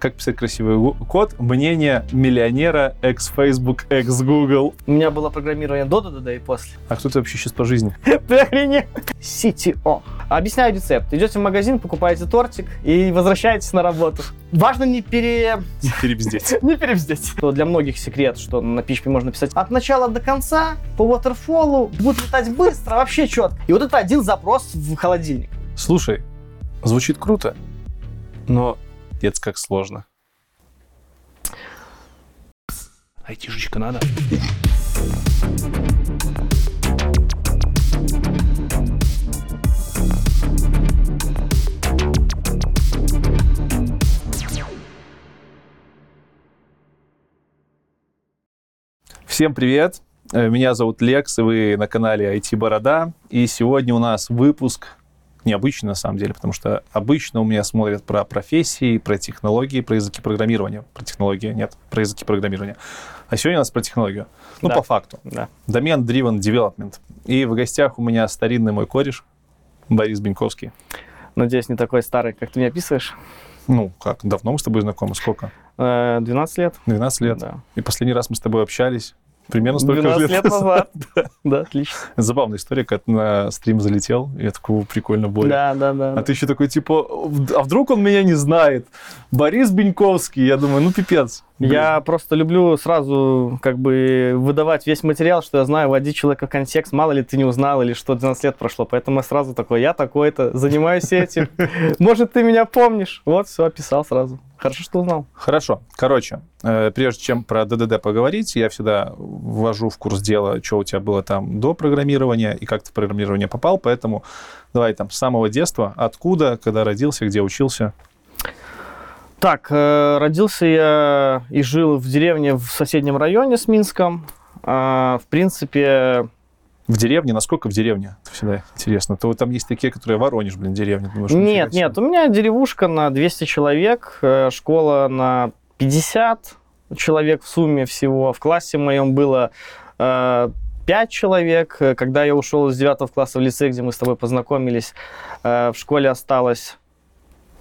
Как писать красивый код? Мнение миллионера, экс-Facebook, экс-Google. У меня было программирование до ДДД и после. А кто ты вообще сейчас по жизни? Ты охренел? CTO. Объясняю рецепт. Идете в магазин, покупаете тортик и возвращаетесь на работу. Важно не перебздеть. Для многих секрет, что на PHP можно писать от начала до конца, по waterfall, будет летать быстро, вообще четко. И вот это один запрос в холодильник. Слушай, звучит круто, но... Пиздец, как сложно. Айтишечка надо. Всем привет. Меня зовут Лекс, и вы на канале IT-Борода. И сегодня у нас выпуск... необычно, на самом деле, потому что обычно у меня смотрят про профессии, про технологии, про языки программирования. Про технологии нет, про языки программирования. А сегодня у нас про технологию. Ну, да. По факту. Да. Domain Driven Development. И в гостях у меня старинный мой кореш Борис Беньковский. Надеюсь, не такой старый, как ты меня описываешь. Ну, как? Давно мы с тобой знакомы? Сколько? 12 лет. 12 лет. Да. И последний раз мы с тобой общались примерно столько же лет назад. Да, отлично. Забавная история, как на стрим залетел, и я такой, прикольно, Боря. Да. А ты еще такой, типа, а вдруг он меня не знает? Борис Беньковский, я думаю, ну пипец. Блин. Я просто люблю сразу как бы выдавать весь материал, что я знаю, вводить человека в контекст, мало ли ты не узнал или что, 12 лет прошло, поэтому я сразу такой, я такой-то, занимаюсь этим, может, ты меня помнишь? Вот, все, описал сразу. Хорошо, что узнал. Хорошо. Короче, прежде чем про ДДД поговорить, я всегда ввожу в курс дела, что у тебя было там до программирования и как ты в программирование попал, поэтому давай там с самого детства, откуда, когда родился, где учился. Так, родился я и жил в деревне в соседнем районе с Минском. В принципе... В деревне? Насколько в деревне? Это всегда интересно. То там есть такие, которые Воронеж, блин, деревня. Думаешь, нет, у меня деревушка на 200 человек, школа на 50 человек в сумме всего. В классе моем было 5 человек. Когда я ушел из 9 класса в лицей, где мы с тобой познакомились, в школе осталось...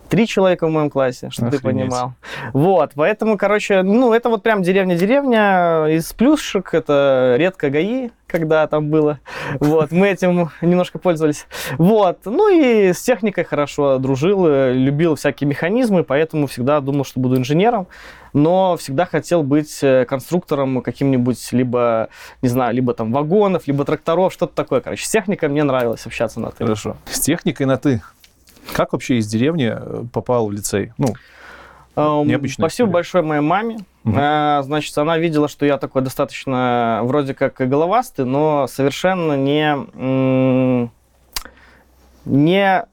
3 человека в моем классе, чтобы ты понимал. Вот, поэтому, короче, ну, это вот прям деревня-деревня. Из плюшек это редко ГАИ, когда там было. Вот, мы этим немножко пользовались. Вот, ну и с техникой хорошо дружил, любил всякие механизмы, поэтому всегда думал, что буду инженером, но всегда хотел быть конструктором каким-нибудь либо, не знаю, либо там вагонов, либо тракторов, что-то такое, короче. С техникой мне нравилось общаться на «ты». Хорошо. С техникой на «ты». Как вообще из деревни попал в лицей? Ну, необычно. Спасибо большое моей маме. Uh-huh. Значит, она видела, что я такой достаточно вроде как головастый, но совершенно не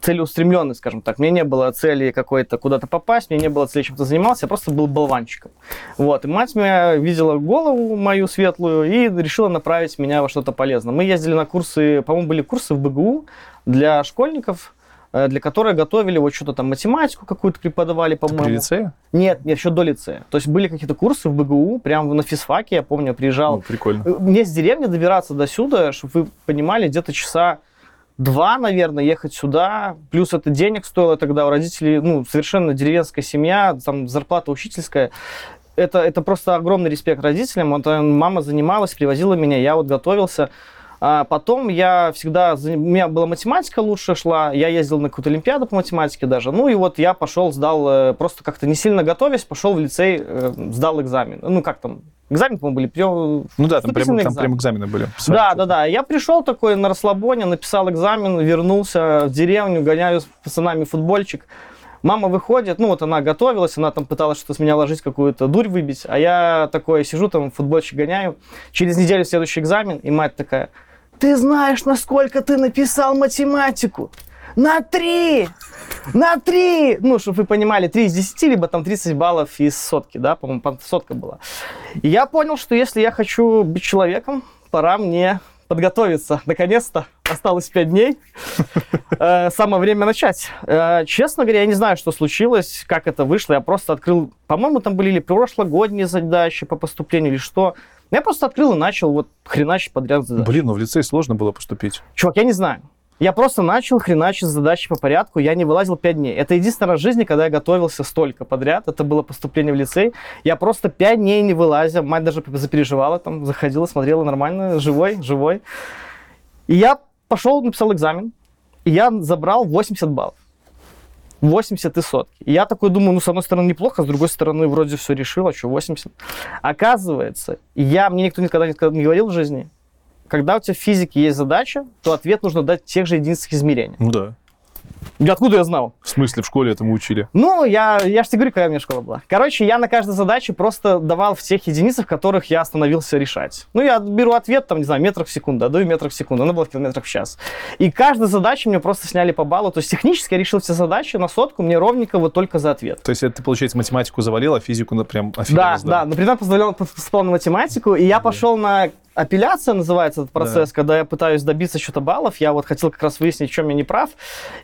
целеустремленный, скажем так. Мне не было цели какой-то куда-то попасть, мне не было цели чем-то заниматься, я просто был болванчиком. Вот. И мать меня видела голову мою светлую и решила направить меня во что-то полезное. Мы ездили на курсы, по-моему, были курсы в БГУ для школьников, для которой готовили вот что-то там, математику какую-то преподавали, по-моему. При лицее? Нет, еще до лицея. То есть были какие-то курсы в БГУ, прям на физфаке, я помню, я приезжал. Ну, прикольно. Мне с деревни добираться до сюда, чтобы вы понимали, где-то часа 2, наверное, ехать сюда. Плюс это денег стоило тогда у родителей, ну, совершенно деревенская семья, там зарплата учительская. Это просто огромный респект родителям. Вот, мама занималась, привозила меня, я вот готовился. А потом я всегда... У меня была математика лучше шла, я ездил на какую-то олимпиаду по математике даже. Ну и вот я пошел, сдал, просто как-то не сильно готовясь, пошел в лицей, сдал экзамен. Ну как там, экзамен, по-моему, были прием... Ну да, там прям экзамены были. Да. Я пришел такой на расслабоне, написал экзамен, вернулся в деревню, гоняю с пацанами футбольчик. Мама выходит, ну вот она готовилась, она там пыталась что-то с меня ложить, какую-то дурь выбить, а я такой сижу там, футбольчик гоняю. Через неделю следующий экзамен, и мать такая... Ты знаешь, насколько ты написал математику? На 3! Ну, чтобы вы понимали, 3 из 10, либо там 30 баллов из сотки, да, по-моему, сотка была. И я понял, что если я хочу быть человеком, пора мне подготовиться. Наконец-то осталось 5 дней. Самое время начать. Честно говоря, я не знаю, что случилось, как это вышло. Я просто открыл, по-моему, там были или прошлогодние задачи по поступлению, или что. Я просто открыл и начал вот хреначить подряд задачи. Блин, ну в лицей сложно было поступить. Чувак, я не знаю. Я просто начал хреначить задачи по порядку, я не вылазил 5 дней. Это единственный раз в жизни, когда я готовился столько подряд, это было поступление в лицей. Я просто 5 дней не вылазил, мать даже запереживала, там, заходила, смотрела нормально, живой. И я пошел, написал экзамен, и я забрал 80 баллов. 80 и сотки. И я такой думаю, ну, с одной стороны, неплохо, с другой стороны, вроде все решил, а что, 80? Оказывается, мне никто никогда не говорил в жизни, когда у тебя в физике есть задача, то ответ нужно дать в тех же единицах измерения. Ну да. И откуда я знал? В смысле, в школе этому учили? Ну, я же тебе говорю, какая у меня школа была. Короче, я на каждой задаче просто давал в тех единицах, которых я остановился решать. Ну, я беру ответ, там, не знаю, метрах в секунду, отдаю метрах в секунду, она была в километрах в час. И каждую задачу мне просто сняли по баллу. То есть технически я решил все задачи на сотку, мне ровненько вот только за ответ. То есть это ты, получается, математику завалил, а физику прям офигенно сдал? Да, но предмет поступал на математику, и я пошел на... Апелляция называется этот процесс, да. Когда я пытаюсь добиться что-то баллов. Я вот хотел как раз выяснить, в чем я не прав.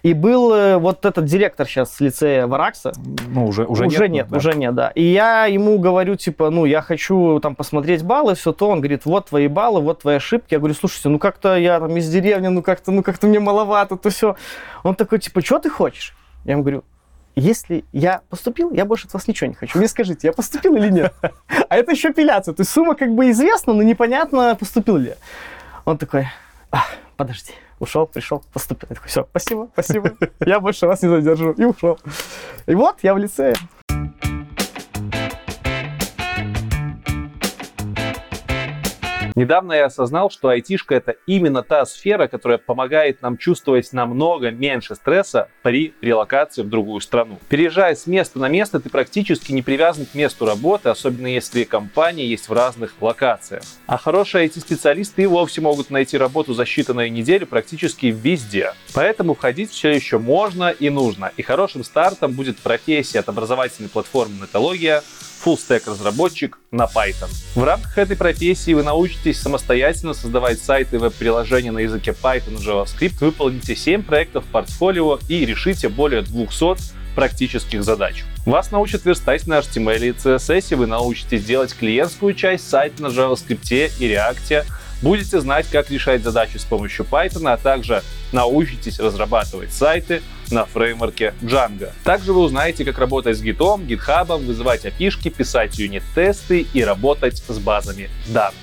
И был вот этот директор сейчас лицея Варакса. Ну, уже нет. И я ему говорю, типа, ну, я хочу там посмотреть баллы, все то. Он говорит, вот твои баллы, вот твои ошибки. Я говорю, слушайте, ну, как-то я там из деревни, ну, как-то мне маловато, то все. Он такой, типа, что ты хочешь? Я ему говорю, если я поступил, я больше от вас ничего не хочу. Мне скажите, я поступил или нет? А это еще апелляция. То есть сумма как бы известна, но непонятно, поступил ли я. Он такой, подожди. Ушел, пришел, поступил. Я такой, все, спасибо. Я больше вас не задержу. И ушел. И вот я в лицее. Недавно я осознал, что айтишка — это именно та сфера, которая помогает нам чувствовать намного меньше стресса при релокации в другую страну. Переезжая с места на место, ты практически не привязан к месту работы, особенно если компания есть в разных локациях. А хорошие IT-специалисты и вовсе могут найти работу за считанные недели практически везде. Поэтому входить все еще можно и нужно. И хорошим стартом будет профессия от образовательной платформы «Нетология», фуллстек-разработчик на Python. В рамках этой профессии вы научитесь самостоятельно создавать сайты и веб-приложения на языке Python и JavaScript, выполните 7 проектов в портфолио и решите более 200 практических задач. Вас научат верстать на HTML и CSS, вы научитесь делать клиентскую часть сайта на JavaScript и React, будете знать, как решать задачи с помощью Python, а также научитесь разрабатывать сайты на фреймворке Django. Также вы узнаете, как работать с Git'ом, GitHub'ом, вызывать API-шки, писать юнит-тесты и работать с базами данных.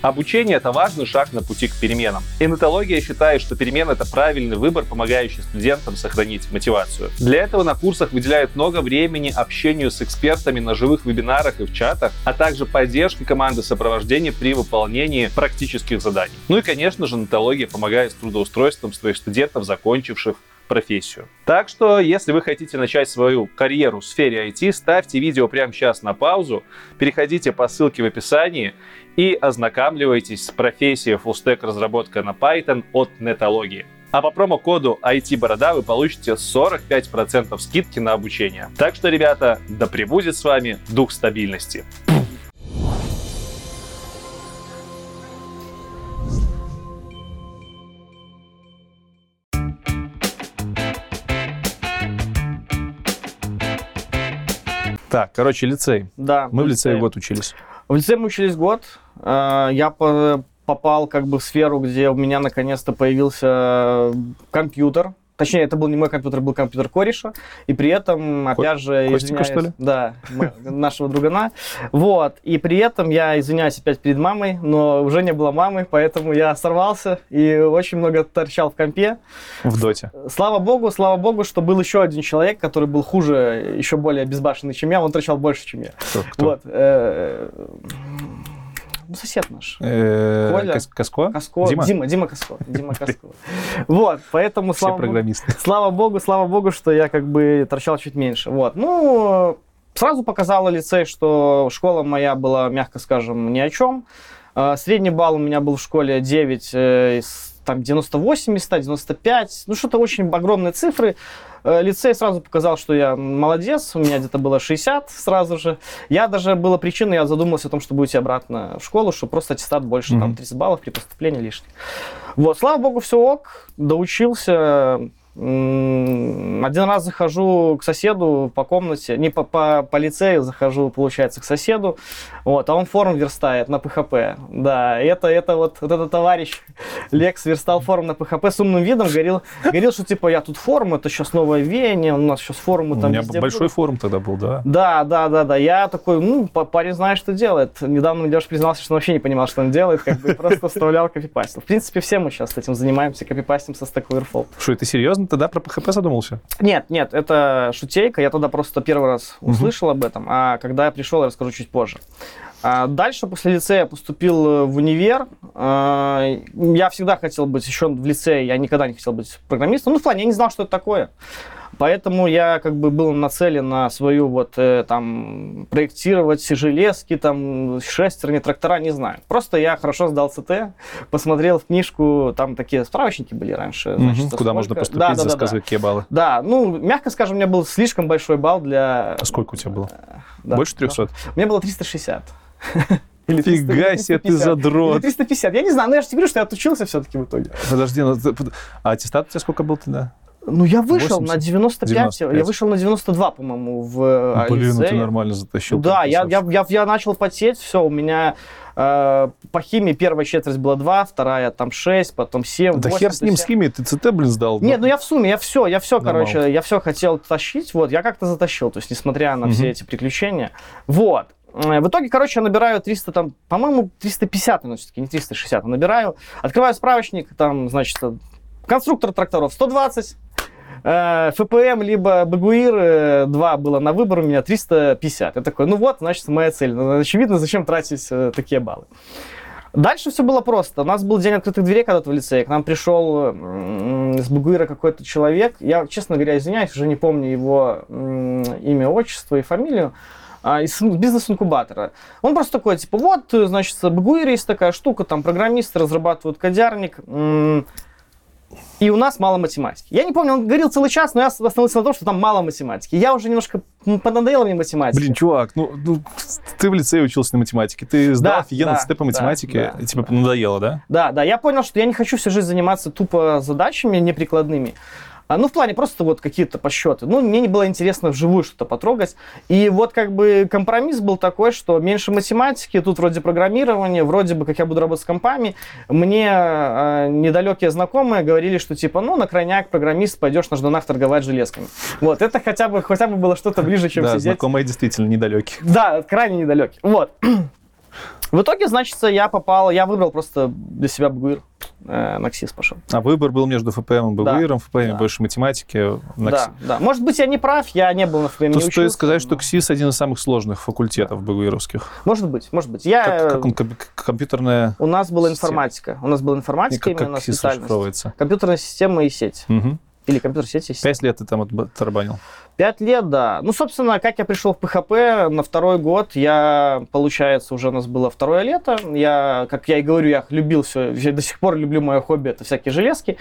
Обучение — это важный шаг на пути к переменам. И Нетология считает, что перемены — это правильный выбор, помогающий студентам сохранить мотивацию. Для этого на курсах выделяют много времени общению с экспертами на живых вебинарах и в чатах, а также поддержке команды сопровождения при выполнении практических заданий. Ну и, конечно же, Нетология помогает с трудоустройством своих студентов, закончивших профессию. Так что, если вы хотите начать свою карьеру в сфере IT, ставьте видео прямо сейчас на паузу, переходите по ссылке в описании и ознакомливайтесь с профессией фуллстек-разработка на Python от Нетологии. А по промокоду IT-борода вы получите 45% скидки на обучение. Так что, ребята, да пребудет с вами дух стабильности. Так, короче, лицей. Да. Мы в лицее год учились. В лицее мы учились год. Я попал как бы в сферу, где у меня наконец-то появился компьютер. Точнее, это был не мой компьютер, был компьютер кореша. И при этом, опять же, Костика, что ли? Да, нашего другана. Вот. И при этом я извиняюсь опять перед мамой, но уже не было мамы, поэтому я сорвался и очень много торчал в компе. В доте. Слава богу, что был еще один человек, который был хуже, еще более безбашенный, чем я. Он торчал больше, чем я. Кто? Вот. Ну, сосед наш. Коля. Коско? Дима Коско. Вот, поэтому, слава богу, что я как бы торчал чуть меньше. Вот, ну, сразу показала лицей, что школа моя была, мягко скажем, ни о чем. Средний балл у меня был в школе 9, там 98 из 100, 95. Ну, что-то очень огромные цифры. Лицей сразу показал, что я молодец, у меня где-то было 60 сразу же. Я даже, была причина, я задумался о том, чтобы уйти обратно в школу, что просто аттестат больше, там, 30 баллов при поступлении лишних. Вот, слава богу, все ок, доучился, Один раз захожу к соседу по комнате, не по лицею захожу, получается, к соседу, вот, а он форум верстает на PHP. Да, это вот этот товарищ Лекс верстал форум на PHP с умным видом, говорил, что типа я тут форум, это сейчас новое веяние, у нас сейчас форумы там. У меня большой будут. Форум тогда был, да? Да. Я такой, парень знает, что делает. Недавно Леша признался, что он вообще не понимал, что он делает, как бы просто вставлял копипастил. В принципе, все мы сейчас этим занимаемся, копипастим со Stack Overflow. Что, ты серьезно? Тогда про PHP задумался? Нет, это шутейка. Я тогда просто первый раз услышал об этом, а когда я пришел, я расскажу чуть позже. Дальше, после лицея, я поступил в универ. Я всегда хотел быть, еще в лицее, я никогда не хотел быть программистом. Ну, в плане, я не знал, что это такое. Поэтому я как бы был нацелен на свою там, проектировать железки, там, шестерни, трактора, не знаю. Просто я хорошо сдал ЦТ, посмотрел в книжку, там такие справочники были раньше. Значит, куда можно поступить, за сказывающие баллы. Да, ну, мягко скажем, у меня был слишком большой балл для... А сколько у тебя было? Да, больше 300? Да. У меня было 360. Или фига себе, ты задрот. Или 350, я не знаю, но я же тебе говорю, что я отучился все-таки в итоге. Подожди, а аттестат у тебя сколько был тогда? Ну, я вышел 80, на 95, я вышел на 92, по-моему, в лицее. Блин, ты нормально затащил. Да, я начал потеть, все, у меня по химии первая четверть была 2, вторая там 6, потом 7, да 8. Да хер с ним, с химией, ты ЦТ, блин, сдал. Нет, ну я в сумме, я все, короче, я все хотел тащить, вот, я как-то затащил, то есть, несмотря на все эти приключения, вот. В итоге, короче, я набираю 300, там, по-моему, 350, но все-таки не 360, я набираю, открываю справочник, там, значит, конструктор тракторов 120, ФПМ либо ВГУИР, 2 было на выбор, у меня 350. Я такой, ну вот, значит, моя цель. Очевидно, зачем тратить такие баллы. Дальше все было просто. У нас был день открытых дверей когда-то в лицее. К нам пришел с ВГУИРа какой-то человек. Я, честно говоря, извиняюсь, уже не помню его имя, отчество и фамилию. Из бизнес-инкубатора. Он просто такой, типа, вот, значит, в ВГУИРе есть такая штука, там программисты разрабатывают кодярник, и у нас мало математики. Я не помню, он говорил целый час, но я остановился на том, что там мало математики. Я уже немножко понадоела мне математика. Блин, чувак, ну ты в лицее учился на математике, ты сдал офигенно ЦТ по математике, и тебе понадоело, да? Да, я понял, что я не хочу всю жизнь заниматься тупо задачами неприкладными. Ну, в плане просто вот какие-то подсчеты. Ну, мне не было интересно вживую что-то потрогать. И вот как бы компромисс был такой, что меньше математики, тут вроде программирование, вроде бы как я буду работать с компами. Мне недалекие знакомые говорили, что типа, ну, на крайняк программист, пойдешь на жданах торговать железками. Вот, это хотя бы было что-то ближе, чем сидеть. Да, знакомые действительно недалекие. Да, крайне недалекие. Вот. В итоге, значит, я выбрал просто для себя ВГУИР. На КСИС пошел. А выбор был между ФПМ и ВГУИРом, ФПМ больше математики. Да. Может быть, я не прав, я не был на ФПМ, не учился. Стоит сказать, что КСИС один из самых сложных факультетов БГУИРовских. Может быть. Как он, компьютерная... У нас была информатика. Именно специальность. Компьютерная система и сеть. Или компьютер-сеть и сеть. 5 лет ты там оттарабанил. 5 лет, да. Ну, собственно, как я пришел в ПХП, на второй год я, получается, уже у нас было второе лето. Я, как я и говорю, я любил все, я до сих пор люблю мое хобби, это всякие железки.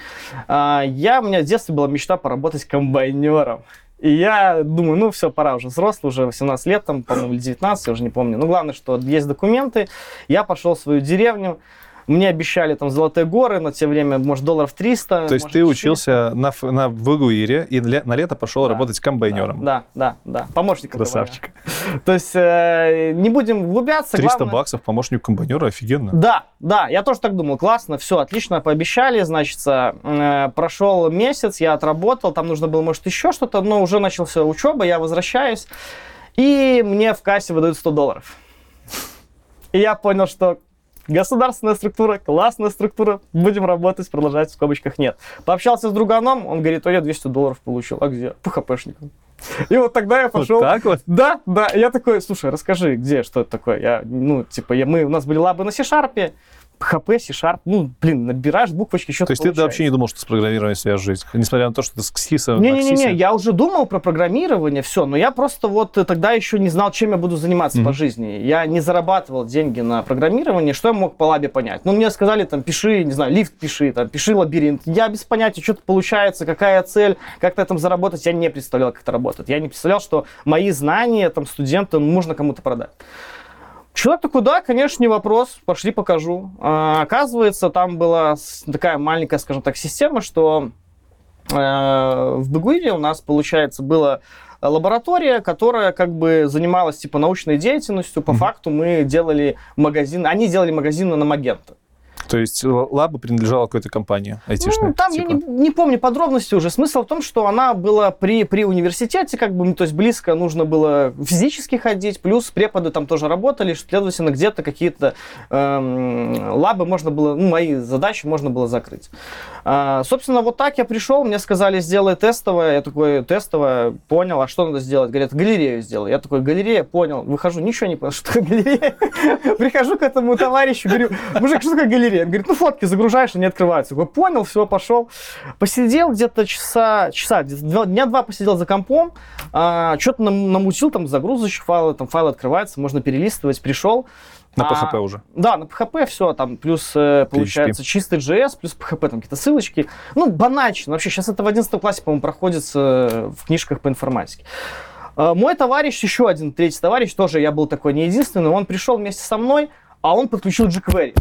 У меня с детства была мечта поработать комбайнером. И я думаю, ну все, пора уже взрослый, уже 18 лет, там, по-моему, 19, я уже не помню. Но главное, что есть документы. Я пошел в свою деревню. Мне обещали там золотые горы, на те время, может, долларов 300. То есть ты 400. Учился на ВГУИРе и на лето пошел работать комбайнером. Да. Помощником. Красавчик. То есть не будем углубляться. 300 главное... баксов помощнику комбайнера, офигенно. Да, я тоже так думал, классно, все, отлично, пообещали, значит, прошел месяц, я отработал, там нужно было, может, еще что-то, но уже начался учеба, я возвращаюсь, и мне в кассе выдают $100. И я понял, что... Государственная структура, классная структура, будем работать, продолжать, в скобочках нет. Пообщался с друганом, он говорит, я $200 получил, а где? ПХПшником. И вот тогда я пошел. Вот так вот? Да, я такой, слушай, расскажи, где, что это такое? У нас были лабы на C-Sharp, PHP, C-Sharp, набираешь буквочки, еще. То есть ты вообще не думал, что с программированием связь жизнь? Несмотря на то, что ты с КСИСом... Не, я уже думал про программирование, все, но я просто тогда еще не знал, чем я буду заниматься по жизни. Я не зарабатывал деньги на программирование, что я мог по лабе понять? Мне сказали, пиши, не знаю, лифт пиши, пиши лабиринт. Я без понятия, что-то получается, какая цель, как на этом заработать, я не представлял, как это работает. Я не представлял, что мои знания студентам можно кому-то продать. Человек такой, да, конечно, не вопрос, пошли покажу. Оказывается, там была такая маленькая, скажем так, система, что в ВГУИРе у нас, получается, была лаборатория, которая как бы занималась типа научной деятельностью. По факту мы делали магазин, они делали магазины на Magento. То есть лаба принадлежала какой-то компании айтишной? Ну, там типа. Я не помню подробности уже. Смысл в том, что она была при университете, как бы, то есть близко нужно было физически ходить, плюс преподы там тоже работали, следовательно, где-то какие-то лабы можно было, ну, мои задачи можно было закрыть. Собственно, вот так я пришел, мне сказали, сделай тестовое. Я такой, тестовое, понял, а что надо сделать? Говорят, галерею сделай. Я такой, галерея, понял. Выхожу, ничего не понял, что такое галерея. Прихожу к этому товарищу, говорю, мужик, что такое галерея? Он говорит, ну фотки загружаешь, они открываются. Я говорю, понял, все, пошел. Посидел где-то дня два посидел за компом, что-то намутил, там загрузочек файлы, там файлы открываются, можно перелистывать, пришел. На PHP уже? Да, на PHP все, там плюс получается чистый JS, плюс PHP, там какие-то ссылочки. Ну, банально, вообще, сейчас это в 11 классе, по-моему, проходится в книжках по информатике. Мой товарищ, еще один, третий товарищ, тоже я был такой не единственный, он пришел вместе со мной, а он подключил jQuery.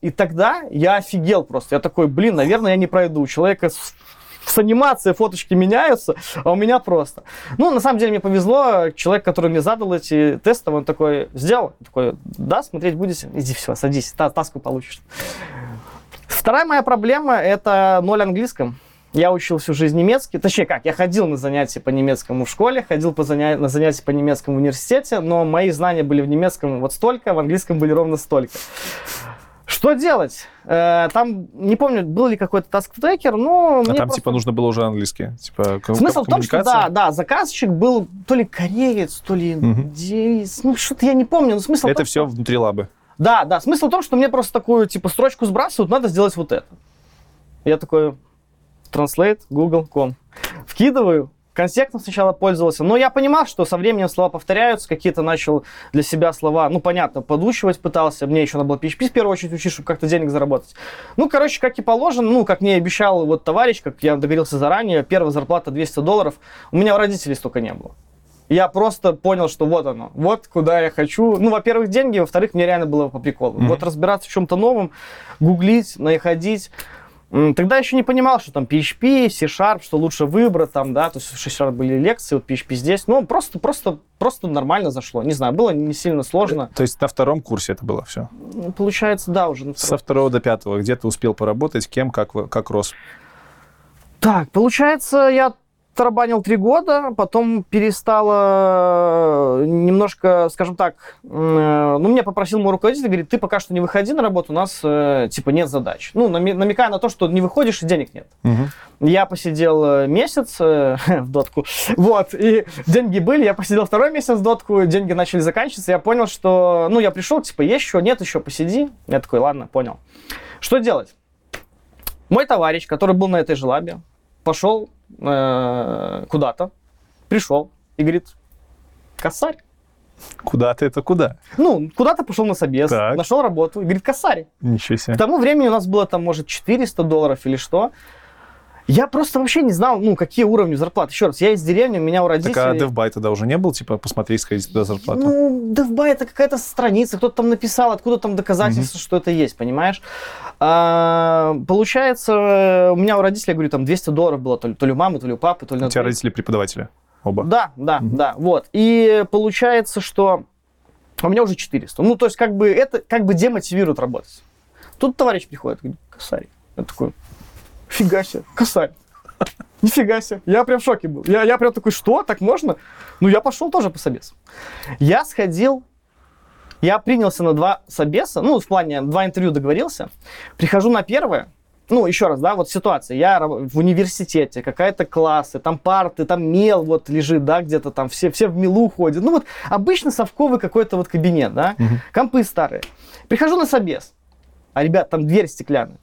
И тогда я офигел просто. Я такой, блин, наверное, я не пройду. У человека с анимацией фоточки меняются, а у меня просто. Ну, на самом деле, мне повезло. Человек, который мне задал эти тесты, он такой, сделал. Я такой, да, смотреть будете? Иди, все, садись, таску получишь. Вторая моя проблема – это 0 английском. Я учил всю жизнь немецкий. Точнее как, я ходил на занятия по немецкому в школе, ходил на занятия по немецкому в университете, но мои знания были в немецком вот столько, в английском были ровно столько. Что делать? Там, не помню, был ли какой-то таск-трекер, но... А там, просто... типа, нужно было уже английский? Типа, смысл в том, что, да, заказчик был то ли кореец, то ли индеец, ну, что-то я не помню, но смысл... Это все внутри лабы? Да, смысл в том, что мне просто такую, типа, строчку сбрасывают, надо сделать вот это. Я такой, translate google.com, вкидываю. Консектом сначала пользовался, но я понимал, что со временем слова повторяются, какие-то начал для себя слова, ну, понятно, подучивать пытался, мне еще надо было PHP в первую очередь учить, чтобы как-то денег заработать. Ну, короче, как и положено, ну, как мне обещал вот товарищ, как я договорился заранее, первая зарплата $200, у меня у родителей столько не было. Я просто понял, что вот оно, вот куда я хочу. Ну, во-первых, деньги, во-вторых, мне реально было по приколу. Вот разбираться в чем-то новом, гуглить, находить. Тогда еще не понимал, что там PHP, C-Sharp, что лучше выбрать там, да, то есть в C-Sharp были лекции, вот PHP здесь, ну, просто нормально зашло, не знаю, было не сильно сложно. То есть на втором курсе это было все? Получается, да, уже на втором. Со второго до пятого, где ты успел поработать, кем, как рос? Так, получается, я тарабанил 3 года, потом перестало немножко, скажем так, ну, меня попросил мой руководитель, говорит, ты пока что не выходи на работу, у нас, типа, нет задач. Ну, намекая на то, что не выходишь, и денег нет. Я посидел месяц в дотку, вот, и деньги были, я посидел второй месяц в дотку, деньги начали заканчиваться, я понял, что, ну, я пришел, типа, есть еще, нет еще, посиди. Я такой, ладно, понял. Что делать? Мой товарищ, который был на этой же лабе, пошел куда-то, пришел и говорит, косарь. Куда-то это куда? Ну, куда-то пошел на собес, так. Нашел работу и говорит, косарь. Ничего себе. К тому времени у нас было там, может, $400 или что. Я просто вообще не знал, ну, какие уровни зарплат. Еще раз, я из деревни, у меня у родителей... Так, а dev.by тогда уже не был? Типа, посмотри, сходи туда зарплату. Ну, dev.by это какая-то страница, кто-то там написал, откуда там доказательства, что это есть, понимаешь? Получается, у меня у родителей, я говорю, там $200 было то ли у мамы, то ли у папы, то ли... У тебя родители преподаватели оба? Да, вот. И получается, что у меня уже 400. Ну, то есть, как бы, это как бы демотивирует работать. Тут товарищ приходит, говорит, косарь. Я такой... Фига себе, косарь. Нифига себе. Я прям в шоке был. Я прям такой, что? Так можно? Ну, я пошел тоже по собесу. Я сходил, я принялся на 2 собеса, ну, в плане 2 интервью договорился. Прихожу на первое. Ну, еще раз, да, вот ситуация. Я в университете, какая-то классы, там парты, там мел вот лежит, да, где-то там все в мелу ходят. Ну, вот обычно совковый какой-то вот кабинет, да, компы старые. Прихожу на собес, а, ребят, там дверь стеклянная.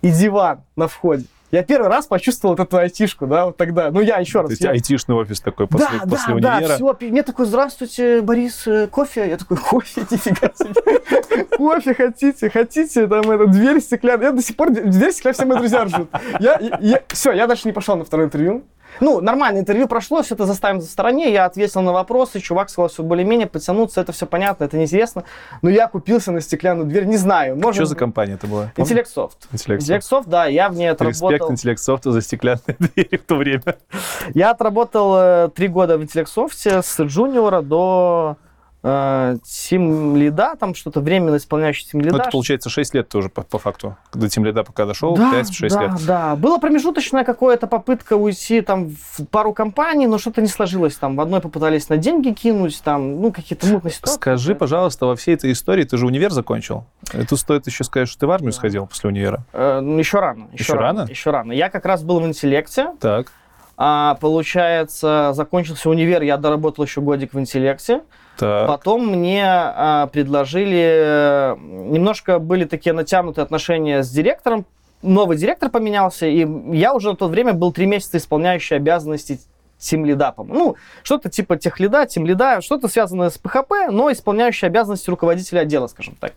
И диван на входе. Я первый раз почувствовал вот эту айтишку, да, вот тогда. Ну, я еще раз... То есть айтишный офис такой после универа. Да, все. Мне такой, здравствуйте, Борис, кофе? Я такой, кофе, нифига себе. Кофе хотите, там, эта дверь стеклянная. Я до сих пор, дверь стеклянная, все мои друзья ржут. Все, я дальше не пошел на второе интервью. Ну, нормально, интервью прошло, все это заставим в стороне, я ответил на вопросы, чувак сказал, все более-менее, потянуться, это все понятно, это неизвестно, но я купился на стеклянную дверь, не знаю. Может... Что за компания это была? IntellectSoft. IntellectSoft, да, я в ней отработал... Респект IntellectSoft за стеклянные двери в то время. Я отработал 3 года в IntellectSoft с джуниора до... тимлида, там что-то временно исполняющий тимлида. Ну, это, получается, 6 лет тоже по факту. До тимлида пока дошел, да, 5-6 лет. Да. Была промежуточная какая-то попытка уйти там в пару компаний, но что-то не сложилось. Там в одной попытались на деньги кинуть, там, ну, какие-то мутные ситуации. Скажи, пожалуйста, во всей этой истории, ты же универ закончил. Тут стоит еще сказать, что ты в армию сходил после универа. Ну, еще рано. Еще рано. Я как раз был в интеллекте. Так. Получается, закончился универ, я доработал еще годик в интеллекте. Так. Потом мне предложили... Немножко были такие натянутые отношения с директором. Новый директор поменялся, и я уже на то время был 3 месяца исполняющий обязанности тимлида. Ну, что-то типа техлида, тимлида, что-то связанное с ПХП, но исполняющий обязанности руководителя отдела, скажем так.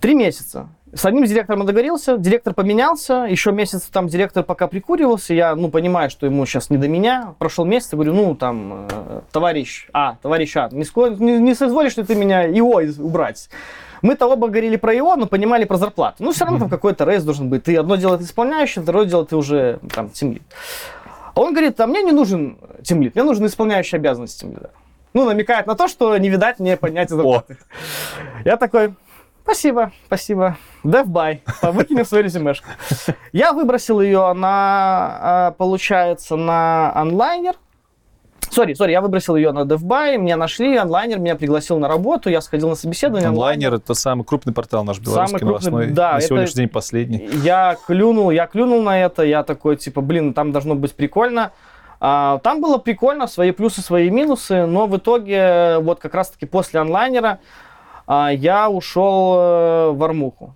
3 месяца. С одним директором я договорился, директор поменялся, еще месяц там директор пока прикуривался, я, ну, понимаю, что ему сейчас не до меня, прошел месяц, я говорю, ну, там, товарищ А, не соизволишь ли ты меня ИО убрать? Мы-то оба говорили про ИО, но понимали про зарплату. Ну, все равно там какой-то рейс должен быть. Ты одно дело ты исполняющий, второе дело ты уже, там, тимлид. А он говорит, а мне не нужен тимлид, мне нужен исполняющий обязанности тимлида. Ну, намекает на то, что не видать мне поднятия зарплаты. Я такой... Спасибо. Dev.by. Выкинем свою резюмешку. Я выбросил ее на Onliner. Я выбросил ее на Dev.by, меня нашли, Onliner меня пригласил на работу, я сходил на собеседование. Onliner — это самый крупный портал наш белорусский, новостной, да, на сегодняшний день последний. Я клюнул на это, я такой, типа, блин, там должно быть прикольно. Там было прикольно, свои плюсы, свои минусы, но в итоге, вот как раз-таки после Onliner я ушел в Армуху,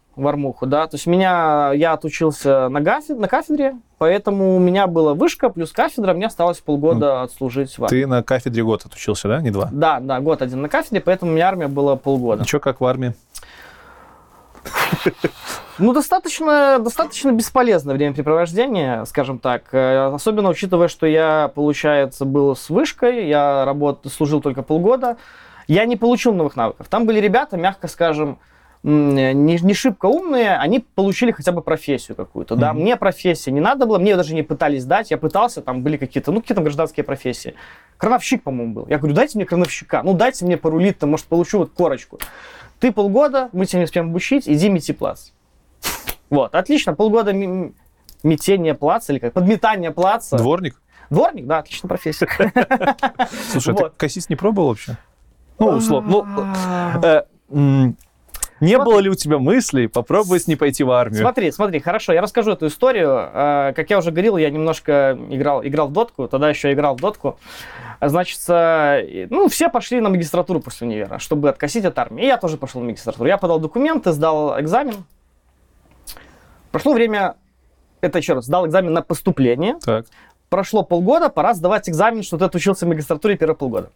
да, то есть я отучился на кафедре, поэтому у меня была вышка плюс кафедра, мне осталось полгода отслужить в армии. Ты на кафедре год отучился, да, не 2? Да, год один на кафедре, поэтому у меня армия была полгода. Чё, как в армии? Ну, достаточно бесполезное времяпрепровождение, скажем так. Особенно учитывая, что я, получается, был с вышкой, я служил только полгода. Я не получил новых навыков. Там были ребята, мягко скажем, не шибко умные, они получили хотя бы профессию какую-то. Да? Мне профессия не надо было, мне ее даже не пытались дать. Я пытался, там были какие-то гражданские профессии. Крановщик, по-моему, был. Я говорю, дайте мне крановщика, дайте мне порулить, там, может, получу вот корочку. Ты полгода, мы тебя не успеем обучить, иди мети плац. Вот, отлично, полгода метение плаца, или как, подметание плаца. Дворник, да, отличная профессия. Слушай, а ты КСИС не пробовал вообще? Ну, условно. Не было ли у тебя мыслей попробовать не пойти в армию? Смотри, хорошо, я расскажу эту историю. Как я уже говорил, я немножко играл в дотку, тогда еще играл в дотку. Значит, все пошли на магистратуру после универа, чтобы откосить от армии. И я тоже пошел на магистратуру. Я подал документы, сдал экзамен. Прошло время, это еще раз, сдал экзамен на поступление. Так. Прошло полгода, пора сдавать экзамен, что ты отучился в магистратуре первые полгода.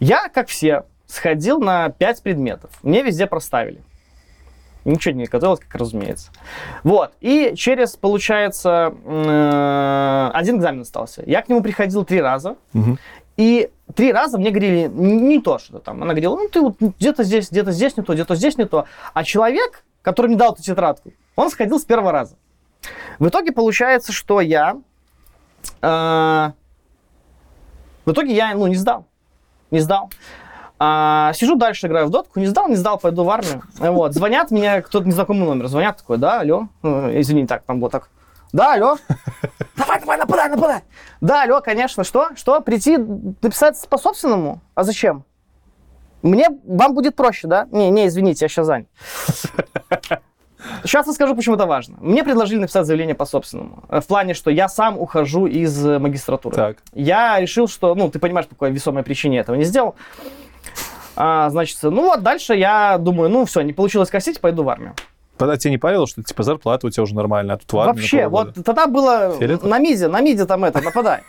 Я, как все, сходил на 5 предметов. Мне везде проставили. Ничего не готовилось, как разумеется. Вот. И через, получается, один экзамен остался. Я к нему приходил 3 раза. И 3 раза мне говорили не то, что там. Она говорила, ты вот где-то здесь не то. А человек, который мне дал эту тетрадку, он сходил с 1-го раза. В итоге получается, что я не сдал. Не сдал. Сижу дальше, играю в дотку. Не сдал, пойду в армию. Вот. Звонят мне, кто-то незнакомый номер. Звонят, такой, да, алло. Извини, так, там было так. Да, алло. Давай, нападай. Да, алло, конечно. Что? Прийти, написать по-собственному? А зачем? Вам будет проще, да? Не, извините, я сейчас занят. Сейчас расскажу, почему это важно. Мне предложили написать заявление по-собственному. В плане, что я сам ухожу из магистратуры. Так. Я решил, что... ты понимаешь, по какой весомой причине я этого не сделал. Дальше я думаю, все, не получилось косить, пойду в армию. Тогда тебе не парило, что, зарплата у тебя уже нормальная, а тут в армию? Вообще, тогда было на миде нападай.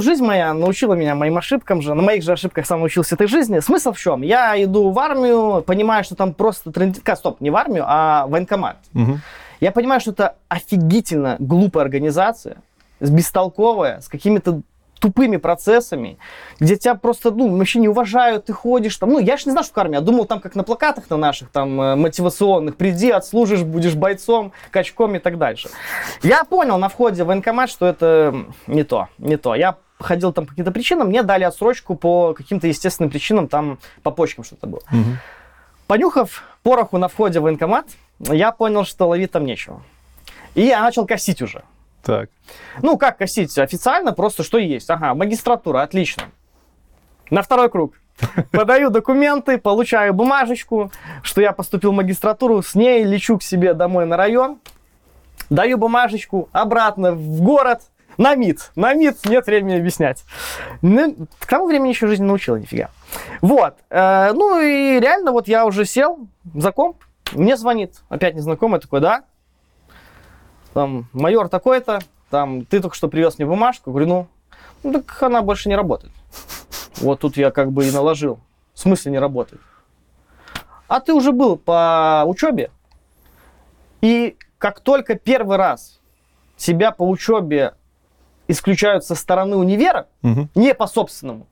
Жизнь моя научила меня моим ошибкам же. На моих же ошибках сам научился этой жизни. Смысл в чем? Я иду в армию, понимаю, что там просто не в армию, а в военкомат. Я понимаю, что это офигительно глупая организация, бестолковая, с какими-то тупыми процессами, где тебя просто, ну, вообще не уважают, ты ходишь там. Ну, я ж не знал, что в армии, я думал, там, как на плакатах на наших, там, мотивационных, приди, отслужишь, будешь бойцом, качком и так дальше. Я понял на входе в военкомат, что это не то. Я ходил там по каким-то причинам, мне дали отсрочку по каким-то естественным причинам, там, по почкам что-то было. Угу. Понюхав пороху на входе в военкомат, я понял, что ловить там нечего. И я начал косить уже. Так. Ну, как косить? Официально просто что есть. Ага, магистратура, отлично. На второй круг. Подаю документы, получаю бумажечку, что я поступил в магистратуру, с ней лечу к себе домой на район, даю бумажечку обратно в город, на МИД. На МИД нет времени объяснять. Ну, к тому времени еще жизнь научила нифига. Вот. Ну и реально вот я уже сел за комп, мне звонит опять незнакомый, такой, да? Там, майор такой-то, там, ты только что привез мне бумажку. Говорю, ну, так она больше не работает. Вот тут я как бы и наложил. В смысле не работает? А ты уже был по учебе, и как только первый раз тебя по учебе исключают со стороны универа, угу. не по собственному,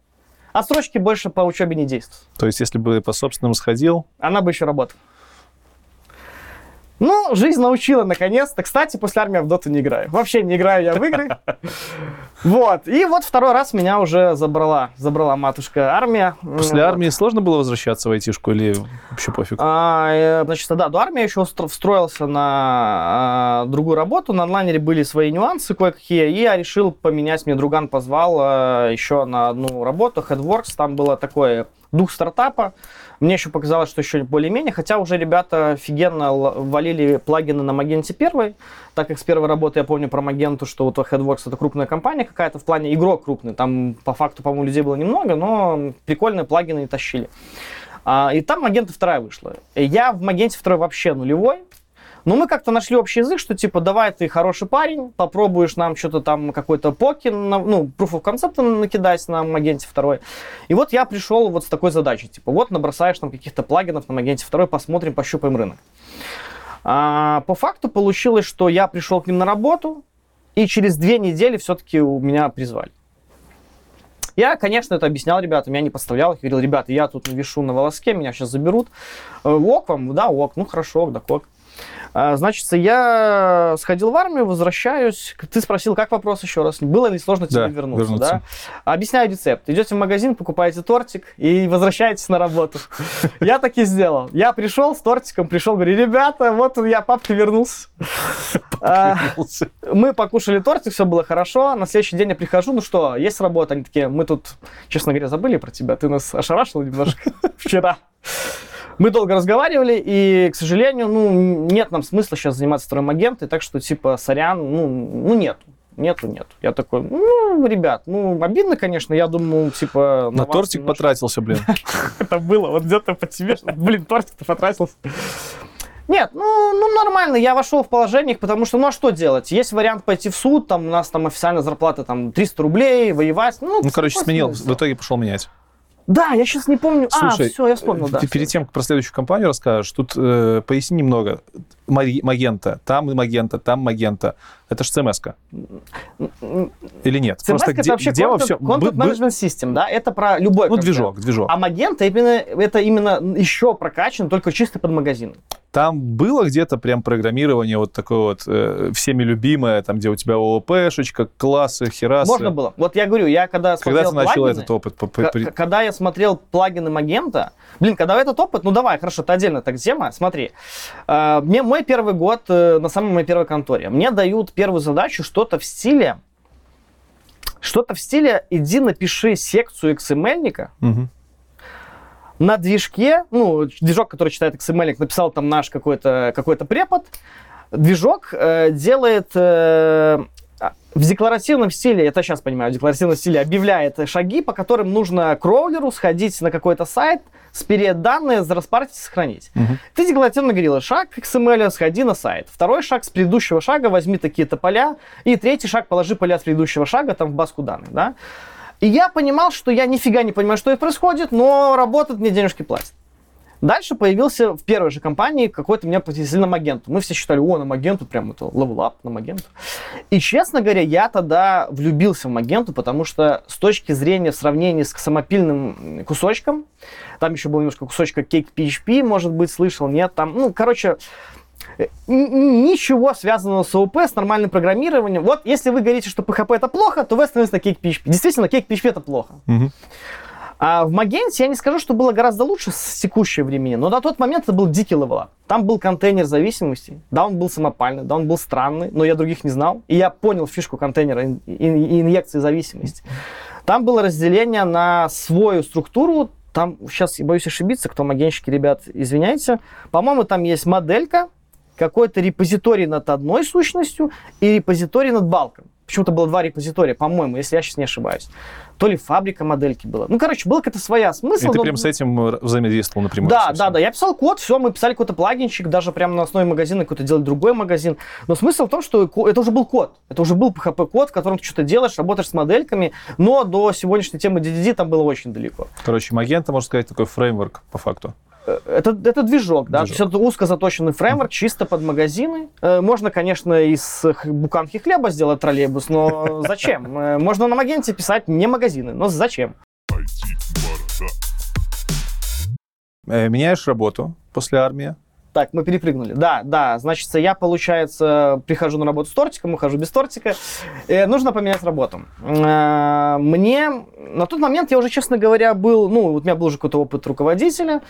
а срочки больше по учебе не действуют. То есть, если бы по собственному сходил... Она бы еще работала. Ну, жизнь научила наконец-то. Кстати, после армии я в доту не играю. Вообще не играю я в игры. Вот. И вот второй раз меня уже забрала матушка армия. После армии сложно было возвращаться в айтишку или вообще пофиг? Значит, да, до армии я еще встроился на другую работу. На онлайнере были свои нюансы кое-какие. И я решил поменять. Мне друган позвал еще на одну работу. Headworks. Там было такое... дух стартапа. Мне еще показалось, что еще более-менее, хотя уже ребята офигенно валили плагины на Magento 1, так как с первой работы я помню про Magento, что вот Headworks это крупная компания какая-то, в плане игрок крупный, там по факту, по-моему, людей было немного, но прикольные плагины не тащили. И там Magento 2 вышла. Я в Magento 2 вообще нулевой, но мы как-то нашли общий язык, что типа давай ты хороший парень, попробуешь нам что-то там, какой-то покин, ну, proof of concept накидать на Magento 2. И вот я пришел вот с такой задачей, типа вот набросаешь там каких-то плагинов на Magento 2, посмотрим, пощупаем рынок. По факту получилось, что я пришел к ним на работу, и через 2 недели все-таки у меня призвали. Я, конечно, это объяснял ребятам, я не подставлял их, говорил, ребята, я тут вишу на волоске, меня сейчас заберут. Ок вам, да, ок, ну хорошо, да, ок. Значит, я сходил в армию, возвращаюсь. Ты спросил, как вопрос еще раз? Было ли сложно тебе вернуться? Да? Объясняю рецепт. Идете в магазин, покупаете тортик и возвращаетесь на работу. Я так и сделал. Я пришел с тортиком, говорю, ребята, вот я, папка, вернулся. Мы покушали тортик, все было хорошо. На следующий день я прихожу, ну что, есть работа? Они такие, мы тут, честно говоря, забыли про тебя. Ты нас ошарашил немножко вчера. Мы долго разговаривали, и, к сожалению, ну, нет нам смысла сейчас заниматься вторым агентом, так что, типа, сорян, ну нету. Я такой, ну, ребят, ну, обидно, конечно, я думаю, типа... На тортик немножко... потратился, блин. Это было, вот где-то по тебе, блин, тортик-то потратился. Нет, ну нормально, я вошел в положение, потому что, ну а что делать? Есть вариант пойти в суд, там у нас там официальная зарплата, там, 300 рублей, воевать. Ну, короче, сменил, в итоге пошел менять. Да, я сейчас не помню. Слушай, все, я вспомнил. Да, перед тем, как про следующую компанию расскажешь, тут поясни немного. Magento, там и Magento, там Magento. Это же CMS-ка. Или нет? CMS-ка просто это вообще Content Management System, да? Это про любой контент. Ну, движок. А Magento это именно еще прокачан, только чисто под магазин. Там было где-то прям программирование вот такое вот всеми любимое, там, где у тебя ООПшечка, классы, херасы. Можно было. Вот я говорю, я когда смотрел плагины... Когда ты начал этот опыт? Когда я смотрел плагины Magento... Блин, когда этот опыт... Ну, давай, хорошо, это отдельно так тема. Смотри. Мой первый год на самой моей первой конторе. Мне дают первую задачу что-то в стиле иди напиши секцию XML-ника на движке, ну, движок, который читает XML-ник, написал там наш какой-то препод. Движок делает в декларативном стиле, это сейчас понимаю, в декларативном стиле объявляет шаги, по которым нужно кроулеру сходить на какой-то сайт, спереть данные, распарсить и сохранить. Ты декларативно говорила, шаг XML, сходи на сайт. Второй шаг с предыдущего шага, возьми такие-то поля. И третий шаг, положи поля с предыдущего шага там в базку данных, да? И я понимал, что я нифига не понимаю, что происходит, но работают, мне денежки платят. Дальше появился в первой же компании какой-то, меня повезли на Magento. Мы все считали, о, на Magento, прям это левелап на Magento. И, честно говоря, я тогда влюбился в Magento, потому что с точки зрения в сравнении с самопильным кусочком, там еще было немножко кусочка Cake PHP, может быть, слышал, нет, там, ну, короче, ничего связанного с ООП, с нормальным программированием. Вот, если вы говорите, что PHP это плохо, то вы остановились на Cake PHP. Действительно, Cake PHP это плохо. Mm-hmm. А в Magento я не скажу, что было гораздо лучше с текущего времени, но на тот момент это был дикий левелап. Там был контейнер зависимостей, да, он был самопальный, да, он был странный, но я других не знал, и я понял фишку контейнера инъекции зависимости. Там было разделение на свою структуру, там, сейчас я боюсь ошибиться, кто магенщики, ребят, извиняйте, по-моему, там есть моделька, какой-то репозиторий над одной сущностью и репозиторий над балком. Почему-то было два репозитория, по-моему, если я сейчас не ошибаюсь. То ли фабрика модельки была. Ну, короче, была какая-то своя смысл. И ты прям с этим взаимодействовал напрямую? Да. Я писал код, все, мы писали какой-то плагинчик, даже прямо на основе магазина какой-то делали другой магазин. Но смысл в том, что это уже был код. Это уже был PHP-код, в котором ты что-то делаешь, работаешь с модельками, но до сегодняшней темы DDD там было очень далеко. Короче, Magento, можно сказать, такой фреймворк по факту. Это движок, да, движок. То есть это узко заточенный фреймворк, чисто под магазины. Можно, конечно, из буханки хлеба сделать троллейбус, но зачем? Можно на Magento писать не магазины, но зачем? Меняешь работу после армии? Так, мы перепрыгнули. Да, значит, я, получается, прихожу на работу с тортиком, ухожу без тортика. Нужно поменять работу. Мне, на тот момент я уже, честно говоря, был, ну, вот у меня был уже какой-то опыт руководителя,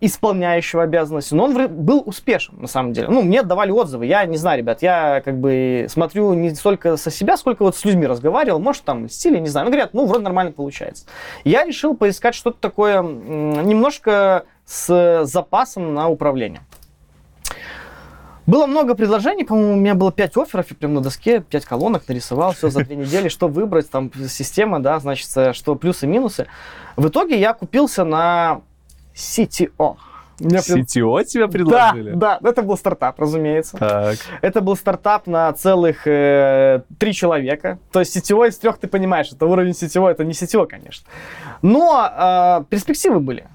исполняющего обязанности, но он был успешен, на самом деле. Ну, мне давали отзывы, я не знаю, ребят, я как бы смотрю не столько со себя, сколько вот с людьми разговаривал, может, там, стиль, не знаю. Ну, говорят, ну, вроде нормально получается. Я решил поискать что-то такое немножко с запасом на управление. Было много предложений, по-моему, у меня было 5 офферов, я прям на доске 5 колонок нарисовал, все за 2 недели, что выбрать, там, система, да, значит, что плюсы, минусы. В итоге я купился на CTO. CTO тебя предложили? Да, это был стартап, разумеется. Так. Это был стартап на целых 3 человека. То есть CTO из 3, ты понимаешь, это уровень CTO, это не CTO, конечно. Но перспективы были.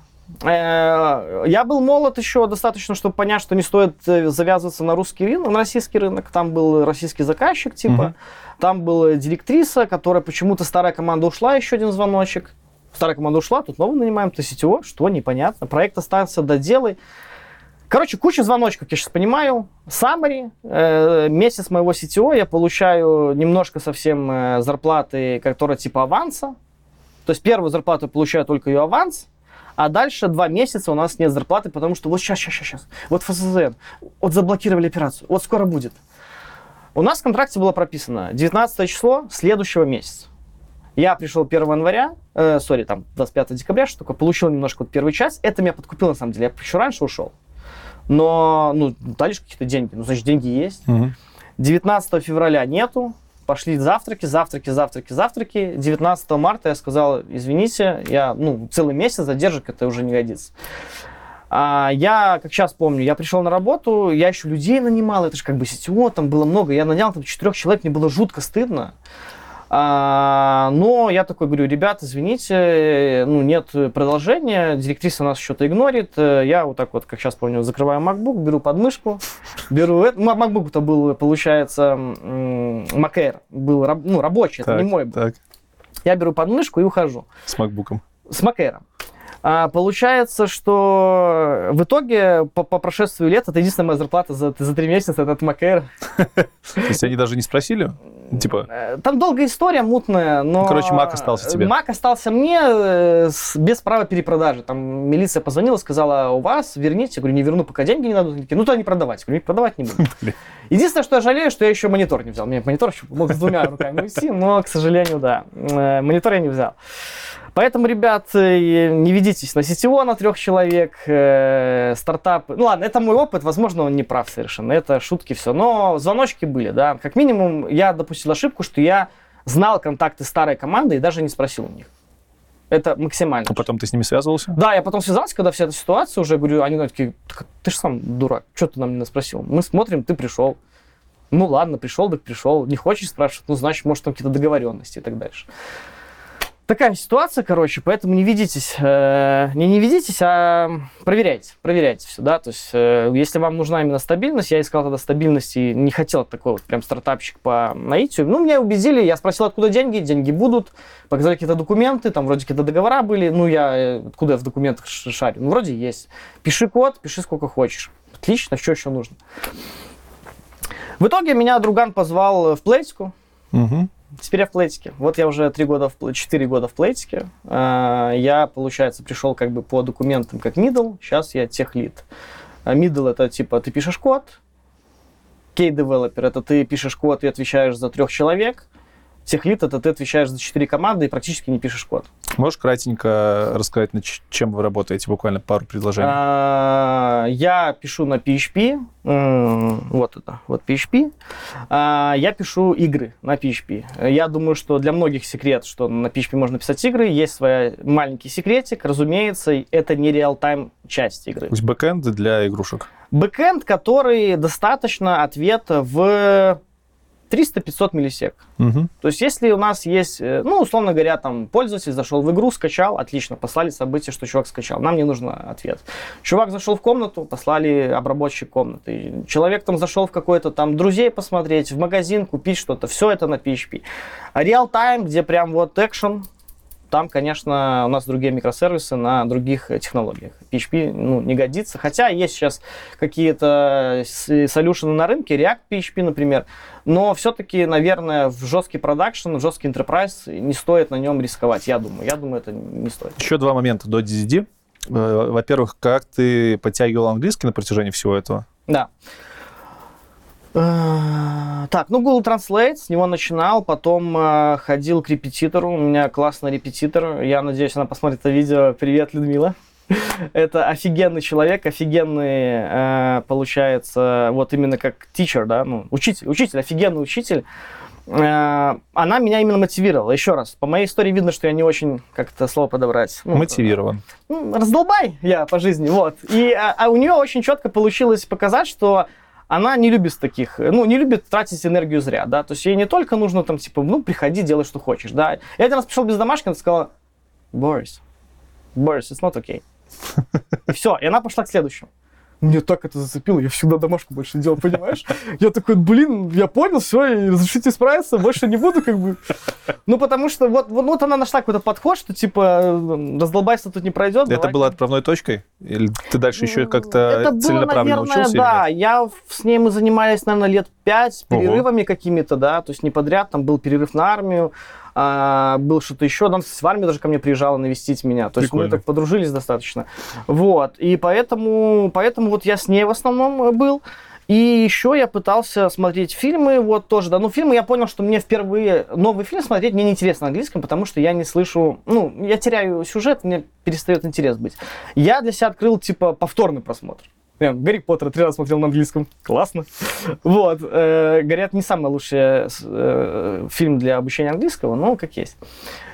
Я был молод еще достаточно, чтобы понять, что не стоит завязываться на русский рынок, на российский рынок. Там был российский заказчик, типа. Mm-hmm. Там была директриса, которая почему-то старая команда ушла, еще один звоночек. Старая команда ушла, тут новую нанимаем, то CTO, что, непонятно. Проект останется, доделай. Короче, куча звоночков, я сейчас понимаю. Summary, месяц моего CTO, я получаю немножко совсем зарплаты, которая типа аванса. То есть первую зарплату получаю только ее аванс, а дальше 2 месяца у нас нет зарплаты, потому что вот сейчас, вот ФСЗН, вот заблокировали операцию, вот скоро будет. У нас в контракте было прописано 19 число следующего месяца. Я пришел 25 декабря, что такое, получил немножко вот первую часть. Это меня подкупило, на самом деле. Я еще раньше ушел. Но, ну, дали же какие-то деньги. Ну, значит, деньги есть. Угу. 19 февраля нету. Пошли завтраки. 19 марта я сказал, извините, я, ну, целый месяц задержек, это уже не годится. Я, как сейчас помню, я пришел на работу, я еще людей нанимал, это же как бы CTO, там было много. Я нанял там 4 человек, мне было жутко стыдно. Но я такой говорю, ребят, извините, ну, нет продолжения, директриса нас что-то игнорит, я вот так вот, как сейчас помню, закрываю MacBook, беру подмышку, беру это, ну, MacBook-то был, получается, Mac Air, был, ну, рабочий, так, это не мой был. Так. Я беру подмышку и ухожу. С MacBook-ом? С Mac Air. Получается, что в итоге по прошествию лет это единственная моя зарплата за 3 месяца, это от Mac Air. То есть они даже не спросили? Типа... Там долгая история, мутная, но... Короче, Mac остался тебе. Mac остался мне без права перепродажи. Там милиция позвонила, сказала, у вас, верните. Я говорю, не верну, пока деньги не дадут. Ну, то не продавать. Я говорю, продавать не буду. Единственное, что я жалею, что я еще монитор не взял. У меня монитор еще мог с 2 руками уйти, но, к сожалению, да. Монитор я не взял. Поэтому, ребят, не ведитесь на CTO, на 3 человек, стартапы. Ну ладно, это мой опыт, возможно, он не прав совершенно, это шутки, все. Но звоночки были, да. Как минимум, я допустил ошибку, что я знал контакты старой команды и даже не спросил у них. Это максимально. А потом ты с ними связывался? Да, я потом связался, когда вся эта ситуация уже, говорю, они такие, ты же сам дурак, что ты нам не спросил? Мы смотрим, ты пришел. Ну ладно, пришел, так пришел. Не хочешь спрашивать, ну значит, может, там какие-то договоренности и так дальше. Такая ситуация, короче, поэтому не ведитесь, а проверяйте все, да, то есть если вам нужна именно стабильность, я искал тогда стабильности, и не хотел такой вот прям стартапчик по наитию, ну, меня убедили, я спросил, откуда деньги, деньги будут, показали какие-то документы, там вроде какие-то договора были, ну, я, откуда я в документах шарю, ну, вроде есть, пиши код, пиши сколько хочешь, отлично, что еще нужно. В итоге меня друган позвал в Playtiku. Угу. Теперь я в Playtike. Вот я уже 4 года в Playtike. Я, получается, пришел как бы по документам как middle, сейчас я Tech Lead. Middle — это типа ты пишешь код, Key Developer — это ты пишешь код и отвечаешь за 3 человек, Tech Lead — это ты отвечаешь за 4 команды и практически не пишешь код. Можешь кратенько рассказать, над чем вы работаете? Буквально пару предложений. Я пишу на PHP. Вот PHP. Я пишу игры на PHP. Я думаю, что для многих секрет, что на PHP можно писать игры. Есть свой маленький секретик. Разумеется, это не реал-тайм часть игры. То есть бэкэнд для игрушек? Бэкэнд, который достаточно ответа в 300-500 миллисек. Угу. То есть если у нас есть, ну, условно говоря, там, пользователь зашел в игру, скачал, отлично, послали событие, что чувак скачал. Нам не нужен ответ. Чувак зашел в комнату, послали обработчик комнаты. Человек там зашел в какой-то там друзей посмотреть, в магазин купить что-то. Все это на PHP. Реал-тайм, где прям вот экшен, там, конечно, у нас другие микросервисы на других технологиях. PHP, ну, не годится. Хотя есть сейчас какие-то солюшены на рынке, React PHP, например. Но все-таки, наверное, в жесткий продакшн, в жесткий enterprise не стоит на нем рисковать, я думаю. Я думаю, это не стоит. Еще 2 момента до DDD. Во-первых, как ты подтягивал английский на протяжении всего этого? Да. Так, ну, Google Translate, с него начинал, потом ходил к репетитору, у меня классный репетитор, я надеюсь, она посмотрит это видео. Привет, Людмила. Это офигенный человек, офигенный, получается, вот именно как teacher, да, ну, учитель, офигенный учитель. Она меня именно мотивировала. Еще раз, по моей истории видно, что я не очень, как это слово подобрать. Ну, мотивирован. Ну, раздолбай я по жизни, вот. И у нее очень четко получилось показать, что она не любит таких, ну, не любит тратить энергию зря, да, то есть ей не только нужно там, типа, ну, приходи, делай, что хочешь, да. Я один раз пришел без домашки, она сказала: Борис, it's not okay. И все, и она пошла к следующему. Мне так это зацепило, я всегда домашку больше делал, понимаешь? Я такой, блин, я понял, все, разрешите справиться, больше не буду, как бы. Ну, потому что вот она нашла какой-то подход, что, типа, раздолбайство тут не пройдет. Это было отправной точкой? Или ты дальше еще как-то целенаправленно учился? Да, я с ней, мы занимались, наверное, лет 5 перерывами какими-то, да, то есть не подряд, там был перерыв на армию, был что-то еще. Она в армию даже ко мне приезжала навестить меня. То Прикольно. Есть мы так подружились достаточно. Вот. И поэтому вот я с ней в основном был. И еще я пытался смотреть фильмы, вот тоже, да, ну, фильмы, я понял, что мне впервые новый фильм смотреть мне неинтересно на английском, потому что я не слышу, ну, я теряю сюжет, мне перестает интерес быть. Я для себя открыл, типа, повторный просмотр. Прям Гарри Поттера 3 раза смотрел на английском. Классно. Вот. Говорят, не самый лучший фильм для обучения английского, но как есть.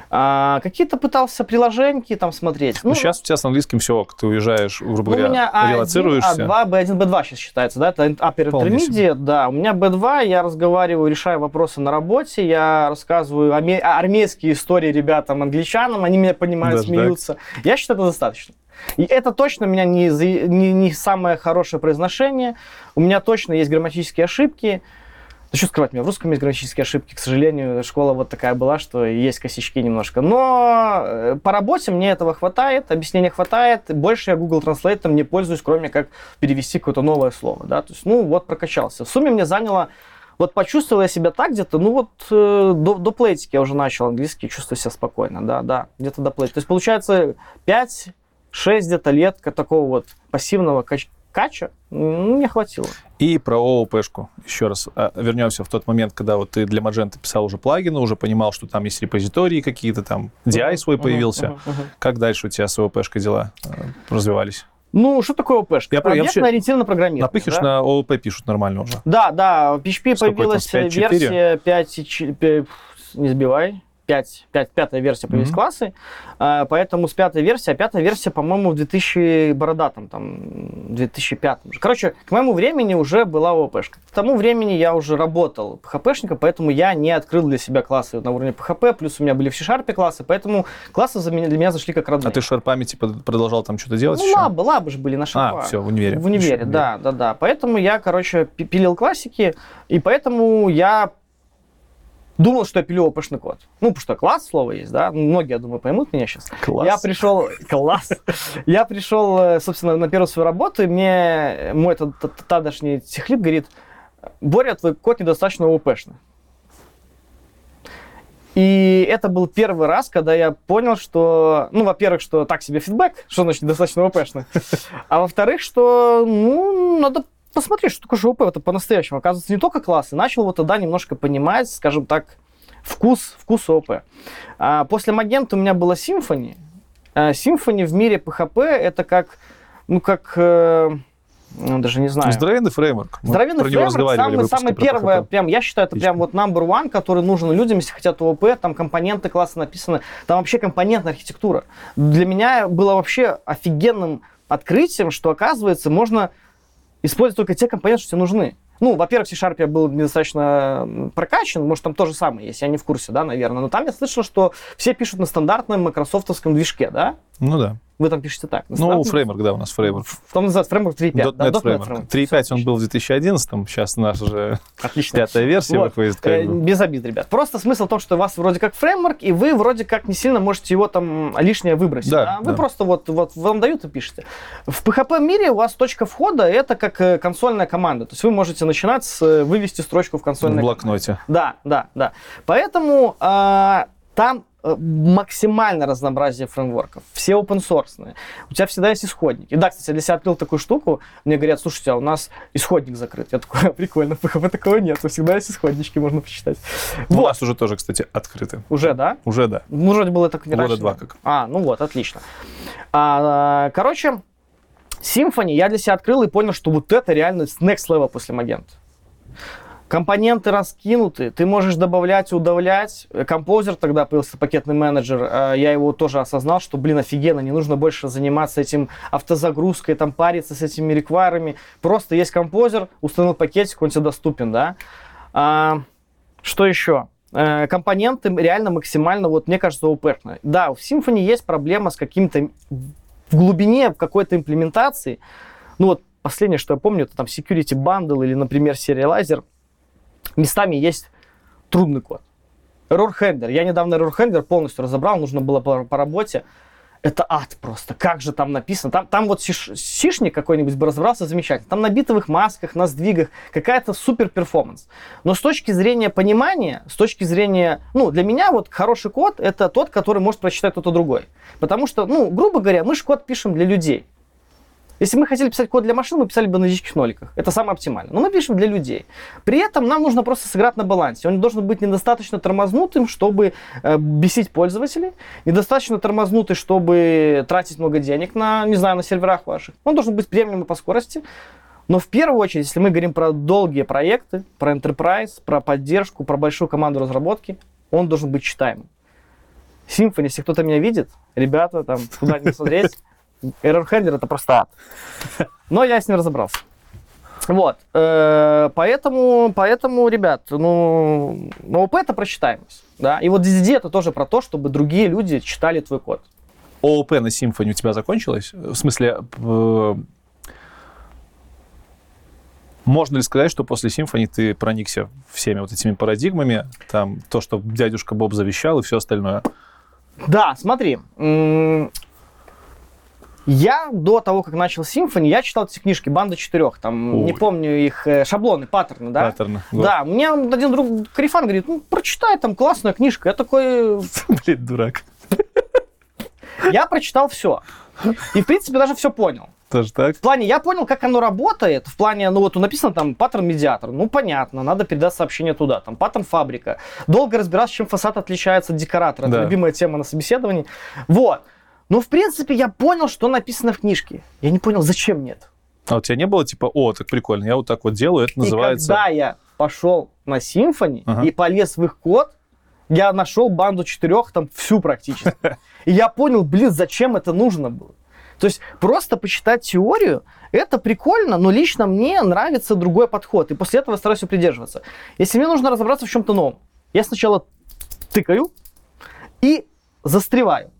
Какие-то пытался приложеньки там смотреть. Ну, сейчас у тебя с английским все ок. Ты уезжаешь, грубо говоря, релацируешься. У меня А2, B1, B2 сейчас считается, да? Это upper intermediate, да. У меня B2, я разговариваю, решаю вопросы на работе, я рассказываю армейские истории ребятам, англичанам, они меня понимают, даже смеются. Так? Я считаю, это достаточно. И это точно у меня не самое хорошее произношение. У меня точно есть грамматические ошибки. Да что скрывать, у меня в русском есть грамматические ошибки. К сожалению, школа вот такая была, что есть косячки немножко. Но по работе мне этого хватает, объяснения хватает. Больше я Google Translate не пользуюсь, кроме как перевести какое-то новое слово. Да? То есть, ну вот, прокачался. В сумме мне заняло... Вот почувствовал я себя так где-то, ну вот до Playtika я уже начал английский, чувствую себя спокойно. Да, где-то до Playtika. То есть, получается, 5-6 где-то лет такого вот пассивного кача мне хватило. И про ООПшку еще раз. Вернемся в тот момент, когда вот ты для Magento писал уже плагины, уже понимал, что там есть репозитории какие-то, там DI свой появился. Как дальше у тебя с ООПшкой дела развивались? Ну, что такое ООПшка? Объектно-ориентированное программирование. Напыхишь, да? На ООП пишут нормально уже. Да, PHP появилась версия 5.4. Не сбивай. пятая версия появились классы, поэтому с пятой версии, а пятая версия, по-моему, в 2005. Короче, к моему времени уже была ООПшка. К тому времени я уже работал PHP-шником, поэтому я не открыл для себя классы на уровне PHP, плюс у меня были в C-Sharp классы, поэтому классы для меня зашли как родные. А ты в шарпами типа продолжал там что-то делать? Ну, еще? Лабы же были на шарпа. А, все, в универе. В универе, да. Поэтому я, короче, пилил классики, и поэтому я думал, что я пилю ООПшный код. Ну, потому что класс слово есть, да? Многие, я думаю, поймут меня сейчас. Класс. Я пришел, собственно, на первую свою работу, и мне мой тогдашний Tech Lead говорит: Боря, твой код недостаточно ООПшный. И это был первый раз, когда я понял, что, ну, во-первых, что так себе фидбэк, что значит недостаточно ООПшный, а во-вторых, что, ну, надо посмотри, что такое ООП, это по-настоящему. Оказывается, не только классы. Начал вот тогда немножко понимать, скажем так, вкус ООП. После Magento у меня была Symfony. Symfony в мире PHP это как, ну, как, ну, даже не знаю. Здоровенный фреймворк. Здоровенный фреймворк, самое первое, прям, я считаю, это прям вот number one, который нужен людям, если хотят ООП, там компоненты класса написаны, там вообще компонентная архитектура. Для меня было вообще офигенным открытием, что, оказывается, можно использовать только те компоненты, что тебе нужны. Ну, во-первых, в C-Sharp я был недостаточно прокачан, может, там то же самое есть, я не в курсе, да, наверное, но там я слышал, что все пишут на стандартном майкрософтовском движке, да? Ну да. Вы там пишете так. Ну, фреймворк, да, у нас фреймворк. Там называется фреймворк 3.5. .NET фреймворк. 3.5 он был в 2011, сейчас наша же пятая версия выходит. Без обид, ребят. Просто смысл в том, что у вас вроде как фреймворк, и вы вроде как не сильно можете его там лишнее выбросить. Да, вы просто вот вам дают и пишете. В PHP-мире у вас точка входа, это как консольная команда. То есть вы можете начинать вывести строчку в консольной команде. В блокноте. Да. Поэтому там максимальное разнообразие фреймворков, все open-source. У тебя всегда есть исходники. И да, кстати, если я открыл такую штуку, мне говорят: слушайте, а у нас исходник закрыт. Я такой: прикольно, в PHP такого нет, всегда есть исходнички, можно почитать. У нас уже тоже, кстати, открыты. Уже, да? Уже, да. Ну, вроде было так не раньше. Года два как. Ну вот, отлично. Короче, Symfony я для себя открыл и понял, что вот это реально next level после Magento. Компоненты раскинуты, ты можешь добавлять и удалять. Композер тогда появился, пакетный менеджер, я его тоже осознал, что, блин, офигенно, не нужно больше заниматься этим автозагрузкой, там париться с этими реквайрами. Просто есть композер, установил пакетик, он тебе доступен, да. Что еще? Компоненты реально максимально, вот мне кажется, ООПшные. Да, в Symfony есть проблема с каким-то в глубине какой-то имплементации. Ну вот последнее, что я помню, это там security bundle или, например, serializer. Местами есть трудный код. Error handler. Я недавно error handler полностью разобрал, нужно было по работе. Это ад просто. Как же там написано? Там вот сишник какой-нибудь бы разобрался замечательно. Там на битовых масках, на сдвигах. Какая-то супер перформанс. Но с точки зрения понимания, с точки зрения... Ну, для меня вот хороший код это тот, который может прочитать кто-то другой. Потому что, ну, грубо говоря, мы же код пишем для людей. Если мы хотели писать код для машин, мы писали бы на десятых ноликах. Это самое оптимальное. Но мы пишем для людей. При этом нам нужно просто сыграть на балансе. Он должен быть недостаточно тормознутым, чтобы бесить пользователей, недостаточно тормознутый, чтобы тратить много денег на, не знаю, на серверах ваших. Он должен быть приемлемым по скорости. Но в первую очередь, если мы говорим про долгие проекты, про enterprise, про поддержку, про большую команду разработки, он должен быть читаемым. Symfony, если кто-то меня видит, ребята, там, куда ни смотреть, Error handler это просто ад. Но я с ним разобрался. Вот. Поэтому, ребят, ну, ООП это про читаемость. Да? И вот DTD это тоже про то, чтобы другие люди читали твой код. ООП на Symfony у тебя закончилось? В смысле, можно ли сказать, что после Symfony ты проникся всеми вот этими парадигмами, там, то, что дядюшка Боб завещал и все остальное? Да, смотри. Я до того, как начал Symfony, я читал эти книжки «Банда четырех», там, не помню их, шаблоны, паттерны, да? Паттерны, да. Мне один друг, Карифан, говорит: ну, прочитай, там классная книжка. Я такой... Блин, дурак. Я прочитал все. И, в принципе, даже все понял. Тоже так? В плане, я понял, как оно работает. В плане, ну, вот написано там паттерн-медиатор. Ну, понятно, надо передать сообщение туда. Там паттерн-фабрика. Долго разбирался, чем фасад отличается от декоратора. Да. Это любимая тема на собеседовании. Вот. Но, в принципе, я понял, что написано в книжке. Я не понял, зачем мне это. А у тебя не было типа: о, так прикольно, я вот так вот делаю, это называется... И когда я пошел на Symfony и полез в их код, я нашел банду четырех, там всю практически. И я понял, блин, зачем это нужно было. То есть просто почитать теорию, это прикольно, но лично мне нравится другой подход. И после этого я стараюсь придерживаться. Если мне нужно разобраться в чем-то новом, я сначала тыкаю и застреваю.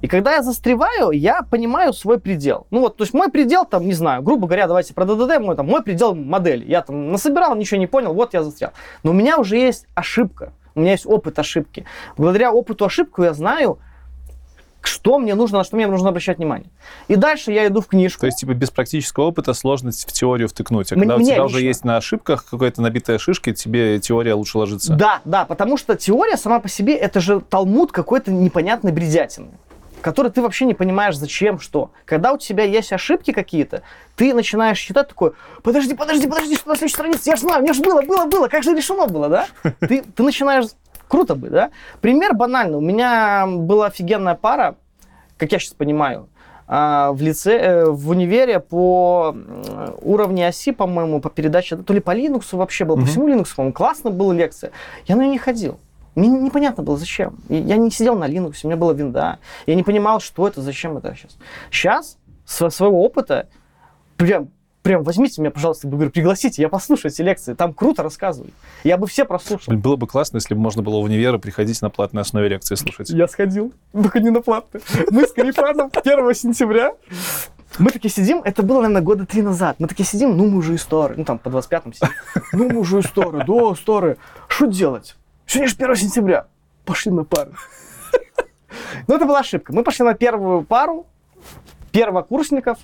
И когда я застреваю, я понимаю свой предел. Ну вот, то есть мой предел, там, не знаю, грубо говоря, давайте про ДДД, мой предел модели. Я там насобирал, ничего не понял, вот я застрял. Но у меня уже есть ошибка, у меня есть опыт ошибки. Благодаря опыту ошибку я знаю, что мне нужно, на что мне нужно обращать внимание. И дальше я иду в книжку. То есть, типа, без практического опыта сложность в теорию втыкнуть. А когда у тебя уже есть на ошибках какая-то набитая шишка, тебе теория лучше ложится. Да, да, потому что теория сама по себе, это же талмуд какой-то непонятной бредятины, который ты вообще не понимаешь, зачем, что. Когда у тебя есть ошибки какие-то, ты начинаешь считать такое, подожди, что на следующей странице, я же знаю, у меня же было, как же решено было, да? Ты начинаешь, круто бы, да? Пример банальный. У меня была офигенная пара, как я сейчас понимаю, в универе по уровню оси, по-моему, по передаче, то ли по Linux вообще было, по всему Linux, по-моему, классно была лекция. Я на нее не ходил. Мне непонятно было, зачем. Я не сидел на Linux, у меня была винда. Я не понимал, что это, зачем это сейчас. Сейчас, со своего опыта, прям возьмите меня, пожалуйста, пригласите, я послушаю эти лекции, там круто рассказывают. Я бы все прослушал. Было бы классно, если бы можно было в универ приходить на платной основе лекции слушать. Я сходил, только не на платную. Мы с Карифаном 1 сентября... Мы такие сидим, это было, наверное, 3 года назад. Мы такие сидим, ну мы уже исторы. Ну там по 25-м сидим. Ну мы уже исторы, да, исторы. Что делать? Сегодня же 1 сентября. Пошли на пару. Но это была ошибка. Мы пошли на первую пару первокурсников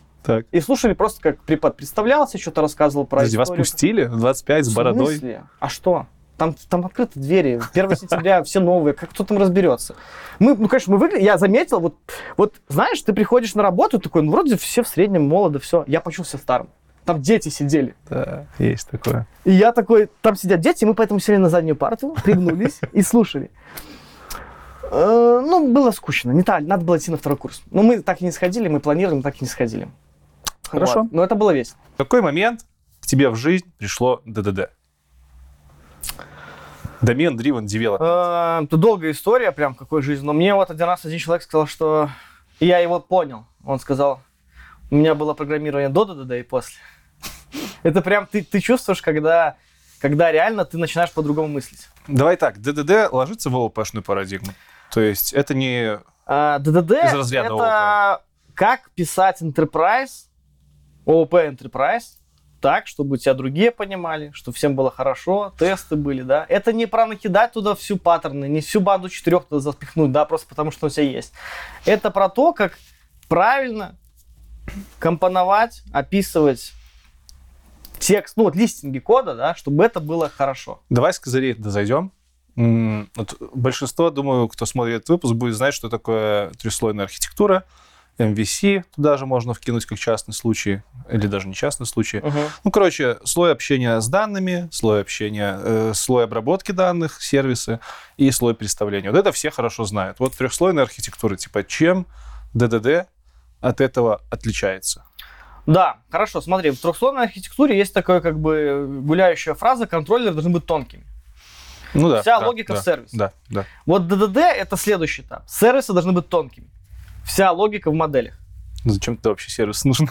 и слушали просто, как препод представлялся, что-то рассказывал про историю. Вас пустили? 25 с бородой? А что? Там открыты двери. 1 сентября все новые. Как кто там разберется? Ну, конечно, мы выглядели. Я заметил, вот знаешь, ты приходишь на работу, такой, ну, вроде все в среднем молодо, все. Я почувствовал себя старым. Там дети сидели. Да, есть такое. И я такой, там сидят дети, мы поэтому сели на заднюю парту, пригнулись и слушали. Ну, было скучно. Не так, надо было идти на второй курс. Но мы так и не сходили, мы планируем, так и не сходили. Хорошо. Но это было весело. В какой момент к тебе в жизнь пришло ДДД? Domain Driven Development. Это долгая история, прям, какой жизнь. Но мне вот один раз один человек сказал, что... И я его понял. Он сказал... У меня было программирование до ДДД и после. Это прям ты чувствуешь, когда реально ты начинаешь по-другому мыслить. Давай так, ДДД ложится в ООПшную парадигму? То есть это не ДДД из разряда ООП? Это как писать Enterprise, ООП Enterprise, так, чтобы тебя другие понимали, чтобы всем было хорошо, тесты были, да. Это не про накидать туда всю паттерны, не всю банду четырех туда запихнуть, да, просто потому что у тебя есть. Это про то, как правильно... компоновать, описывать текст, ну вот листинги кода, да, чтобы это было хорошо. Давай с козырей туда зайдем. Вот большинство, думаю, кто смотрит этот выпуск, будет знать, что такое трехслойная архитектура, MVC, туда же можно вкинуть как частный случай, или даже не частный случай. Ну, короче, слой общения с данными, слой общения, слой обработки данных, сервисы и слой представления. Вот это все хорошо знают. Вот трехслойная архитектура, типа чем ДДД от этого отличается? Да, хорошо, смотри, в трехслойной архитектуре есть такая как бы гуляющая фраза, контроллеры должны быть тонкими. Ну да. Вся логика в сервисе. Да. Вот ДДД это следующий этап. Сервисы должны быть тонкими. Вся логика в моделях. Зачем тебе вообще сервис нужен?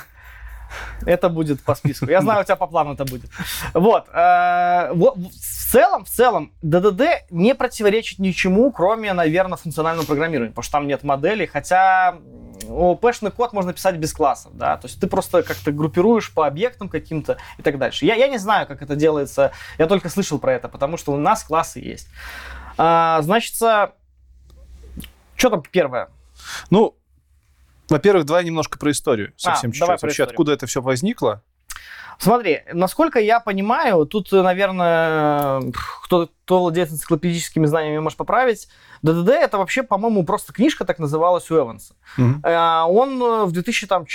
Это будет по списку. Я знаю, у тебя по плану это будет. Вот. В целом, ДДД не противоречит ничему, кроме, наверное, функционального программирования, потому что там нет моделей, хотя ООПшный код можно писать без классов, да, то есть ты просто как-то группируешь по объектам каким-то и так дальше. Я не знаю, как это делается, я только слышал про это, потому что у нас классы есть. Значит, что там первое? Ну, во-первых, давай немножко про историю, совсем чуть-чуть. Вообще, откуда это все возникло? Смотри, насколько я понимаю, тут, наверное, кто владеет энциклопедическими знаниями, может поправить. ДДД это вообще, по-моему, просто книжка так называлась у Эванса. Он в 2004,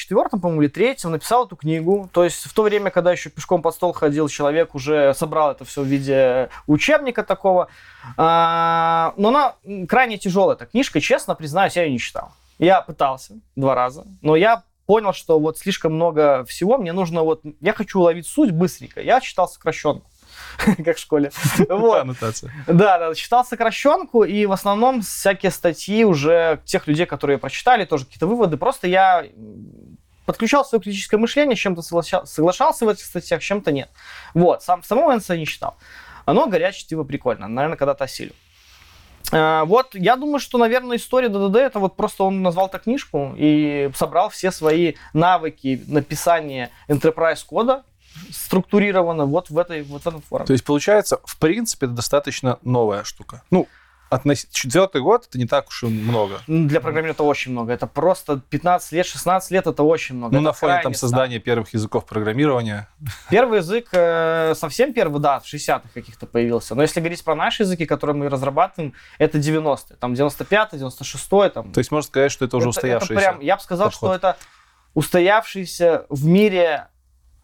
по-моему, или 2003 написал эту книгу. То есть в то время, когда еще пешком под стол ходил, человек уже собрал это все в виде учебника такого. Но она крайне тяжелая, эта книжка. Честно признаюсь, я ее не читал. Я пытался 2 раза, но я... понял, что вот слишком много всего, мне нужно вот... Я хочу уловить суть быстренько. Я читал сокращенку. как в школе. Аннотация. Да, читал сокращенку, и в основном всякие статьи уже тех людей, которые прочитали, тоже какие-то выводы. Просто я подключал свое критическое мышление, с чем-то соглашался в этих статьях, с чем-то нет. Вот, самого НС не читал. Оно горячее, типа, прикольно. Наверное, когда-то осилю. Вот, я думаю, что, наверное, история ДДД, это вот просто он назвал так книжку и собрал все свои навыки написания enterprise-кода структурированно вот в этом форуме. То есть, получается, в принципе, это достаточно новая штука. Ну, 2004 год, это не так уж и много. Для программирования это очень много. Это просто 15 лет, 16 лет, это очень много. Ну, это на фоне там создания первых языков программирования. Первый язык, совсем первый, да, в 60-х каких-то появился. Но если говорить про наши языки, которые мы разрабатываем, это 90-е. Там 95-й, 96-й. Там. То есть можно сказать, что это уже устоявшийся подход. Я бы сказал, что это устоявшийся в мире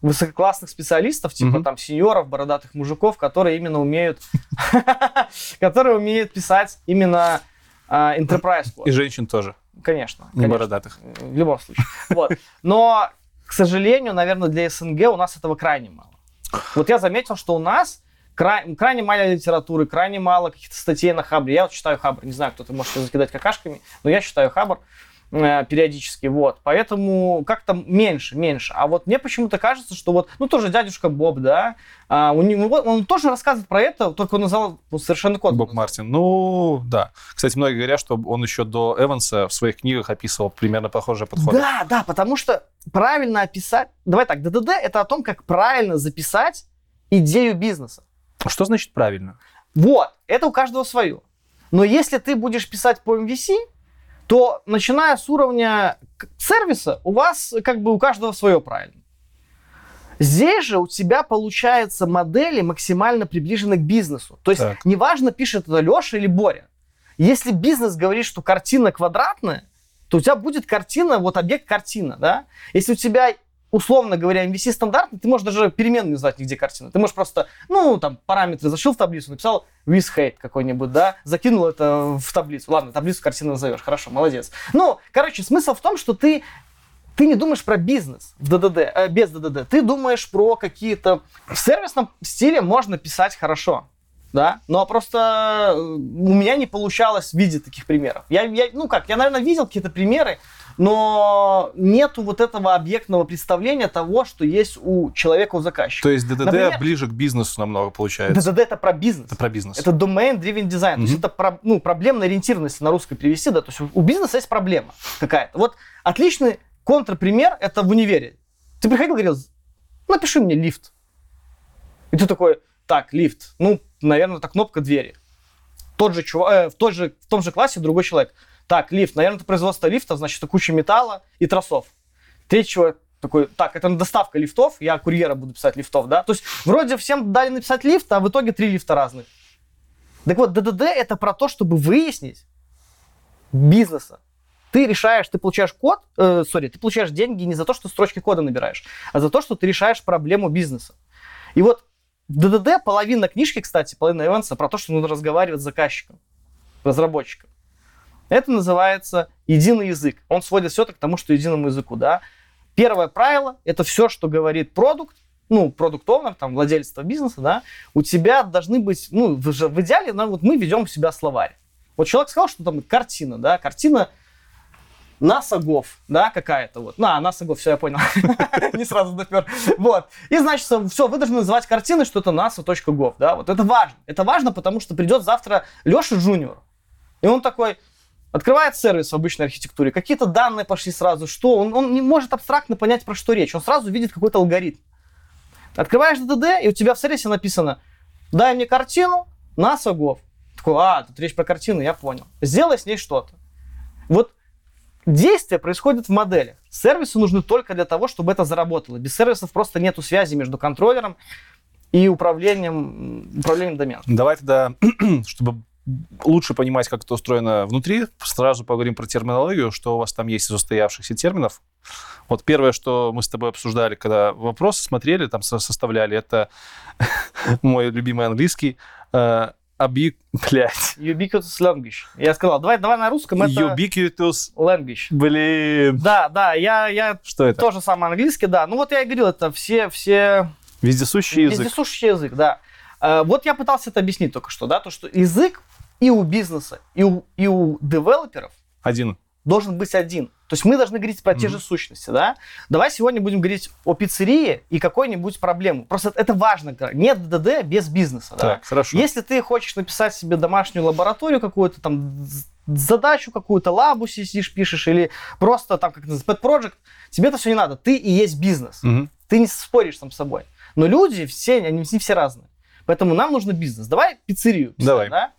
высококлассных специалистов, типа там сеньоров, бородатых мужиков, которые именно умеют писать именно enterprise-код. И женщин тоже. Конечно. Не бородатых. В любом случае. Вот. Но, к сожалению, наверное, для СНГ у нас этого крайне мало. Вот я заметил, что у нас крайне мало литературы, крайне мало каких-то статей на Хабре. Я вот читаю Хабр. Не знаю, кто-то может закидать какашками, но я читаю Хабр периодически, вот, поэтому как-то меньше. А вот мне почему-то кажется, что вот, ну, тоже дядюшка Боб, да, он тоже рассказывает про это, только он назвал совершенно код. Боб Мартин, ну, да. Кстати, многие говорят, что он еще до Эванса в своих книгах описывал примерно похожие подходы. Да, потому что правильно описать... Давай так, ДДД — это о том, как правильно записать идею бизнеса. Что значит правильно? Вот, это у каждого свое. Но если ты будешь писать по MVC, то, начиная с уровня сервиса, у вас как бы у каждого свое правильно. Здесь же у тебя, получается, модели максимально приближены к бизнесу. То есть неважно, пишет это Леша или Боря. Если бизнес говорит, что картина квадратная, то у тебя будет картина, вот объект картина, да? Если у тебя, условно говоря, MVC стандартный, ты можешь даже переменную не знать нигде картина. Ты можешь просто, ну, там, параметры зашил в таблицу, написал with-hate какой-нибудь, да, закинул это в таблицу. Ладно, таблицу картину назовешь, хорошо, молодец. Ну, короче, смысл в том, что ты не думаешь про бизнес в ДДД, без ДДД. Ты думаешь про какие-то... В сервисном стиле можно писать хорошо, да, но просто у меня не получалось в виде таких примеров. Я, наверное, видел какие-то примеры, но нету вот этого объектного представления того, что есть у человека, у заказчика. То есть ДДД, например, ближе к бизнесу намного получается. ДДД — это про бизнес. Это про бизнес. Это Domain Driven Design. Mm-hmm. То есть это проблемная ориентированность, на русский перевести. Да? То есть у бизнеса есть проблема какая-то. Вот отличный контрпример — это в универе. Ты приходил и говорил, напиши мне лифт. И ты такой, так, лифт. Ну, наверное, это кнопка двери. В том же классе другой человек. Так, лифт. Наверное, это производство лифтов, значит, это куча металла и тросов. Третий человек такой, так, это доставка лифтов, я курьера буду писать лифтов, да? То есть вроде всем дали написать лифт, а в итоге 3 лифта разных. Так вот, ДДД — это про то, чтобы выяснить бизнеса. Ты получаешь деньги не за то, что строчки кода набираешь, а за то, что ты решаешь проблему бизнеса. И вот ДДД, половина книжки, кстати, половина Эванса, про то, что нужно разговаривать с заказчиком, разработчиком. Это называется единый язык. Он сводит все к тому, что единому языку, да. Первое правило – это все, что говорит продукт, ну, продукт-овнер, там, владелец бизнеса, да. У тебя должны быть, ну, в идеале, ну, вот мы ведем у себя словарь. Вот человек сказал, что там картина, да, картина носогов, да, какая-то вот. Носогов, все, я понял. Не сразу допер. Вот. И, значит, все, вы должны называть картины, что это nasa.gov, да. Вот это важно. Это важно, потому что придет завтра Леша Джуниор, и он такой... Открывает сервис в обычной архитектуре, какие-то данные пошли сразу, что он не может абстрактно понять, про что речь, он сразу видит какой-то алгоритм. Открываешь ДДД, и у тебя в сервисе написано, дай мне картину, nasa.gov. Такой, тут речь про картину, я понял. Сделай с ней что-то. Вот действие происходит в моделях. Сервисы нужны только для того, чтобы это заработало. Без сервисов просто нету связи между контроллером и управлением доменом. Давай тогда, чтобы... лучше понимать, как это устроено внутри. Сразу поговорим про терминологию, что у вас там есть из устоявшихся терминов. Вот первое, что мы с тобой обсуждали, когда вопросы смотрели, там составляли, это мой любимый английский. Ubiquitous Language. Я сказал, давай на русском это... Ubiquitous Language. Блин. Да, я... Что это? Тоже самое английский, да. Ну вот я и говорил, это все... Вездесущий язык. Вездесущий язык, да. Вот я пытался это объяснить только что, да, то, что язык и у бизнеса, и у девелоперов один. Должен быть один. То есть мы должны говорить про те же сущности, да? Давай сегодня будем говорить о пиццерии и какой-нибудь проблеме. Просто это важно. Нет ДДД без бизнеса. Так, да? Хорошо. Если ты хочешь написать себе домашнюю лабораторию какую-то, там, задачу какую-то, лабу сидишь, пишешь, или просто там как-то pet project, тебе это все не надо. Ты и есть бизнес. Ты не споришь сам с собой. Но люди все, они все разные. Поэтому нам нужен бизнес. Давай пиццерию писать, давай. Да?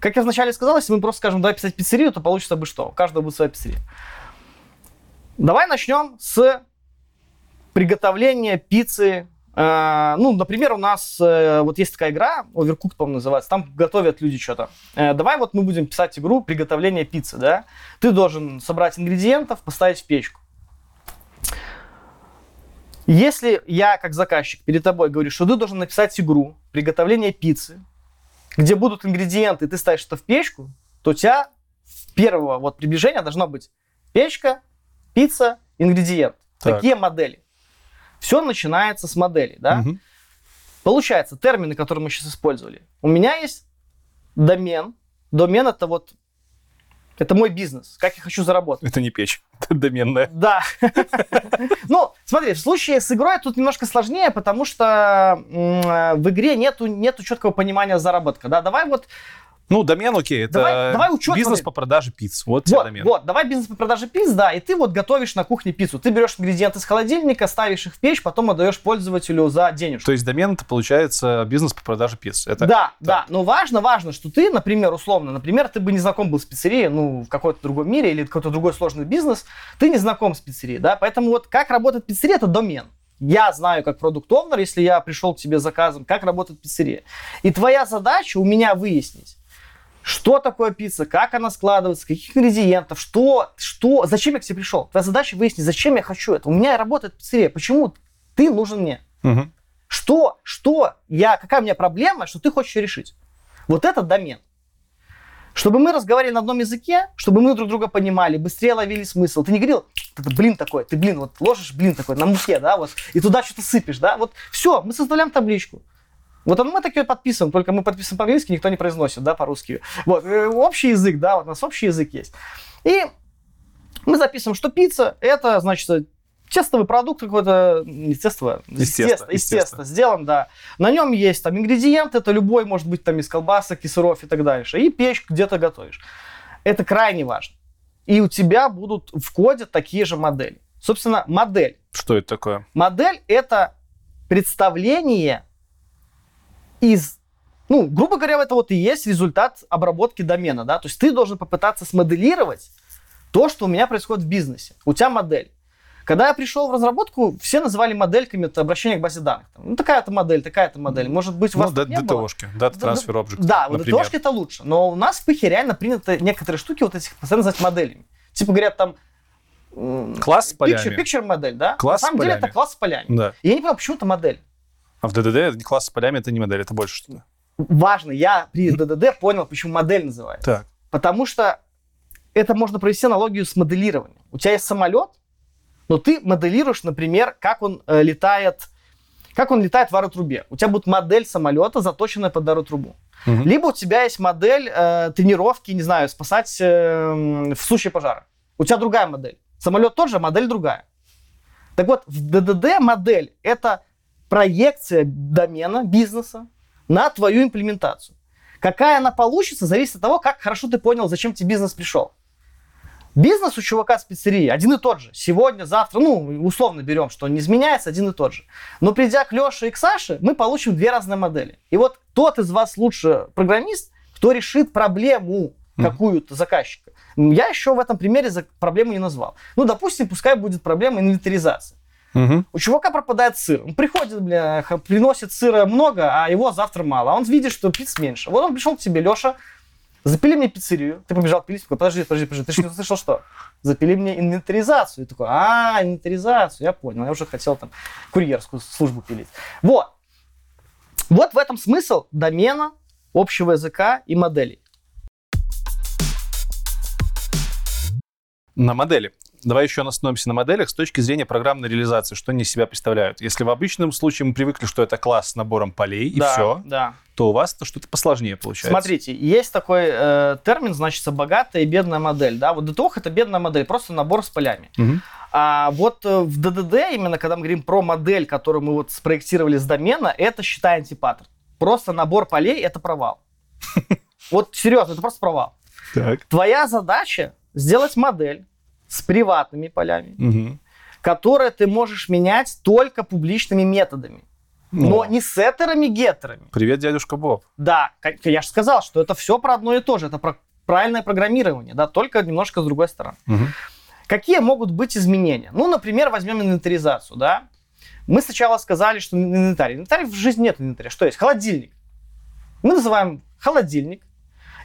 Как я вначале сказал, если мы просто скажем, давай писать пиццерию, то получится бы что? У каждого будет своя пиццерия. Давай начнем с приготовления пиццы. Ну, например, у нас вот есть такая игра, Overcooked, по-моему, называется, там готовят люди что-то. Давай вот мы будем писать игру приготовления пиццы, да? Ты должен собрать ингредиентов, поставить в печку. Если я, как заказчик, перед тобой говорю, что ты должен написать игру приготовления пиццы, где будут ингредиенты, и ты ставишь это в печку, то у тебя первого вот приближения должна быть печка, пицца, ингредиент. Так. Такие модели. Все начинается с моделей, да? Угу. Получается, термины, которые мы сейчас использовали. У меня есть домен. Домен — это вот... Это мой бизнес. Как я хочу заработать. Это не печь. Это доменная. Да. Ну, смотри, в случае с игрой тут немножко сложнее, потому что в игре нету четкого понимания заработка. Да, давай вот... Ну, домен, окей, это бизнес по продаже пицц. Вот тебе домен. Вот, давай бизнес по продаже пицц, да, и ты вот готовишь на кухне пиццу. Ты берешь ингредиенты из холодильника, ставишь их в печь, потом отдаешь пользователю за денежку. То есть домен, это получается бизнес по продаже пицц. Это... Да, но важно, что ты, например, условно, ты бы не знаком был с пиццерией, ну, в каком-то другом мире или какой-то другой сложный бизнес, ты не знаком с пиццерией, да, поэтому вот как работает пиццерия, это домен. Я знаю, как продукт-овнер, если я пришел к тебе с заказом, как работает пиццерия. И твоя задача у меня выяснить, что такое пицца, как она складывается, каких ингредиентов, что, зачем я к тебе пришел. Твоя задача выяснить, зачем я хочу это. У меня работает пиццерия, почему ты нужен мне? Угу. Какая у меня проблема, что ты хочешь решить? Вот это домен. Чтобы мы разговаривали на одном языке, чтобы мы друг друга понимали, быстрее ловили смысл. Ты не говорил, ты ложишь блин такой на муке, да, вот, и туда что-то сыпешь, да, вот, все, мы составляем табличку. Вот мы так ее подписываем, только мы подписываем по-английски, никто не произносит, да, по-русски. Вот, общий язык, да, вот у нас общий язык есть. И мы записываем, что пицца, это, значит, тестовый продукт какой-то, естественно, сделан, да. На нем есть там ингредиенты, это любой, может быть, там из колбасок, и сыров и так дальше. И печь где-то готовишь. Это крайне важно. И у тебя будут в коде такие же модели. Собственно, модель. Что это такое? Модель — это представление... грубо говоря, это вот и есть результат обработки домена, да, то есть ты должен попытаться смоделировать то, что у меня происходит в бизнесе. У тебя модель. Когда я пришел в разработку, все называли модельками это обращение к базе данных. Ну, такая-то модель, может быть, у вас не было? Data Access Object, да, вот DTO-шки это лучше, но у нас в пыхе реально принято некоторые штуки вот этих постоянно называть моделями. Типа говорят там... Класс с полями. Picture модель, да? На самом деле это класс с полями. Да. И я не понимаю, почему это модель. А в ДДД класс с полями — это не модель, это больше что-то. Важно. Я при ДДД понял, почему модель называется. Так. Потому что это можно провести аналогию с моделированием. У тебя есть самолет, но ты моделируешь, например, как он летает в аэротрубе. У тебя будет модель самолета, заточенная под аэротрубу. Угу. Либо у тебя есть модель тренировки, не знаю, спасать в случае пожара. У тебя другая модель. Самолет тоже, модель другая. Так вот, в ДДД модель — это проекция домена, бизнеса на твою имплементацию. Какая она получится, зависит от того, как хорошо ты понял, зачем тебе бизнес пришел. Бизнес у чувака с пиццерии один и тот же. Сегодня, завтра, условно берем, что он не изменяется, один и тот же. Но придя к Леше и к Саше, мы получим две разные модели. И вот тот из вас лучше программист, кто решит проблему какую-то заказчика. Я еще в этом примере проблему не назвал. Допустим, пускай будет проблема инвентаризации. Угу. У чувака пропадает сыр. Он приходит, приносит сыра много, а его завтра мало. А он видит, что пиц меньше. Вот он пришел к тебе, Леша, запили мне пиццерию. Ты побежал пилить, такой, подожди, ты же не услышал, что? Запили мне инвентаризацию. И такой, инвентаризацию, я понял. Я уже хотел там курьерскую службу пилить. Вот. Вот в этом смысл домена, общего языка и моделей. На модели. Давай еще остановимся на моделях с точки зрения программной реализации, что они из себя представляют. Если в обычном случае мы привыкли, что это класс с набором полей и все, то у вас-то что-то посложнее получается. Смотрите, есть такой термин, значит, богатая и бедная модель. Да? Вот DTO — это бедная модель, просто набор с полями. Угу. А вот в ДДД, именно когда мы говорим про модель, которую мы вот спроектировали с домена, это, считай, антипаттерн. Просто набор полей — это провал. Вот серьезно, это просто провал. Твоя задача — сделать модель с приватными полями, которые ты можешь менять только публичными методами. Но не сеттерами, геттерами. Привет, дядюшка Боб. Да, я же сказал, что это все про одно и то же. Это про правильное программирование, да, только немножко с другой стороны. Какие могут быть изменения? Ну, например, возьмем инвентаризацию, да. Мы сначала сказали, что инвентарь. Инвентарь в жизни нет инвентаря. Что есть? Холодильник. Мы называем холодильник.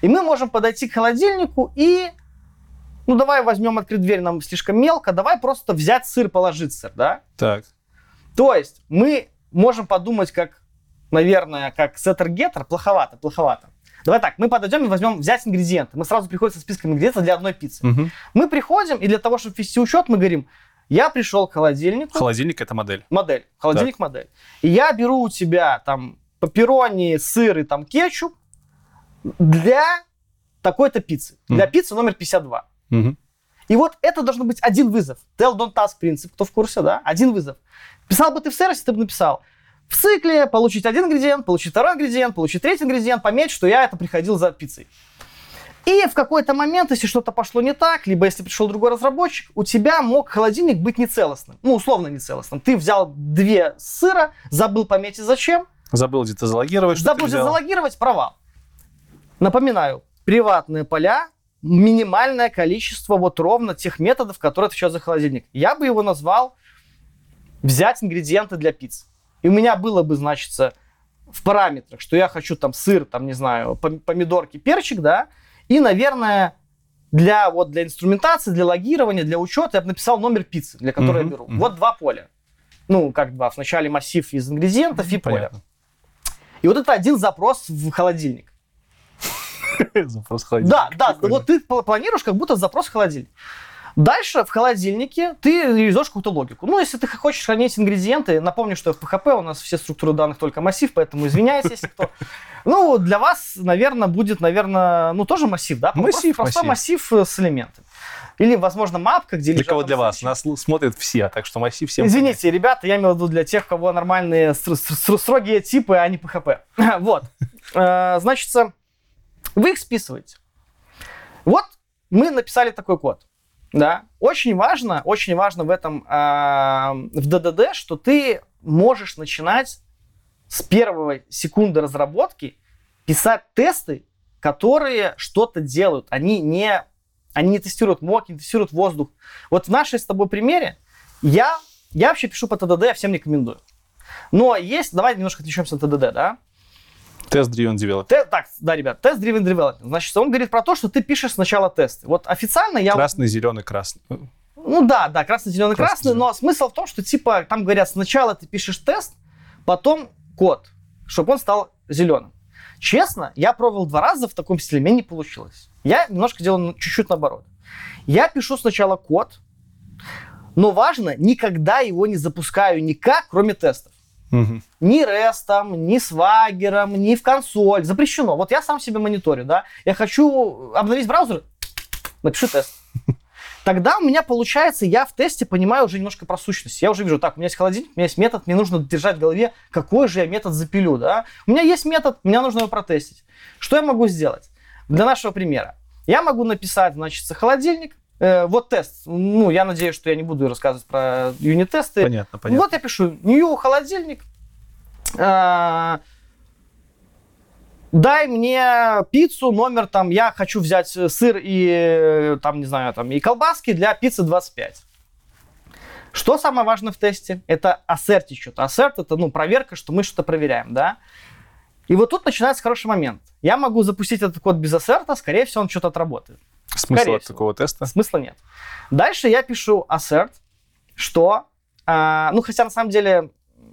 И мы можем подойти к холодильнику и... Ну, давай возьмем открыть дверь, нам слишком мелко. Давай просто взять сыр, положить сыр, да? Так. То есть мы можем подумать, как, наверное, как сеттер-геттер. Плоховато, плоховато. Давай так, мы подойдем и возьмем взять ингредиенты. Мы сразу приходим со списком ингредиентов для одной пиццы. Угу. Мы приходим, и для того, чтобы ввести учет, мы говорим, я пришел к холодильнику. Холодильник — это модель. Модель. Холодильник — модель. И я беру у тебя там пепперони, сыр и там кетчуп для такой-то пиццы. Для пиццы номер 52. И вот это должен быть один вызов. Tell, don't ask принцип, кто в курсе, да? Один вызов. Писал бы ты в сервисе, ты бы написал. В цикле получить один ингредиент, получить второй ингредиент, получить третий ингредиент, пометь, что я это приходил за пиццей. И в какой-то момент, если что-то пошло не так, либо если пришел другой разработчик, у тебя мог холодильник быть нецелостным. Ну, условно нецелостным. Ты взял две сыра, забыл пометить зачем. Забыл где-то залогировать. Забыл где-то залогировать, провал. Напоминаю, приватные поля, минимальное количество вот ровно тех методов, которые отвечают за холодильник. Я бы его назвал «взять ингредиенты для пиццы». И у меня было бы, значит, в параметрах, что я хочу там сыр, там, не знаю, помидорки, перчик, да, и, наверное, для, вот, для инструментации, для логирования, для учета я бы написал номер пиццы, для которой я беру. Вот два поля. Ну, как два. Вначале массив из ингредиентов и поля. И вот это один запрос в холодильник. Запрос в холодильник. Да, да, вот ты планируешь как будто запрос в холодильник. Дальше в холодильнике ты реализуешь какую-то логику. Ну, если ты хочешь хранить ингредиенты, напомню, что в PHP у нас все структуры данных только массив, поэтому извиняюсь, если кто. Ну, для вас, наверное, будет, наверное, ну, тоже массив, да? Массив, просто массив с элементами. Или, возможно, мапка, где... Для кого для вас? Нас смотрят все, так что массив всем... Извините, ребята, я имею в виду для тех, у кого нормальные строгие типы, а не PHP. Вот. Значит, вы их списываете. Вот мы написали такой код. Да, очень важно в этом, в ДДД, что ты можешь начинать с первой секунды разработки писать тесты, которые что-то делают. Они не тестируют мок, не тестируют воздух. Вот в нашей с тобой примере я вообще пишу по ТДД, я всем рекомендую. Но есть, давай немножко отвлечемся на ТДД, да? Test-driven development. Ребят, test-driven development. Значит, он говорит про то, что ты пишешь сначала тесты. Вот официально я... Красный, зеленый, красный. Ну да, красный, зеленый, красный. Но смысл в том, что типа там говорят, сначала ты пишешь тест, потом код, чтобы он стал зеленым. Честно, я пробовал 2 раза в таком стиле, мне не получилось. Я немножко делаю чуть-чуть наоборот. Я пишу сначала код, но важно, никогда его не запускаю никак, кроме тестов. Ни рестом, ни свагером, ни в консоль. Запрещено. Вот я сам себе мониторю, да. Я хочу обновить браузер, напишу тест. Тогда у меня получается, я в тесте понимаю уже немножко про сущность. Я уже вижу, так, у меня есть холодильник, у меня есть метод, мне нужно держать в голове, какой же я метод запилю, да. У меня есть метод, мне нужно его протестить. Что я могу сделать? Для нашего примера. Я могу написать, значит, холодильник, вот тест. Ну, я надеюсь, что я не буду рассказывать про юнит-тесты. Понятно. Вот я пишу new холодильник. Дай мне пиццу номер, там, я хочу взять сыр и, там, не знаю, там, и колбаски для пиццы 25. Что самое важное в тесте? Это ассертить что-то. Ассерт — это, ну, проверка, что мы что-то проверяем, да? И вот тут начинается хороший момент. Я могу запустить этот код без ассерта, скорее всего, он что-то отработает. Смысла от такого теста? Смысла нет. Дальше я пишу assert, что... ну, хотя на самом деле...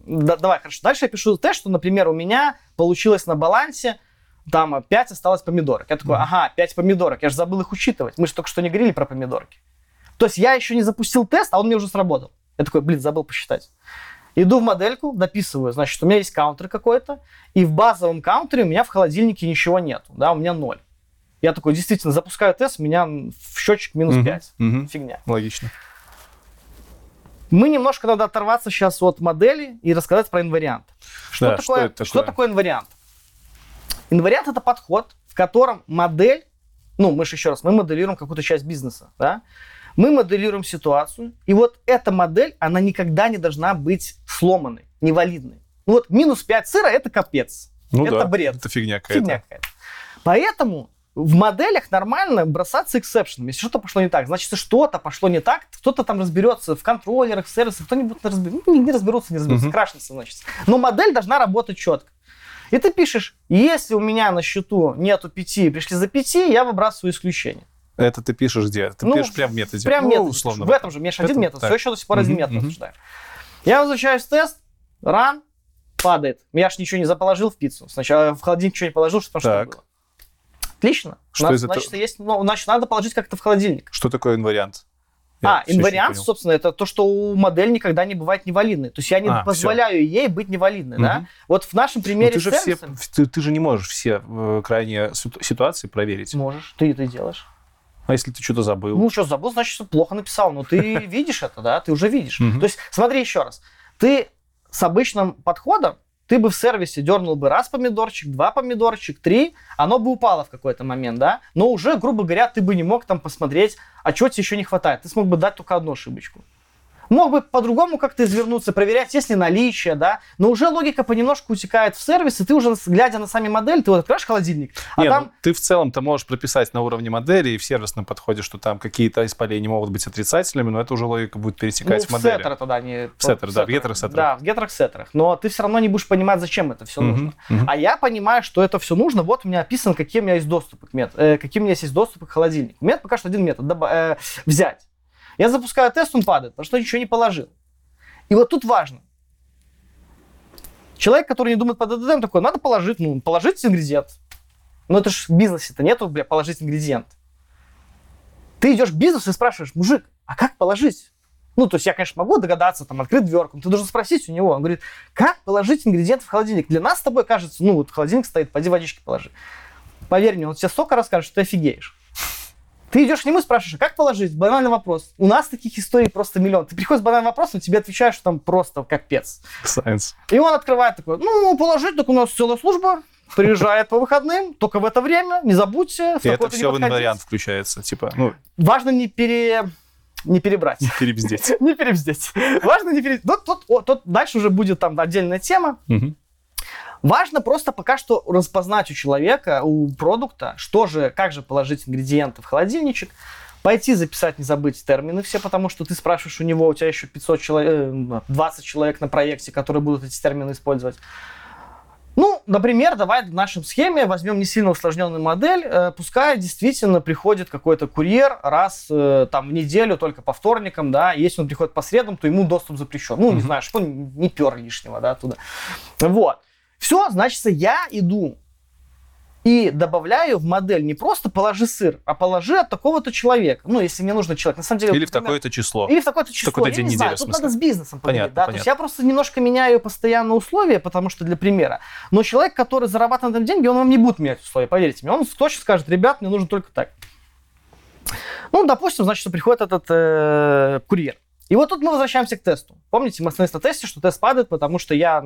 Да, давай, хорошо. Дальше я пишу тест, что, например, у меня получилось на балансе, там, 5 осталось помидорок. Я такой, 5 помидорок, я же забыл их учитывать. Мы же только что не говорили про помидорки. То есть я еще не запустил тест, а он мне уже сработал. Я такой, блин, забыл посчитать. Иду в модельку, дописываю, значит, у меня есть каунтер какой-то, и в базовом каунтере у меня в холодильнике ничего нету, да, у меня 0. Я такой, действительно, запускаю тест, у меня в счетчик минус 5. Фигня. Логично. Мы немножко надо оторваться сейчас от модели и рассказать про инвариант. Что такое инвариант? Инвариант — это подход, в котором модель, ну, мы же еще раз, мы моделируем какую-то часть бизнеса, да? Мы моделируем ситуацию, и вот эта модель, она никогда не должна быть сломанной, невалидной. Ну вот минус 5 сыра — это капец, бред. Это фигня какая-то. Поэтому в моделях нормально бросаться эксепшенами. Если что-то пошло не так, значит, что-то пошло не так, кто-то там разберется в контроллерах, в сервисах, кто-нибудь не разберутся, крашнется, значит. Но модель должна работать четко. И ты пишешь, если у меня на счету нету 5, пришли за 5, я выбрасываю исключение. Это ты пишешь где? Ты пишешь прямо в методе? Прямо в методе. Условно. В этом же, у меня же один метод, так. Все еще до сих пор один метод обсуждаем. Я возвращаюсь в тест, run, падает. Я же ничего не заположил в пиццу. Сначала в холодильник ничего не положил, потому что так было. Отлично. Значит, надо положить как-то в холодильник. Что такое инвариант? Инвариант, собственно, это то, что у модели никогда не бывает невалидной. То есть я не позволяю ей быть невалидной. Да? Вот в нашем примере с сервисом... Ты же не можешь все крайние ситуации проверить. Можешь, ты это делаешь. А если ты что-то забыл? Ну, что-то забыл, значит, что плохо написал. Но ты видишь это, да, ты уже видишь. То есть смотри еще раз. Ты с обычным подходом, ты бы в сервисе дернул бы раз помидорчик, два помидорчик, 3, оно бы упало в какой-то момент, да? Но уже, грубо говоря, ты бы не мог там посмотреть, а чего тебе еще не хватает. Ты смог бы дать только одну ошибочку. Мог бы по-другому как-то извернуться, проверять, есть ли наличие, да? Но уже логика понемножку утекает в сервис, и ты уже, глядя на сами модели, ты вот открываешь холодильник, ты в целом-то можешь прописать на уровне модели и в сервисном подходе, что там какие-то исполнения могут быть отрицательными, но это уже логика будет пересекать в модели. В геттерах-сеттерах. Да, в геттерах-сеттерах. Но ты все равно не будешь понимать, зачем это все нужно. А я понимаю, что это все нужно. Вот у меня описано, какие у меня есть доступы к холодильнику. У меня пока что один метод взять. Я запускаю тест, он падает, потому что ничего не положил. И вот тут важно. Человек, который не думает по ДДД, он такой, надо положить, положить ингредиент. Но это же в бизнесе-то нету, положить ингредиент. Ты идешь в бизнес и спрашиваешь, мужик, а как положить? Ну, то есть я, конечно, могу догадаться, там, открыть дверку, но ты должен спросить у него. Он говорит, как положить ингредиент в холодильник? Для нас с тобой кажется, вот холодильник стоит, пойди водички положи. Поверь мне, он тебе столько расскажет, что ты офигеешь. Ты идешь к нему и спрашиваешь, как положить? Банальный вопрос. У нас таких историй просто миллион. Ты приходишь с банальным вопросом, тебе отвечаешь, что там просто капец. Science. И он открывает такой, положить, так у нас целая служба, приезжает по выходным, только в это время, не забудьте. И это все в инвариант включается, Важно не перебрать. Не перебздеть. Не перебздеть. Важно не перебздеть. Дальше уже будет там отдельная тема. Важно просто пока что распознать у человека, у продукта, как же положить ингредиенты в холодильничек, пойти записать, не забыть термины все, потому что ты спрашиваешь у него, у тебя еще 20 человек на проекте, которые будут эти термины использовать. Например, давай в нашем схеме возьмем не сильно усложненную модель, пускай действительно приходит какой-то курьер раз в неделю, только по вторникам, да, если он приходит по средам, то ему доступ запрещен. Не знаю, что он не пер лишнего, да, туда. Вот. Все, значит, я иду и добавляю в модель не просто положи сыр, а положи от такого-то человека. Если мне нужен человек, на самом деле... Или в такое-то число. Я не знаю, тут надо с бизнесом поговорить. Да? То есть я просто немножко меняю постоянно условия, потому что для примера. Но человек, который зарабатывает на этом деньги, он вам не будет менять условия, поверьте мне. Он точно скажет, ребят, мне нужно только так. Допустим, значит, приходит этот курьер. И вот тут мы возвращаемся к тесту. Помните, мы остановились на тесте, что тест падает, потому что я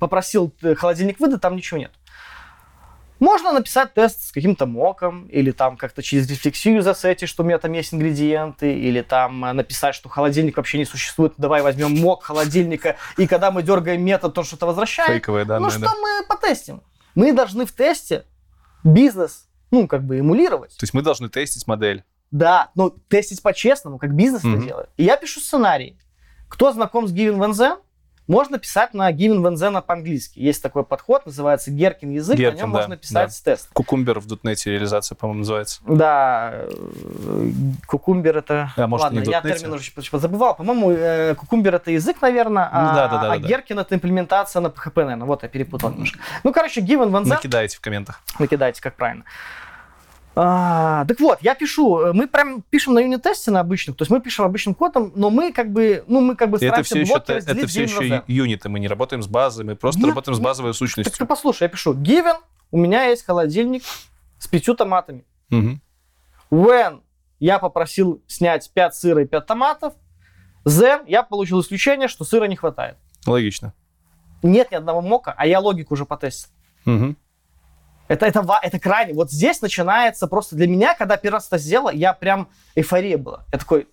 попросил холодильник выдать, там ничего нет. Можно написать тест с каким-то моком, или там как-то через рефлексию засетить, что у меня там есть ингредиенты, или там написать, что холодильник вообще не существует, давай возьмем мок холодильника, и когда мы дергаем метод, то что-то возвращает. Фейковые данные, мы потестим? Мы должны в тесте бизнес, эмулировать. То есть мы должны тестить модель. Да, но тестить по-честному, как бизнес это делает. И я пишу сценарий. Кто знаком с Given When Then, можно писать на Given When Then по-английски. Есть такой подход, называется Gherkin язык, на нем можно писать тест. Cucumber в .NET реализация, по-моему, называется. Да, Cucumber это... Ладно, я термин уже позабывал. По-моему, Cucumber это язык, наверное, а Gherkin это имплементация на PHP, наверное. Вот я перепутал немножко. Given When Then... Накидайте в комментах. Накидайте, как правильно. Так вот, я пишу, мы прям пишем на юнит-тесте на обычных, то есть мы пишем обычным кодом, но мы как бы, стараемся блоки разделить. Это все еще юниты, мы не работаем с базой, мы просто работаем с базовой сущностью. Так что послушай, я пишу given, у меня есть холодильник с 5 томатами. Угу. When я попросил снять 5 сыра и 5 томатов, then я получил исключение, что сыра не хватает. Логично. Нет ни одного мока, а я логику уже потестил. Угу. Это крайне. Вот здесь начинается просто для меня, когда первый раз это сделал, я прям эйфория была. Я такой,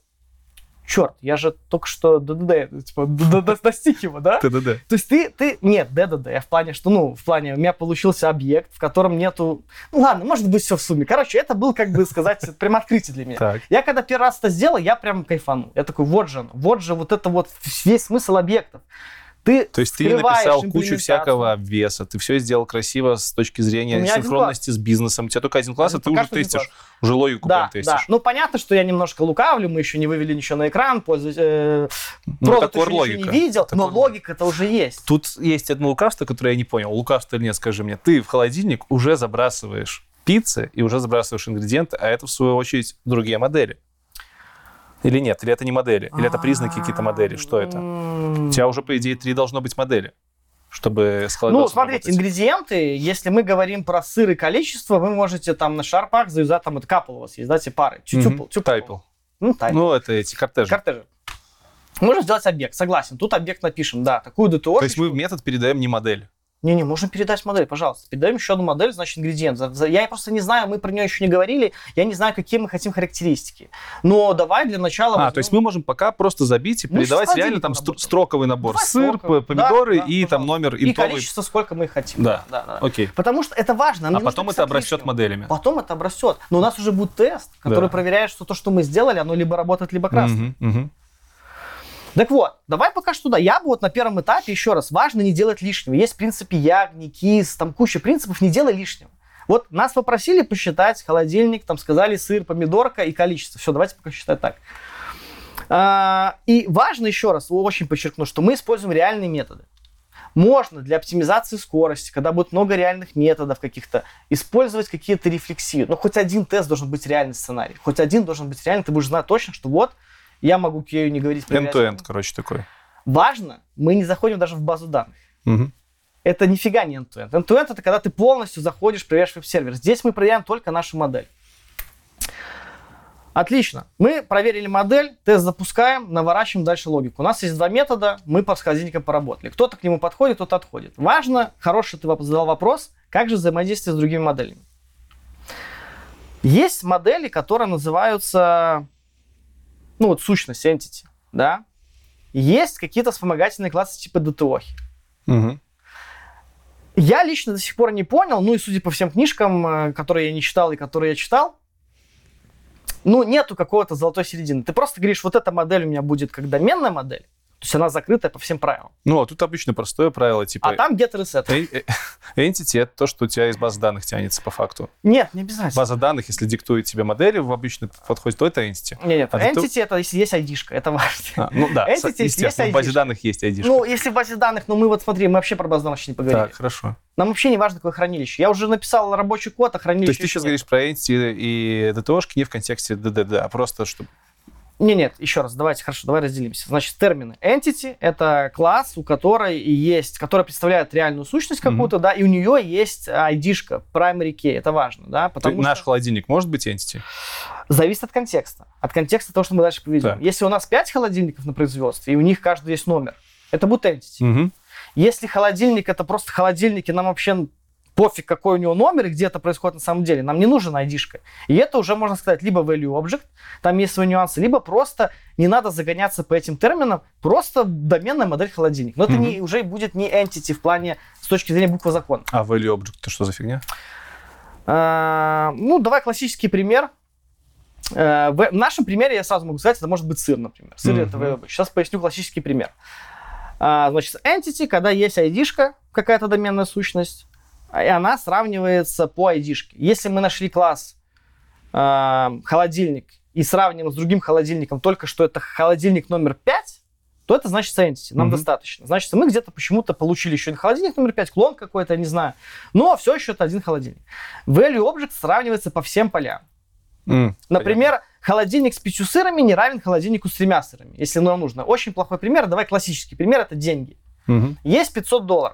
черт, я же только что ДДД, типа, достиг его, да? ТДД. То есть ты... Нет, ДДД, в плане, что, у меня получился объект, в котором нету... Ладно, может быть, все в сумме. Короче, это был, как бы сказать, прям открытие для меня. Так. Я когда первый раз это сделал, я прям кайфанул. Я такой, вот же вот это весь смысл объектов. То есть ты написал кучу всякого обвеса, ты все сделал красиво с точки зрения синхронности с бизнесом. У тебя только один класс, а ты уже тестишь, уже логику прям тестишь. Да. Ну, понятно, что я немножко лукавлю, мы еще не вывели ничего на экран, продукт еще не видел, но логика-то уже есть. Тут есть одно лукавство, которое я не понял. Лукавство или нет, скажи мне. Ты в холодильник уже забрасываешь пиццы и уже забрасываешь ингредиенты, а это, в свою очередь, другие модели. Или нет? Или это не модели? Или это признаки какие-то модели? Что это? У тебя уже, по идее, 3 должно быть модели, чтобы с холодильником работать. Ингредиенты, если мы говорим про сыр и количество, вы можете там на шарпах завязать, там, это капл у вас есть, да, те пары. Тюпл. Это эти кортежи. Можно сделать объект, согласен. Тут объект напишем, да, такую DTO. То есть мы в метод передаем не модель. Не, можно передать модель, пожалуйста. Передаем еще одну модель, значит, ингредиент. Я просто не знаю, мы про нее еще не говорили, я не знаю, какие мы хотим характеристики. Но давай для начала... то есть мы можем пока просто забить и передавать реально там строковый набор. Давай сыр, помидоры и там номер. И количество, сколько мы хотим. Да. Окей. Потому что это важно. А потом это обрастет моделями. Потом это обрастет. Но у нас уже будет тест, который проверяет, что то, что мы сделали, оно либо работает, либо красное. Так вот, давай пока что туда. Я бы на первом этапе, еще раз, важно не делать лишнего. Есть, в принципе, ягни, кис, там куча принципов, не делай лишнего. Вот нас попросили посчитать холодильник, там сказали сыр, помидорка и количество. Все, давайте пока считать так. И важно, еще раз, очень подчеркну, что мы используем реальные методы. Можно для оптимизации скорости, когда будет много реальных методов каких-то, использовать какие-то рефлексии. Но хоть один тест должен быть реальный сценарий. Хоть один должен быть реальный, ты будешь знать точно, что вот, я могу к ею не говорить. End-to-end, короче, такой. Важно, мы не заходим даже в базу данных. Угу. Это нифига не end-to-end. End-to-end — это когда ты полностью заходишь, проверяешь веб-сервер. Здесь мы проверяем только нашу модель. Отлично. Мы проверили модель, тест запускаем, наворачиваем дальше логику. У нас есть 2 метода, мы по холодильникам поработали. Кто-то к нему подходит, кто-то отходит. Важно, хороший ты задал вопрос, как же взаимодействие с другими моделями. Есть модели, которые называются... сущность, entity, да. Есть какие-то вспомогательные классы типа DTO. Угу. Я лично до сих пор не понял, и судя по всем книжкам, которые я не читал и которые я читал, нету какого-то золотой середины. Ты просто говоришь, вот эта модель у меня будет как доменная модель, то есть она закрытая по всем правилам. А тут обычно простое правило, типа... А там get reset. Entity — это то, что у тебя из базы данных тянется по факту. Нет, не обязательно. База данных, если диктует тебе модели в обычном подходе, то это entity. Нет, entity — это если есть ID-шка, это важно. Entity, естественно, в базе данных есть ID-шка. Если в базе данных, мы смотри, мы вообще про базу данных не поговорили. Так, хорошо. Нам вообще не важно, какое хранилище. Я уже написал рабочий код, а хранилище... То есть ты сейчас говоришь про entity и DTO-шки не в контексте DDD, а просто чтобы... Нет, еще раз, давай разделимся. Значит, термины. Entity — это класс, который представляет реальную сущность какую-то, да, и у нее есть ID-шка, primary key, это важно, да, потому что... Наш холодильник может быть entity? Зависит от контекста. От контекста того, что мы дальше приведем. Так. Если у нас 5 холодильников на производстве, и у них каждый есть номер, это будет entity. Угу. Если холодильник — это просто холодильник, и нам вообще пофиг, какой у него номер и где это происходит на самом деле. Нам не нужен ID-шка. И это уже, можно сказать, либо value object, там есть свои нюансы, либо просто не надо загоняться по этим терминам, просто доменная модель холодильник. Но это уже будет не entity в плане с точки зрения буквы закона. А value object — это что за фигня? Давай классический пример. В нашем примере я сразу могу сказать, это может быть сыр, например. Сыр — это value object. Сейчас поясню классический пример. Значит, entity, когда есть ID-шка, какая-то доменная сущность, и она сравнивается по ID-шке. Если мы нашли класс холодильник и сравним с другим холодильником, только что это холодильник номер 5, то это значит entity, нам достаточно. Значит, мы где-то почему-то получили еще один холодильник номер 5, клон какой-то, я не знаю. Но все еще это один холодильник. Value Object сравнивается по всем полям. Например, холодильник с 5 сырами не равен холодильнику с 3 сырами, если нам нужно. Очень плохой пример, давай классический пример, это деньги. Есть $500.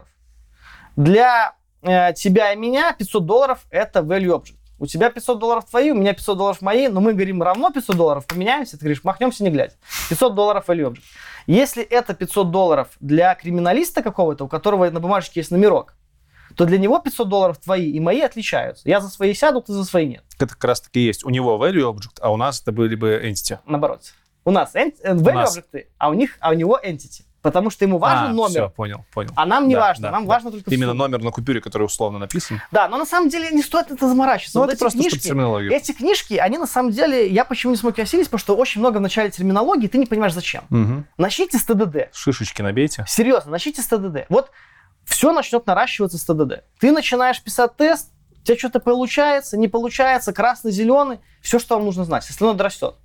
Для тебя и меня $500 это value object. У тебя $500 твои, у меня $500 мои, но мы говорим равно $500, поменяемся, ты говоришь, махнемся не глядя. $500 value object. Если это $500 для криминалиста какого-то, у которого на бумажке есть номерок, то для него $500 твои и мои отличаются. Я за свои сяду, ты за свои нет. Это как раз таки есть. У него value object, а у нас это были бы entity. Наоборот. У нас value object, а у него entity. Потому что ему важен номер. Все, понял. А нам не важно. Нам важно только... Именно номер на купюре, который условно написан. Да, но на самом деле не стоит это заморачиваться. Вот это просто терминология. Эти книжки, они на самом деле... Я почему не смог ее осилить, потому что очень много в начале терминологии, ты не понимаешь зачем. Начните с ТДД. Шишечки набейте. Серьезно, начните с ТДД. Вот все начнет наращиваться с ТДД. Ты начинаешь писать тест, у тебя что-то получается, не получается, красный, зеленый. Все, что вам нужно знать. Если оно дорастет.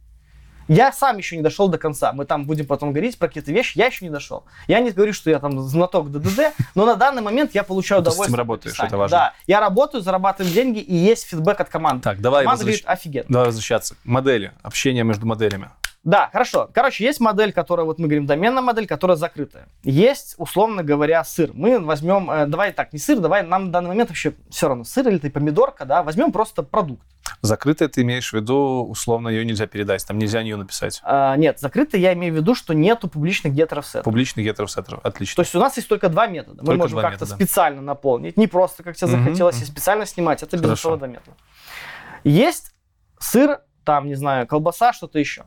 Я сам еще не дошел до конца. Мы там будем потом говорить про какие-то вещи. Я еще не дошел. Я не говорю, что я там знаток ДДД, но на данный момент я получаю удовольствие. Ты с этим работаешь, это важно. Да, я работаю, зарабатываю деньги, и есть фидбэк от команды. Так, давай офигенно. Давай возвращаться. Модели, общение между моделями. Да, хорошо. Короче, есть модель, которая, вот мы говорим, доменная модель, которая закрытая. Есть, условно говоря, сыр. Мы возьмем, нам на данный момент вообще все равно, сыр или помидорка, да, возьмем просто продукт. Закрытая ты имеешь в виду, условно, ее нельзя передать, там нельзя нее написать? Нет, закрытая я имею в виду, что нету публичных гетеров-сеттеров. Публичных гетеров-сеттеров, отлично. То есть у нас есть только два метода. Только мы можем как-то специально наполнить, не просто, как тебе захотелось, и специально снимать, это без этого метода. Есть сыр, там, не знаю, колбаса, что-то еще.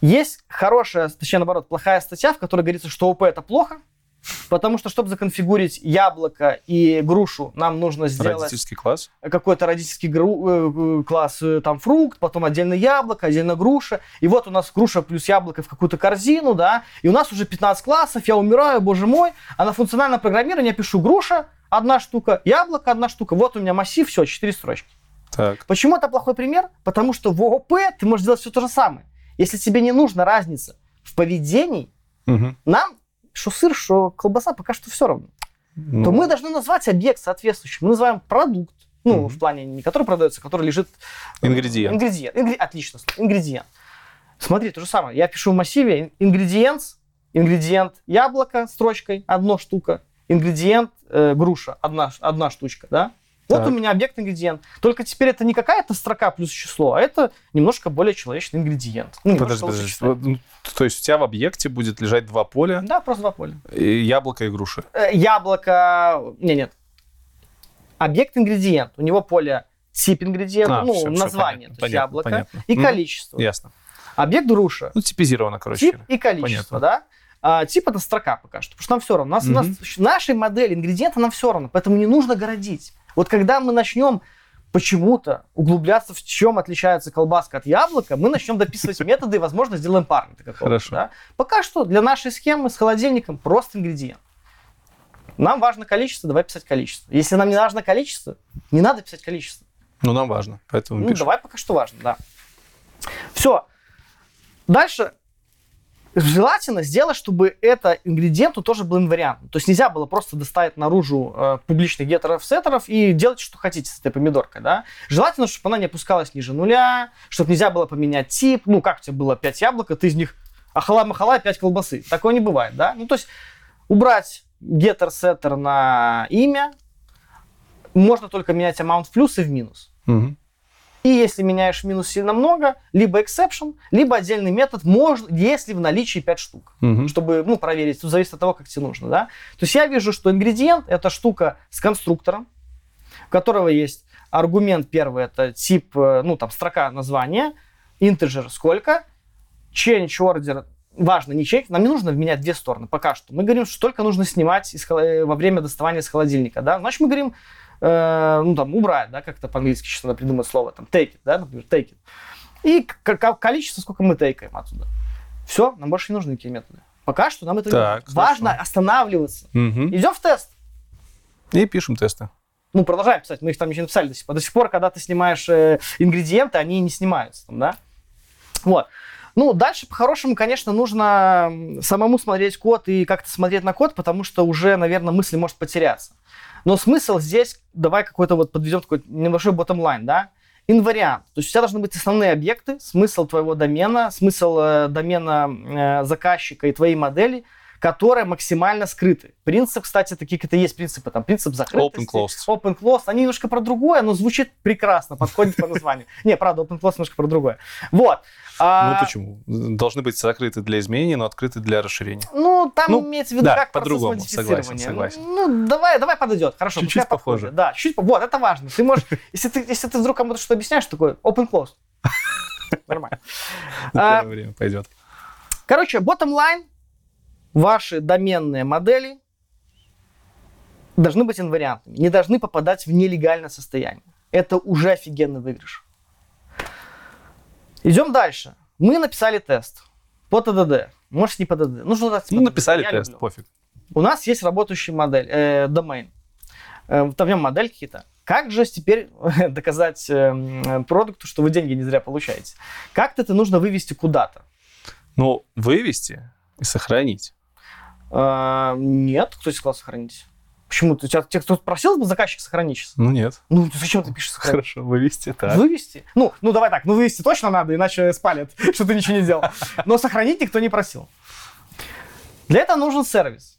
Есть хорошая, точнее, наоборот, плохая статья, в которой говорится, что ООП это плохо, потому что, чтобы законфигурить яблоко и грушу, нам нужно сделать... Родительский класс? Какой-то родительский класс, там, фрукт, потом отдельно яблоко, отдельно груша. И вот у нас груша плюс яблоко в какую-то корзину, да, и у нас уже 15 классов, я умираю, боже мой, а на функциональном программировании я пишу груша, одна штука, яблоко, одна штука, вот у меня массив, все, 4 строчки. Так. Почему это плохой пример? Потому что в ООП ты можешь делать все то же самое. Если тебе не нужна разница в поведении, нам, что сыр, что колбаса, пока что все равно, то мы должны назвать объект соответствующим. Мы называем продукт, в плане не который продается, который лежит... Ингредиент. Отлично, ингредиент. Смотри, то же самое. Я пишу в массиве ингредиент яблоко строчкой, одна штука, ингредиент груша, одна штучка, да? Вот у меня объект-ингредиент. Только теперь это не какая-то строка плюс число, а это немножко более человечный ингредиент. Подожди. То есть у тебя в объекте будет лежать два поля? Да, просто два поля. И яблоко и груша? Яблоко... Нет. Объект-ингредиент. У него поле тип ингредиента, название, понятно, то есть яблоко, и количество. Ясно. Объект груша. Типизировано, короче. Тип и количество, понятно. Да? Тип это строка пока что, потому что нам все равно. Нашей модели ингредиента нам все равно, поэтому не нужно городить. Вот когда мы начнем почему-то углубляться, в чем отличается колбаска от яблока, мы начнем дописывать методы и, возможно, сделаем парня-то какого-то. Хорошо. Да? Пока что для нашей схемы с холодильником просто ингредиент. Нам важно количество, давай писать количество. Если нам не важно количество, не надо писать количество. Ну, нам важно, поэтому пишем. Давай пока что важно, да. Все. Дальше. Желательно сделать, чтобы это ингредиенту тоже был инвариантным. То есть нельзя было просто доставить наружу публичных гетеров-сеттеров и делать, что хотите с этой помидоркой, да? Желательно, чтобы она не опускалась ниже нуля, чтобы нельзя было поменять тип. Ну, как у тебя было 5 яблок, а ты из них ахала-махала, 5 колбасы. Такого не бывает, да? Ну, то есть убрать гетер-сеттер на имя, можно только менять amount в плюс и в минус. И если меняешь минус сильно много, либо exception, либо отдельный метод, если в наличии 5 штук, чтобы проверить, зависит от того, как тебе нужно. Да? То есть я вижу, что ингредиент – это штука с конструктором, у которого есть аргумент первый – это тип, строка названия, integer – сколько, change order – важно, не change, нам не нужно менять две стороны пока что. Мы говорим, что только нужно снимать во время доставания из холодильника. Да? Значит, мы говорим… убрать, да, как-то по-английски сейчас надо придумать слово, там, take it, да, например, take it. И количество, сколько мы тейкаем отсюда. Все, нам больше не нужны такие методы. Пока что нам это не важно, останавливаться. Идем в тест. И пишем тесты. Продолжаем писать, мы их там еще не писали до сих пор. До сих пор, когда ты снимаешь ингредиенты, они не снимаются, там, да. Вот. Ну, дальше, по-хорошему, конечно, нужно самому смотреть код и как-то смотреть на код, потому что уже, наверное, мысль может потеряться. Но смысл здесь, давай какой-то вот подведем такой небольшой bottom-line, да? Инвариант. То есть у тебя должны быть основные объекты, смысл твоего домена, смысл домена заказчика и твоей модели, которые максимально скрыты. Принцип, кстати, такие какие-то есть принципы, там принцип закрытости. Open-closed. Они немножко про другое, но звучит прекрасно, подходит по названию. Не, правда, open-closed немножко про другое. Вот. Ну почему? Должны быть закрыты для изменений, но открыты для расширения. Ну, там имеется в виду, как процесс модифицирования. Согласен. Ну, давай подойдет. Хорошо. Чуть-чуть похоже. Да, чуть. Вот, это важно. Ты можешь, если ты вдруг кому-то что объясняешь, такое open-closed. Нормально. На первое время пойдет. Короче, bottom-line. Ваши доменные модели должны быть инвариантными, не должны попадать в нелегальное состояние. Это уже офигенный выигрыш. Идем дальше. Мы написали тест по ТДД. Может, не по ТДД. Ну, что-то по ТДД. Написали я тест, люблю. Пофиг. У нас есть работающий модель, домен. В нем модель какие-то. Как же теперь доказать продукту, что вы деньги не зря получаете? Как-то это нужно вывести куда-то. Ну, вывести и сохранить. Нет, кто тебе сказал сохранить? Почему? Ты тебя кто-то просил заказчик сохранить сейчас? Ну нет. Ну зачем ты пишешь сохранить? Хорошо, вывести так. Вывести? Ну давай так, вывести точно надо, иначе спалят, что ты ничего не делал. Но сохранить никто не просил. Для этого нужен сервис.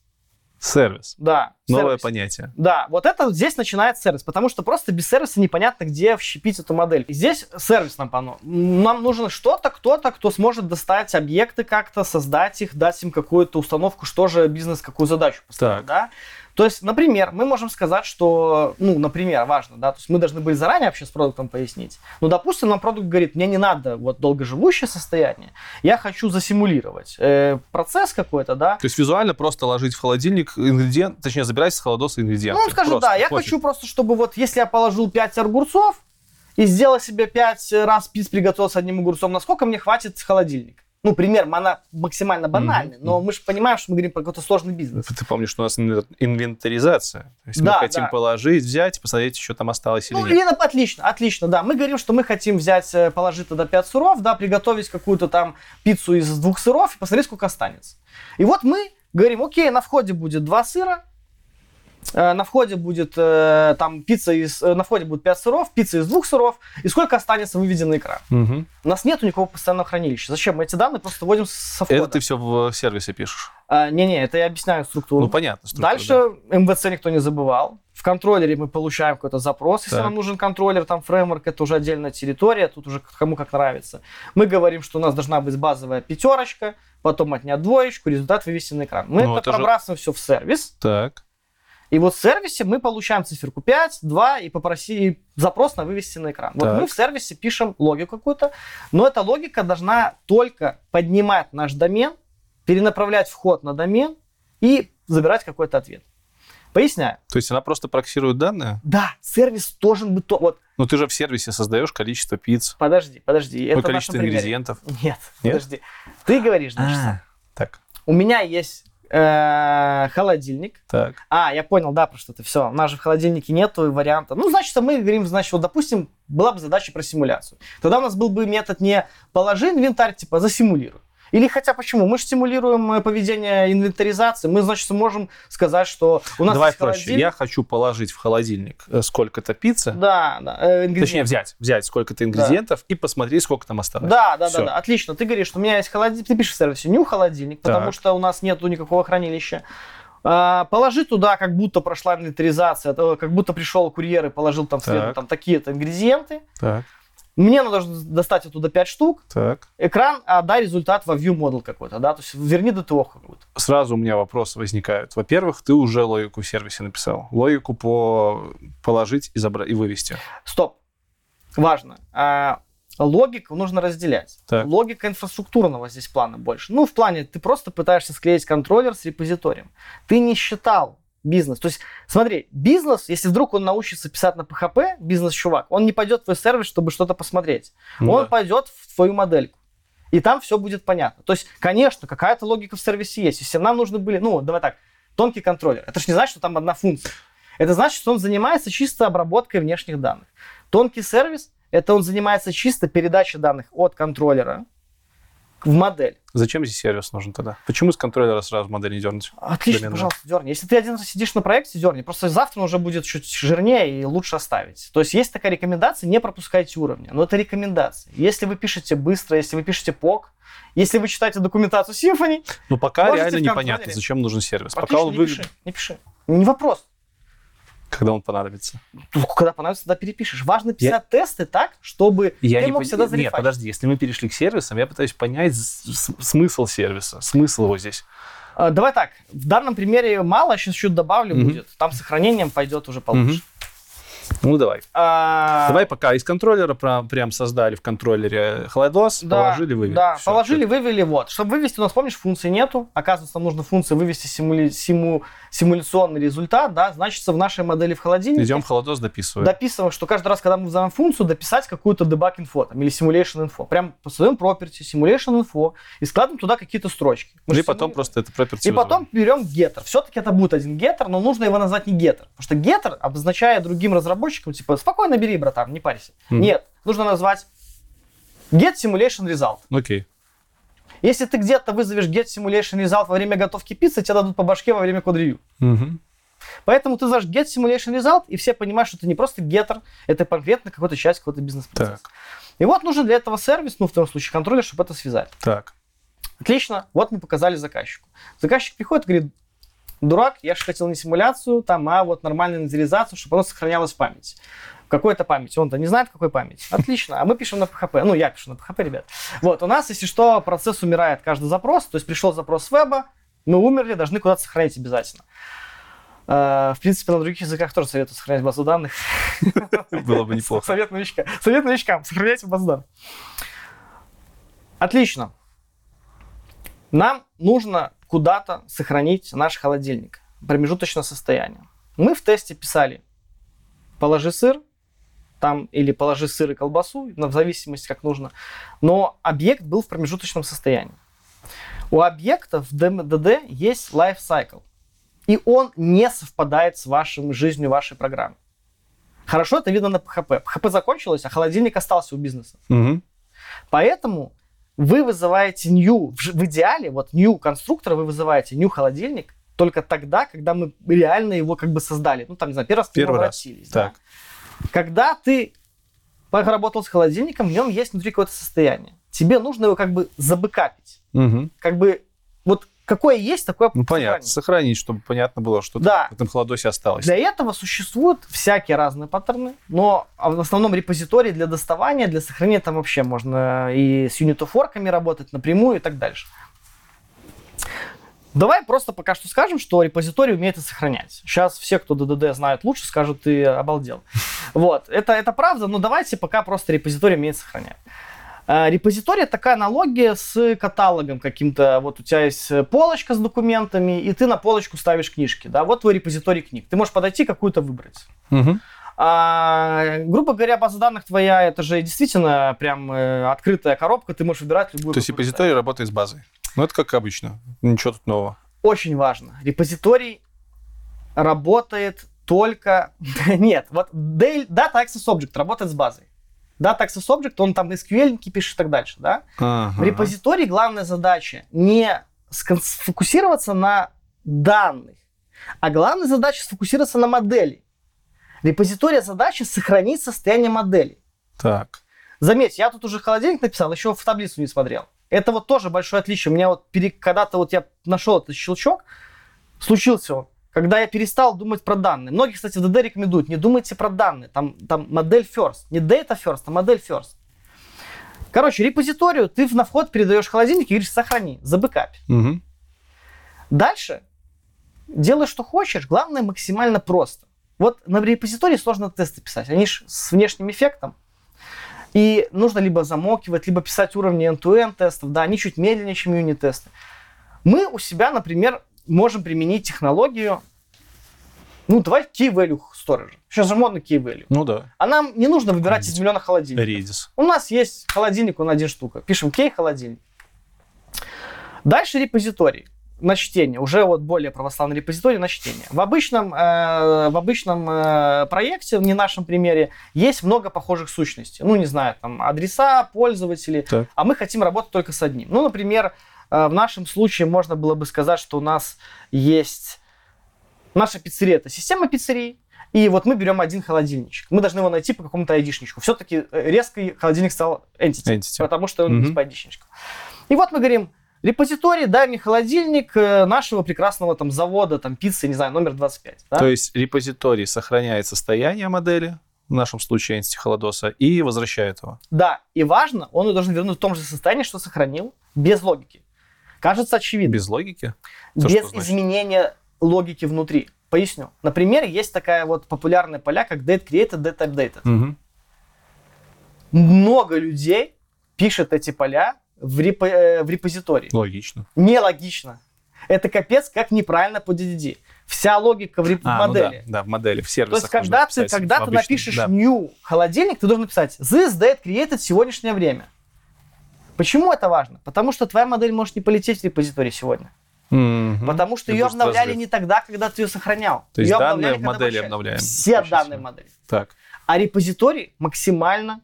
Сервис. Да. Новое понятие. Да, вот это здесь начинает сервис, потому что просто без сервиса непонятно, где вщепить эту модель. И здесь сервис нам нужен что-то, кто-то, кто сможет достать объекты как-то, создать их, дать им какую-то установку, что же бизнес, какую задачу поставить, да? То есть, например, мы можем сказать, что, важно, да, то есть мы должны были заранее вообще с продуктом пояснить. Ну, допустим, нам продукт говорит, мне не надо вот долгоживущее состояние, я хочу засимулировать процесс какой-то, да. То есть визуально просто ложить в холодильник ингредиент, точнее, забирать с холодоса ингредиент. Ну, он скажет, просто, да, я хочу просто, чтобы вот, если я положил 5 огурцов и сделал себе 5 раз пиц, приготовил с одним огурцом, насколько мне хватит холодильник? Ну, пример максимально банальный, но мы же понимаем, что мы говорим про какой-то сложный бизнес. Ты помнишь, что у нас инвентаризация. То есть мы хотим положить, взять, посмотреть, что там осталось или нет. Ну, отлично, да. Мы говорим, что мы хотим взять, положить туда 5 сыров, да, приготовить какую-то там пиццу из 2 сыров и посмотреть, сколько останется. И вот мы говорим, окей, на входе будет 2 сыра, на входе будет там пицца из... На входе будет 5 сыров, пицца из 2 сыров, и сколько останется выведено на экран. Угу. У нас нет никакого постоянного хранилища. Зачем? Мы эти данные просто вводим со входа. Это ты все в сервисе пишешь? Не-не, это я объясняю структуру. Ну, понятно. Дальше МВЦ никто не забывал. В контроллере мы получаем какой-то запрос, если нам нужен контроллер, там фреймворк, это уже отдельная территория, тут уже кому как нравится. Мы говорим, что у нас должна быть базовая 5, потом отнять 2, результат вывести на экран. Мы это пробрасываем все в сервис. Так. И вот в сервисе мы получаем циферку 5, 2 и запрос на вывести на экран. Вот мы в сервисе пишем логику какую-то, но эта логика должна только поднимать наш домен, перенаправлять вход на домен и забирать какой-то ответ. Поясняю. То есть она просто проксирует данные? Да, сервис должен быть... Но ты же в сервисе создаешь количество пиц. Подожди. Это количество ингредиентов. Нет, подожди. Ты говоришь, значит, так. У меня есть... холодильник. Так. Я понял, да, про что-то. Все, у нас же в холодильнике нету варианта. Значит, мы говорим, вот, допустим, была бы задача про симуляцию. Тогда у нас был бы метод не положи инвентарь, типа, засимулируй. Или хотя почему? Мы же стимулируем поведение инвентаризации. Мы, можем сказать, что у нас есть холодильник. Давай проще. Я хочу положить в холодильник сколько-то пиццы. Да. Точнее, взять сколько-то ингредиентов и посмотреть, сколько там осталось. Да. Отлично. Ты говоришь, что у меня есть холодильник. Ты пишешь в сервисе new холодильник, потому что у нас нету никакого хранилища. Положи туда, как будто прошла инвентаризация, как будто пришел курьер и положил там такие-то ингредиенты. Так. Мне надо достать оттуда 5 штук, экран, дай результат во view model какой-то, да, то есть верни DTO какой-то. Сразу у меня вопросы возникают. Во-первых, ты уже логику в сервисе написал, логику положить и вывести. Стоп, важно. Логику нужно разделять. Так. Логика инфраструктурного здесь плана больше. В плане ты просто пытаешься склеить контроллер с репозиторием. Ты не считал бизнес. То есть, смотри, бизнес, если вдруг он научится писать на PHP, бизнес-чувак, он не пойдет в твой сервис, чтобы что-то посмотреть. Он пойдет в твою модельку. И там все будет понятно. То есть, конечно, какая-то логика в сервисе есть. Если нам нужны были, тонкий контроллер. Это же не значит, что там одна функция. Это значит, что он занимается чисто обработкой внешних данных. Тонкий сервис, это он занимается чисто передачей данных от контроллера в модель. Зачем здесь сервис нужен тогда? Почему из контроллера сразу модель не дернуть? Отлично, пожалуйста, дерни. Если ты один сидишь на проекте, дерни. Просто завтра уже будет чуть жирнее и лучше оставить. То есть есть такая рекомендация, не пропускайте уровни. Но это рекомендация. Если вы пишете быстро, если вы пишете ПОК, если вы читаете документацию Symfony... Ну пока реально непонятно, зачем нужен сервис. Пока он выглядит... Не пиши, не пиши. Не вопрос. Когда он понадобится? Когда понадобится, тогда перепишешь. Важно писать тесты так, чтобы ты мог всегда зарифать. Нет, подожди, если мы перешли к сервисам, я пытаюсь понять смысл сервиса, смысл его здесь. Давай так, в данном примере мало, сейчас чуть добавлю будет. Там с сохранением пойдет уже получше. Ну, давай. Давай пока из контроллера прям создали в контроллере HLDOS, положили, вывели. Да, все, положили, вывели, вот. Чтобы вывести, у нас, помнишь, функции нету. Оказывается, нам нужно функции вывести симуляционный результат, да, значится в нашей модели в холодильнике. Идем в HLDOS, дописываем. Дописываем, что каждый раз, когда мы вызываем функцию, дописать какую-то debug-info там, или simulation-info. Прям создаем property, simulation-info и складываем туда какие-то строчки. И потом просто это property. И потом берем getter. Все-таки это будет один getter, но нужно его назвать не getter. Потому что getter обозначает другим разработчикам, типа, спокойно бери, братан, не парься. Нет, нужно назвать get simulation result. Окей. Если ты где-то вызовешь get simulation result во время готовки пиццы, тебе дадут по башке во время код-ревью. Поэтому ты зажишь get simulation result, и все понимают, что это не просто getter, это конкретно какая-то часть какого-то бизнес-процесса. И вот нужен для этого сервис, ну, в том случае контроллер, чтобы это связать. Так. Отлично, вот мы показали заказчику. Заказчик приходит и говорит: дурак, я же хотел не симуляцию, там, а вот нормальную инициализацию, чтобы оно сохранялось в памяти. В какой-то памяти. Он-то не знает, в какой памяти. Отлично. А мы пишем на PHP. Ну, я пишу на PHP, ребят. Вот, у нас, если что, процесс умирает каждый запрос. То есть пришел запрос с веба, мы умерли, должны куда-то сохранить обязательно. В принципе, на других языках тоже советую сохранять базу данных. Было бы неплохо. Совет новичка. Совет новичкам. Сохраняйте базу данных. Отлично. Нам нужно куда-то сохранить наш холодильник, промежуточное состояние. Мы в тесте писали положи сыр, там, или положи сыр и колбасу, в зависимости как нужно, но объект был в промежуточном состоянии. У объекта в DDD есть life cycle, и он не совпадает с вашей жизнью, вашей программы. Хорошо это видно на PHP. PHP закончилось, а холодильник остался у бизнеса. Поэтому вы вызываете new, в идеале, вот new конструктор, вы вызываете new холодильник только тогда, когда мы реально его как бы создали. Ну, там, не знаю, первый раз мы обратились. Да? Когда ты поработал с холодильником, в нем есть внутри какое-то состояние. Тебе нужно его как бы забэкапить. Как бы вот какое есть, такое ну, понятно, сохранить, чтобы понятно было, что в этом холодосе осталось. Для этого существуют всякие разные паттерны, но в основном репозитории для доставания, для сохранения там вообще можно и с Unit of Work'ами работать напрямую и так дальше. Давай просто пока что скажем, что репозиторий умеет это сохранять. Сейчас все, кто DDD знают лучше, скажут, ты обалдел. Вот, это правда, но давайте пока просто репозиторий умеет сохранять. Репозиторий — это такая аналогия с каталогом каким-то. Вот у тебя есть полочка с документами, и ты на полочку ставишь книжки. Да? Вот твой репозиторий книг. Ты можешь подойти какую-то выбрать. Грубо говоря, база данных твоя — это же действительно прям открытая коробка, ты можешь выбирать любую. То есть репозиторий работает с базой. Ну, это как обычно, ничего тут нового. Очень важно. Репозиторий работает только... Нет, вот Data Access Object работает с базой. Да, Data Access Object, он там SQL-ники пишет и так дальше, да? В репозитории главная задача не сфокусироваться на данных, а главная задача сфокусироваться на модели. Репозитория задача сохранить состояние модели. Так. Заметь, я тут уже холодильник написал, еще в таблицу не смотрел. Это вот тоже большое отличие. У меня вот когда-то вот я нашел этот щелчок, случился он. Когда я перестал думать про данные. Многие, кстати, в DD рекомендуют, не думайте про данные. Там модель first. Не data first, а модель first. Короче, репозиторию ты на вход передаешь холодильник и говоришь, сохрани, забэкапь. Дальше делай, что хочешь. Главное, максимально просто. Вот на репозитории сложно тесты писать. Они же с внешним эффектом. И нужно либо замокивать, либо писать уровни end-to-end тестов. Да, они чуть медленнее, чем юнит-тесты. Мы у себя, например, можем применить технологию, ну, давай Key Value Storage. Сейчас же модно Key Value. Ну да. А нам не нужно выбирать из миллиона холодильников. Редис. У нас есть холодильник, он один штука. Пишем Key холодильник. Дальше репозиторий. на чтение, уже вот более православный репозиторий на чтение. В обычном проекте, не нашем примере, есть много похожих сущностей. Ну, не знаю, там адреса, пользователи, так. А мы хотим работать только с одним. Ну, например, в нашем случае можно было бы сказать, что у нас есть наша пиццерия, это система пиццерий, и вот мы берем один холодильничек. Мы должны его найти по какому-то айдишничку. Все-таки резко холодильник стал Entity, потому что он не по айдишничку. И вот мы говорим, репозиторий, дай мне холодильник нашего прекрасного там завода, там пиццы, не знаю, номер 25. Да? То есть репозиторий сохраняет состояние модели, в нашем случае Entity холодоса, и возвращает его. Да, и важно, он ее должен вернуть в том же состоянии, что сохранил, без логики. Кажется очевидно. Без логики? Это без изменения логики внутри. Поясню. Например, есть такая вот популярная поля, как date created, date updated. Угу. Много людей пишет эти поля в репозитории. Логично. Нелогично. Это капец, как неправильно по TDD. Вся логика в модели. Ну да, в модели, в сервисах. То есть, когда ты напишешь new холодильник, ты должен написать this date created сегодняшнее время. Почему это важно? Потому что твоя модель может не полететь в репозиторий сегодня. Mm-hmm. Потому что ее обновляли не тогда, когда ты ее сохранял. То есть ее данные в модели обновляем. Все данные в модели. Так. А репозиторий максимально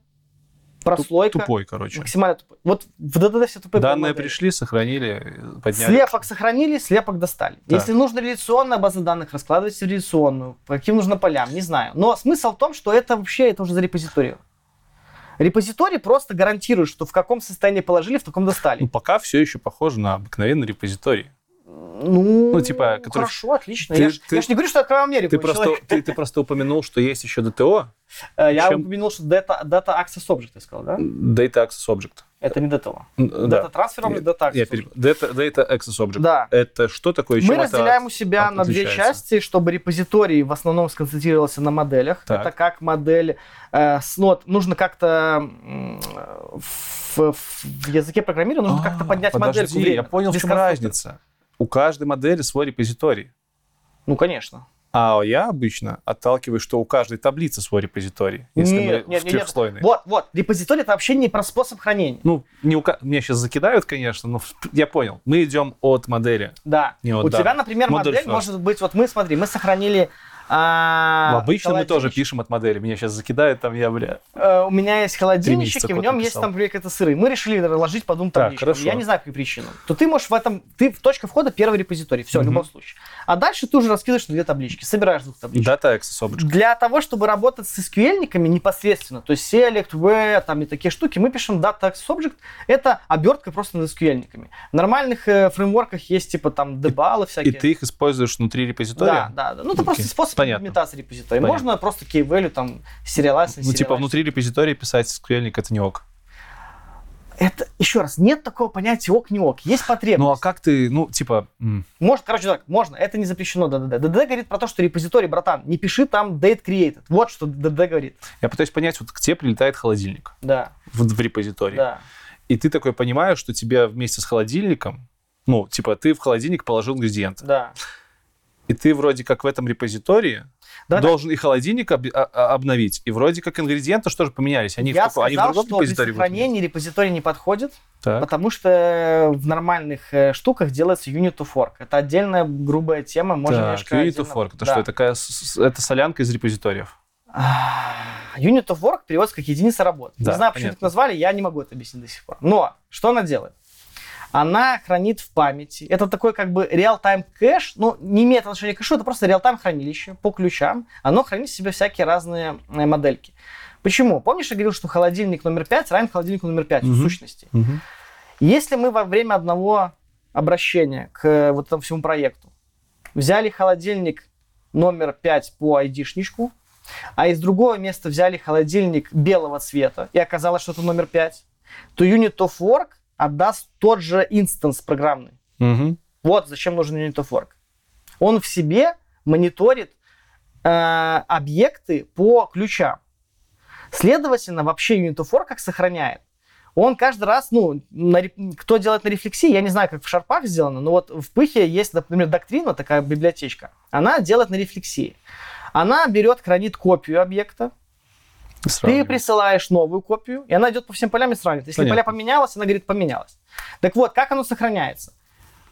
прослойка. Тупой, короче. Максимально тупой. Вот в DDD все тупые. Данные пришли, сохранили, подняли. Слепок сохранили, слепок достали. Так. Если нужно реляционная база данных, раскладывайте в реляционную. По каким нужно полям, не знаю. Но смысл в том, что это вообще, это уже за репозиторию. Репозиторий просто гарантирует, что в каком состоянии положили, в таком достали. Ну, пока все еще похоже на обыкновенный репозиторий. Ну типа, который... хорошо, отлично. Я ж не говорю, что открываю мне репозиторий. Ты просто упомянул, что есть еще DTO. Я упомянул, что Data Access Object, ты сказал, да? Data Access Object. Это не DTO. Data Transfer Object, Data Access Object. Data Access Object. Да. Это что такое? Мы разделяем у себя на две части, чтобы репозиторий в основном сконцентрировался на моделях. Так. Это как модель... нужно как-то... В языке программирования нужно как-то поднять модельку. Подожди, я понял, в чем разница. У каждой модели свой репозиторий. Ну, конечно. А я обычно отталкиваюсь, что у каждой таблицы свой репозиторий, если мы в трехслойной. Вот, репозиторий — это вообще не про способ хранения. Ну, меня сейчас закидают, конечно, но я понял. Мы идем от модели. Да. У тебя, например, модель может быть... Вот мы, смотри, мы сохранили... Обычно мы тоже пишем от модели. Меня сейчас закидает, там я, у меня есть холодильничек, и в нем есть, там, например, какие-то сыры. Мы решили разложить по двум табличкам. Я не знаю, по каким причинам. То ты можешь в этом... Ты в точке входа первый репозиторий. Все, в любом случае. А дальше ты уже раскидываешь на две таблички. Собираешь двух табличек. Data Access Object. Для того, чтобы работать с SQL-никами непосредственно, то есть select, where, там и такие штуки, мы пишем Data Access Object. Это обертка просто над SQL-никами. В нормальных фреймворках есть, типа, там, дебалы всякие. И ты их используешь внутри репозитория? Да. Ну, это просто способ имитация репозитория. Можно просто key-value, там, serialize. Ну, типа, внутри репозитория писать SQL-ник — это не ок. Это, еще раз, нет такого понятия ок-не ок. Есть потребность. Ну, а как ты, Может, короче, так, можно. Это не запрещено DDD. DDD говорит про то, что репозиторий, братан, не пиши там date created. Вот что DDD говорит. Я пытаюсь понять, вот к тебе прилетает холодильник. Да. В репозитории. Да. И ты такой понимаешь, что тебя вместе с холодильником, ты в холодильник положил ингредиенты. Да. И ты вроде как в этом репозитории должен и холодильник обновить, и вроде как ингредиенты тоже поменялись. Они в другом репозитории. Для сохранения репозиторий не подходит, потому что в нормальных штуках делается Unit of Work. Это отдельная грубая тема. Unit of Work. Это что, это солянка из репозиториев? Unit of Work переводится как единица работы. Да, не знаю, почему так назвали, я не могу это объяснить до сих пор. Но что она делает? Она хранит в памяти. Это такой как бы реал-тайм кэш, но не имеет отношения к кэшу, это просто реал-тайм хранилище по ключам. Оно хранит в себе всякие разные модельки. Почему? Помнишь, я говорил, что холодильник номер 5 равен холодильнику номер 5 в сущности. Если мы во время одного обращения к вот этому всему проекту взяли холодильник номер 5 по ID-шничку, а из другого места взяли холодильник белого цвета, и оказалось, что это номер 5, то Unit of Work отдаст тот же инстанс программный. Вот зачем нужен Unit of Work. Он в себе мониторит объекты по ключам. Следовательно, вообще Unit of Work как сохраняет. Он каждый раз, кто делает на рефлексии, я не знаю, как в шарпах сделано, но вот в пыхе есть, например, доктрина, такая библиотечка. Она делает на рефлексии. Она берет, хранит копию объекта, ты присылаешь новую копию, и она идет по всем полям и сравнивает. Если поля поменялось, она говорит, поменялось. Так вот, как оно сохраняется?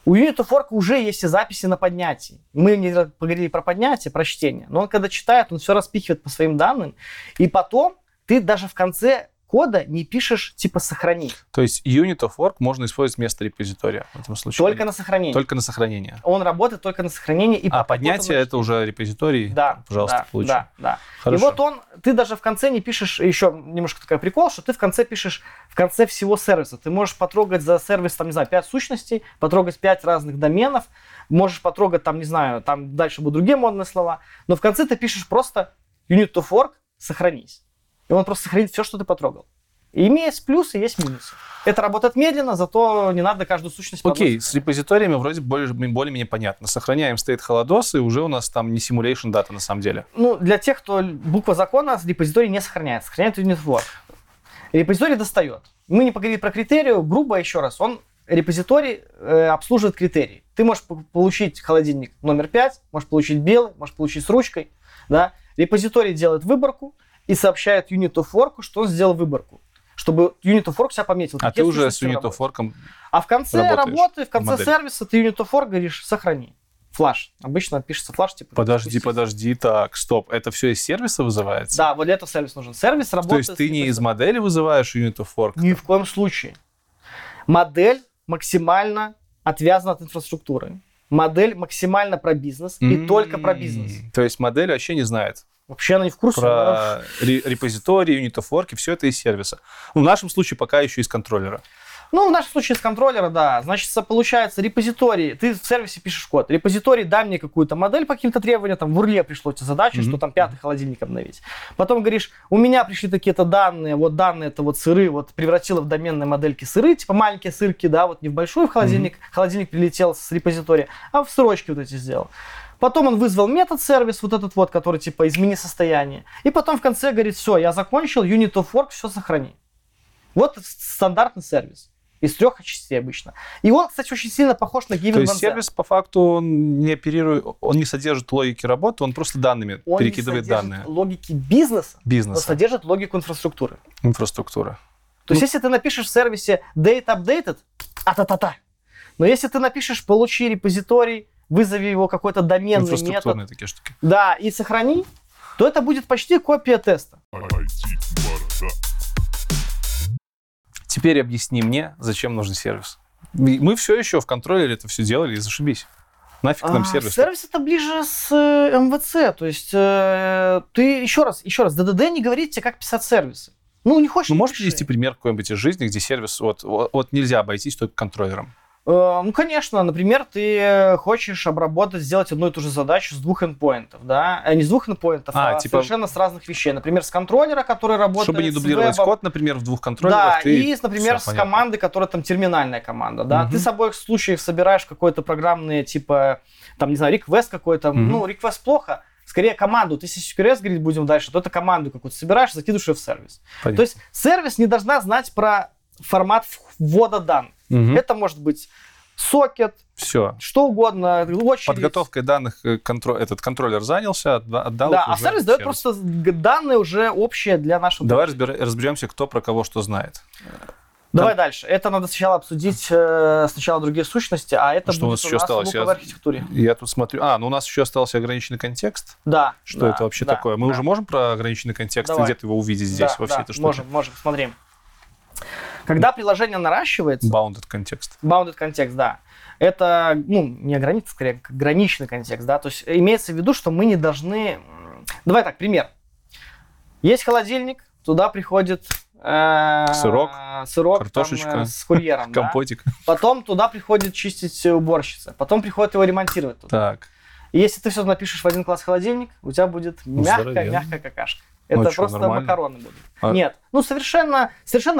У Unit of Work уже есть и записи на поднятии. Мы не поговорили про поднятие, про чтение, но он когда читает, он все распихивает по своим данным, и потом ты даже в конце кода не пишешь типа «сохрани». То есть Unit of Work можно использовать вместо репозитория в этом случае? Только на сохранение. Только на сохранение. Он работает только на сохранение. И а поднятие — это уже репозиторий? Да. Пожалуйста, да, получи. Да, да. Хорошо. И вот он, ты даже в конце не пишешь, еще немножко такой прикол, что ты в конце пишешь, в конце всего сервиса. Ты можешь потрогать за сервис, там, не знаю, 5 сущностей, потрогать 5 разных доменов, можешь потрогать, там, не знаю, там дальше будут другие модные слова, но в конце ты пишешь просто Unit of Work, сохранись. И он просто сохранит все, что ты потрогал. И есть плюсы, есть минусы. Это работает медленно, зато не надо каждую сущность подносить. Окей, с репозиториями вроде более-менее понятно. Сохраняем state холодос, и уже у нас там не simulation data на самом деле. Ну, для тех, кто буква закона, репозиторий не сохраняет. Сохраняет Unit of Work. Репозиторий достает. Мы не поговорили про критерию, грубо еще раз. Он, репозиторий, обслуживает критерии. Ты можешь получить холодильник номер 5, можешь получить белый, можешь получить с ручкой. Да? Репозиторий делает выборку и сообщает Unit of Work, что он сделал выборку, чтобы Unit of Work себя пометил. А ты уже с Unit of Work. А в конце работы, в конце сервиса ты Unit of Work говоришь «сохрани». Флаш. Обычно пишется флаш, типа... Подожди, так, стоп. Это все из сервиса вызывается? Да, вот для этого сервис нужен. Сервис работает... То есть ты не из модели вызываешь Unit of Work? Ни в коем случае. Модель максимально отвязана от инфраструктуры. Модель максимально про бизнес и только про бизнес. То есть модель вообще не знает? Вообще она не в курсе. Про репозитории, Unit of Work, и все это из сервиса. Ну, в нашем случае пока еще из контроллера. Ну, в нашем случае из контроллера, да. Значит, получается, репозитории, ты в сервисе пишешь код, репозиторий, дай мне какую-то модель по каким-то требованиям, там в урле пришло тебе задача, что там 5-й холодильник обновить. Потом говоришь, у меня пришли такие-то данные, это вот сыры, вот превратила в доменные модельки сыры, типа маленькие сырки, да, вот не в большую в холодильник, холодильник прилетел с репозитория, а в срочки вот эти сделал. Потом он вызвал метод-сервис, вот этот вот, который типа измени состояние. И потом в конце говорит, все, я закончил, Unit of Work, все сохрани. Вот стандартный сервис. Из 3 частей обычно. И он, кстати, очень сильно похож на Given One. То есть сервис, по факту, он не оперирует, он не содержит логики работы, он просто данными перекидывает данные. Он не содержит логики бизнеса, он содержит логику инфраструктуры. Инфраструктура. То есть если ты напишешь в сервисе date updated, а-та-та-та. Но если ты напишешь получи репозиторий, вызови его какой-то доменный метод. Инфраструктурные такие штуки. Да, и сохрани, то это будет почти копия теста. Теперь объясни мне, зачем нужен сервис. Мы все еще в контроллере это все делали и зашибись. Нафиг нам сервис? Сервис это ближе с МВЦ. То есть ты еще раз, ДДД не говорит тебе, как писать сервисы. Ну, не хочешь. Ну, можешь привести пример какой-нибудь из жизни, где сервис вот нельзя обойтись только контроллером? Ну, конечно, например, ты хочешь обработать, сделать одну и ту же задачу с 2 эндпоинтов, да? Не с 2 эндпоинтов, типа... совершенно с разных вещей. Например, с контроллера, который работает... Чтобы не дублировать код, например, в 2 контроллерах. Да, и, например, с команды, которая там терминальная команда, да? Ты с обоих случаев собираешь какой-то программный, типа, там, не знаю, реквест какой-то. Ну, реквест плохо. Скорее, команду. Ты если реквест говорить будем дальше, то это команду какую-то собираешь, закидываешь ее в сервис. Понятно. То есть сервис не должна знать про формат ввода данных. Это может быть сокет, все, что угодно, очередь. Подготовкой данных этот контроллер занялся, отдал. Да, а сервис дает просто данные уже общие для нашего. Давай разберемся, кто про кого что знает. Давай дальше. Это надо сначала обсудить другие сущности, а это что будет у нас в луковой архитектуре. Я тут смотрю. У нас еще остался ограниченный контекст. Да. Что это вообще такое? Мы уже можем про ограниченный контекст где-то его увидеть здесь, во всей этой штуке? Можем, смотри. Когда приложение наращивается... Bounded контекст, да. Это, не ограниченный, скорее, граничный контекст, да. То есть имеется в виду, что мы не должны... Давай так, пример. Есть холодильник, туда приходит... Сырок, картошечка, там, с курьером. Компотик. Да? Потом туда приходит чистить уборщица. Потом приходит его ремонтировать туда. Так. И если ты все напишешь в один класс холодильник, у тебя будет мягкая какашка. Это просто нормально? Макароны будут. Нет. Совершенно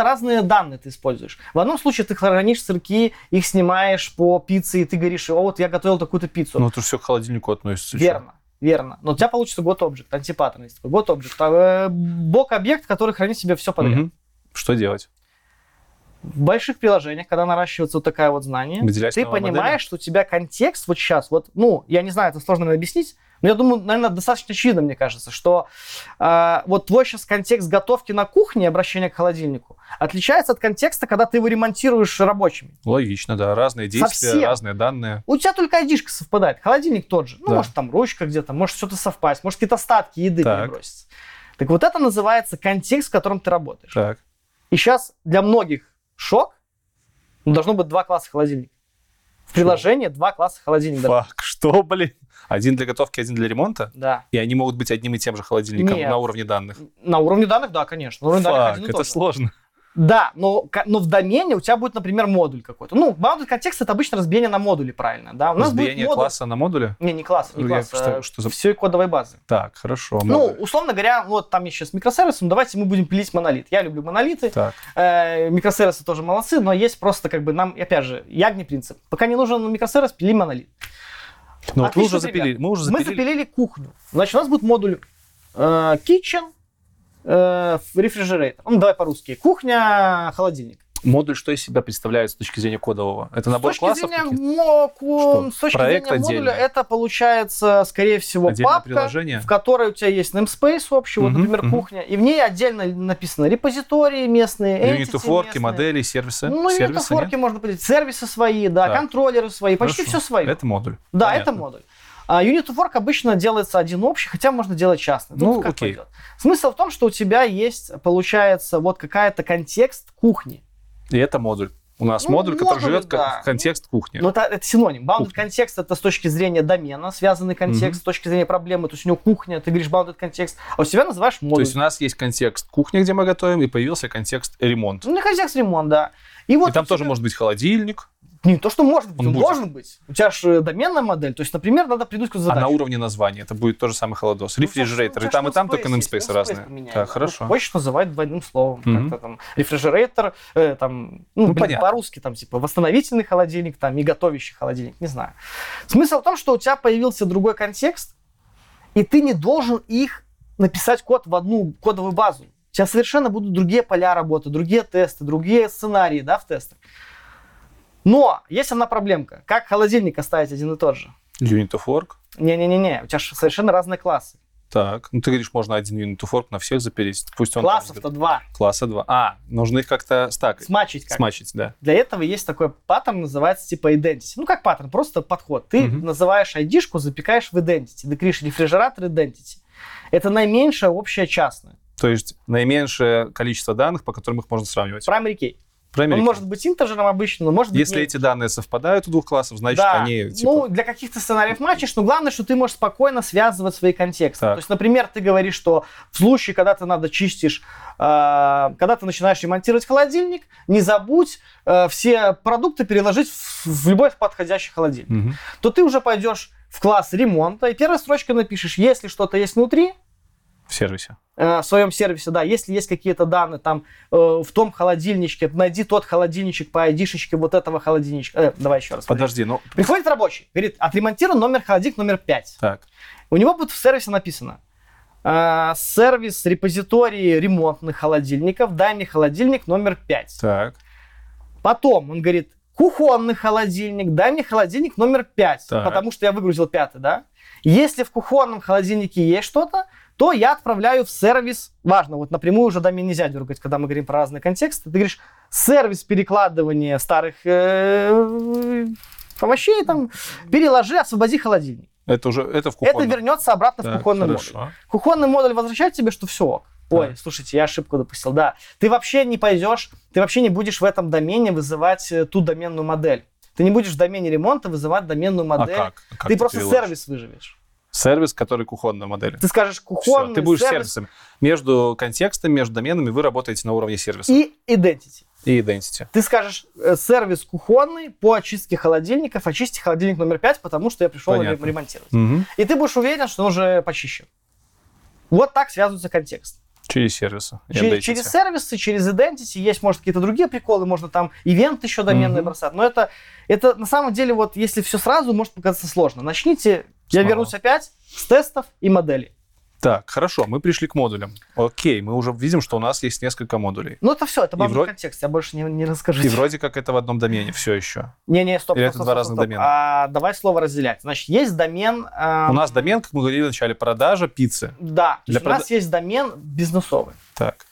разные данные ты используешь. В одном случае ты хранишь сырки, их снимаешь по пицце, и ты говоришь, вот я готовил такую-то пиццу. Ну, это все к холодильнику относится. Верно. Но у тебя получится God Object, антипаттерн есть такой. God Object. Бок-объект, который хранит себе все подряд. Что делать? В больших приложениях, когда наращивается вот такая вот знание, ты понимаешь, что у тебя контекст вот сейчас, вот, ну, я не знаю, это сложно объяснить, но я думаю, наверное, достаточно очевидно, мне кажется, что вот твой сейчас контекст готовки на кухне, обращения к холодильнику, отличается от контекста, когда ты его ремонтируешь рабочими. Логично, да, разные действия, разные данные. У тебя только одишка совпадает, холодильник тот же, ну, может, там ручка где-то, может, что-то совпасть, может, какие-то остатки еды перебросятся. Так вот это называется контекст, в котором ты работаешь. Так. И сейчас для многих шок, но должно быть два класса холодильника. В приложении два класса холодильника. Фак, что, блин? Один для готовки, один для ремонта? Да. И они могут быть одним и тем же холодильником на уровне данных? На уровне данных, да, конечно. Фак, это сложно. Да, но в домене у тебя будет, например, модуль какой-то. Ну, модуль контекста — это обычно разбиение на модули, правильно, да? У нас разбиение будет класса на модуле? Не класс, не класс. Все кодовые базы. Так, хорошо. Ну, условно говоря, вот там еще с микросервисом, давайте мы будем пилить монолит. Я люблю монолиты, микросервисы тоже молодцы, но есть просто как бы нам, опять же, ягний принцип. Пока не нужен микросервис, пили монолит. Ну, вот мы уже запилили. Мы запилили кухню. Значит, у нас будет модуль kitchen, рефрижератор. Ну, давай по-русски. Кухня, холодильник. Модуль что из себя представляет с точки зрения кодового? Это набор классов? С точки зрения модуля это получается, скорее всего, папка, в которой у тебя есть namespace общий, вот, например, кухня, и в ней отдельно написано репозитории местные, entity, Unit of Work, модели, сервисы. Ну, Unit of Work, можно сказать, сервисы свои, да, контроллеры свои, почти все свои. Это модуль. Да, это модуль. Unit of Work обычно делается один общий, хотя можно делать частный. Ну, окей. Смысл в том, что у тебя есть, получается, вот какая-то контекст кухни. И это модуль. У нас модуль, который живет в контекст кухни. Ну, это синоним. Bounded контекст — это с точки зрения домена, связанный контекст, с точки зрения проблемы. То есть у него кухня, ты говоришь bounded контекст, а у себя называешь модуль. То есть у нас есть контекст кухня, где мы готовим, и появился контекст ремонт. Ну, контекст ремонт, да. И вот там тоже может быть холодильник. Не то, что может быть, он должен быть. У тебя же доменная модель. То есть, например, надо придумать какую-то задачу. А на уровне названия это будет тоже самый холодос. Рефрижератор. Ну, и там только namespace разные. Так, хорошо. Хочешь называть двойным словом. Как-то там рефрижератор, там, по-русски, там, типа, восстановительный холодильник, там, и готовящий холодильник, не знаю. Смысл в том, что у тебя появился другой контекст, и ты не должен их написать код в одну кодовую базу. У тебя совершенно будут другие поля работы, другие тесты, другие сценарии, да, в тестах. Но есть одна проблемка. Как холодильник оставить один и тот же? Unit of Work? Не-не-не, у тебя же совершенно разные классы. Так, ну ты говоришь, можно один Unit of Work на всех запереть. Пусть он классов-то два. Класса два. А, нужно их как-то стакать. Смачить как-то. Смачить, да. Для этого есть такой паттерн, называется типа Identity. Ну как паттерн, просто подход. Ты называешь ID-шку, запекаешь в Identity. Ты говоришь рефрижератор Identity. Это наименьшая общая частная. То есть наименьшее количество данных, по которым их можно сравнивать. Primary key. Он может быть интержером обычным, но может быть... Если эти данные совпадают у двух классов, значит, они... Типа... Ну, для каких-то сценариев матчишь, но главное, что ты можешь спокойно связывать свои контексты. Так. То есть, например, ты говоришь, что в случае, когда ты чистишь, когда ты начинаешь ремонтировать холодильник, не забудь все продукты переложить в любой подходящий холодильник. То ты уже пойдешь в класс ремонта, и первой строчкой напишешь, если что-то есть внутри... В сервисе. В своем сервисе, да. Если есть какие-то данные там в том холодильничке, найди тот холодильничек по ID-шечке вот этого холодильничка. Давай еще раз. Подожди, ну... Приходит рабочий, говорит, отремонтируй холодильник номер 5. Так. У него будет в сервисе написано сервис репозитории ремонтных холодильников, дай мне холодильник номер 5. Так. Потом он говорит, кухонный холодильник, дай мне холодильник номер 5, так. Потому что я выгрузил 5, да? Если в кухонном холодильнике есть что-то, то я отправляю в сервис, важно, вот напрямую уже домен нельзя дергать, когда мы говорим про разные контексты, ты говоришь, сервис перекладывания старых овощей, там, переложи, освободи холодильник. Это уже, это в кухонном. Это вернется обратно в кухонный модуль. Кухонный модуль возвращает тебе, что все. Ой, слушайте, я ошибку допустил, да. Ты вообще не пойдешь, ты вообще не будешь в этом домене вызывать ту доменную модель. Ты не будешь в домене ремонта вызывать доменную модель. А как? Ты просто сервис выживешь. Сервис, который кухонная модель. Ты скажешь кухонный сервис. Ты будешь сервисом. Между контекстом, между доменами вы работаете на уровне сервиса. И identity. Ты скажешь сервис кухонный по очистке холодильников, очисти холодильник номер 5, потому что я пришел ремонтировать. И ты будешь уверен, что он уже почищен. Вот так связывается контекст. Через сервисы. Через сервисы, через identity. Есть, может, какие-то другие приколы. Можно там ивент еще доменные бросать. Но это на самом деле, вот если все сразу, может показаться сложно. Начните... Я вернусь опять с тестов и моделей. Так, хорошо, мы пришли к модулям. Окей, мы уже видим, что у нас есть несколько модулей. Ну, это все, это вам в контексте, я больше не расскажу. И вроде как это в одном домене все еще. Не-не, стоп. Или это два разных домена? Давай слово разделять. Значит, есть домен... У нас домен, как мы говорили в начале, продажа пиццы. Да, то есть у нас есть домен бизнесовый. Так.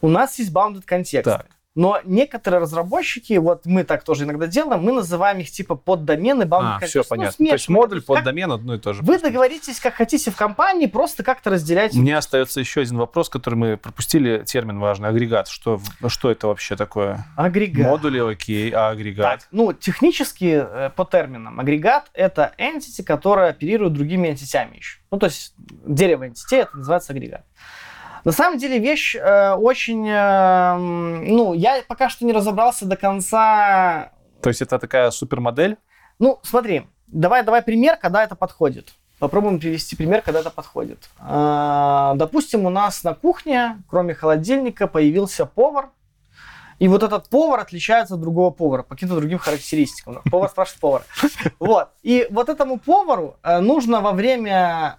У нас есть bounded контекст. Так. Но некоторые разработчики, вот мы так тоже иногда делаем, мы называем их типа поддомены, bounded контекст. Все понятно. То есть модуль, поддомен одно и то же. Вы договоритесь, как хотите в компании, просто как-то разделяйте. У меня остается еще один вопрос, который мы пропустили, термин важный, агрегат. Что это вообще такое? Агрегат. Модули, окей, а агрегат? Так, ну, технически по терминам. Агрегат — это entity, которая оперирует другими энтитями еще. Ну, то есть дерево entity, это называется агрегат. На самом деле вещь очень... я пока что не разобрался до конца... То есть это такая супермодель? Ну, смотри, давай пример, когда это подходит. Попробуем привести пример, когда это подходит. Допустим, у нас на кухне, кроме холодильника, появился повар. И вот этот повар отличается от другого повара по каким-то другим характеристикам. Повар спрашивает повара. Вот. И вот этому повару нужно во время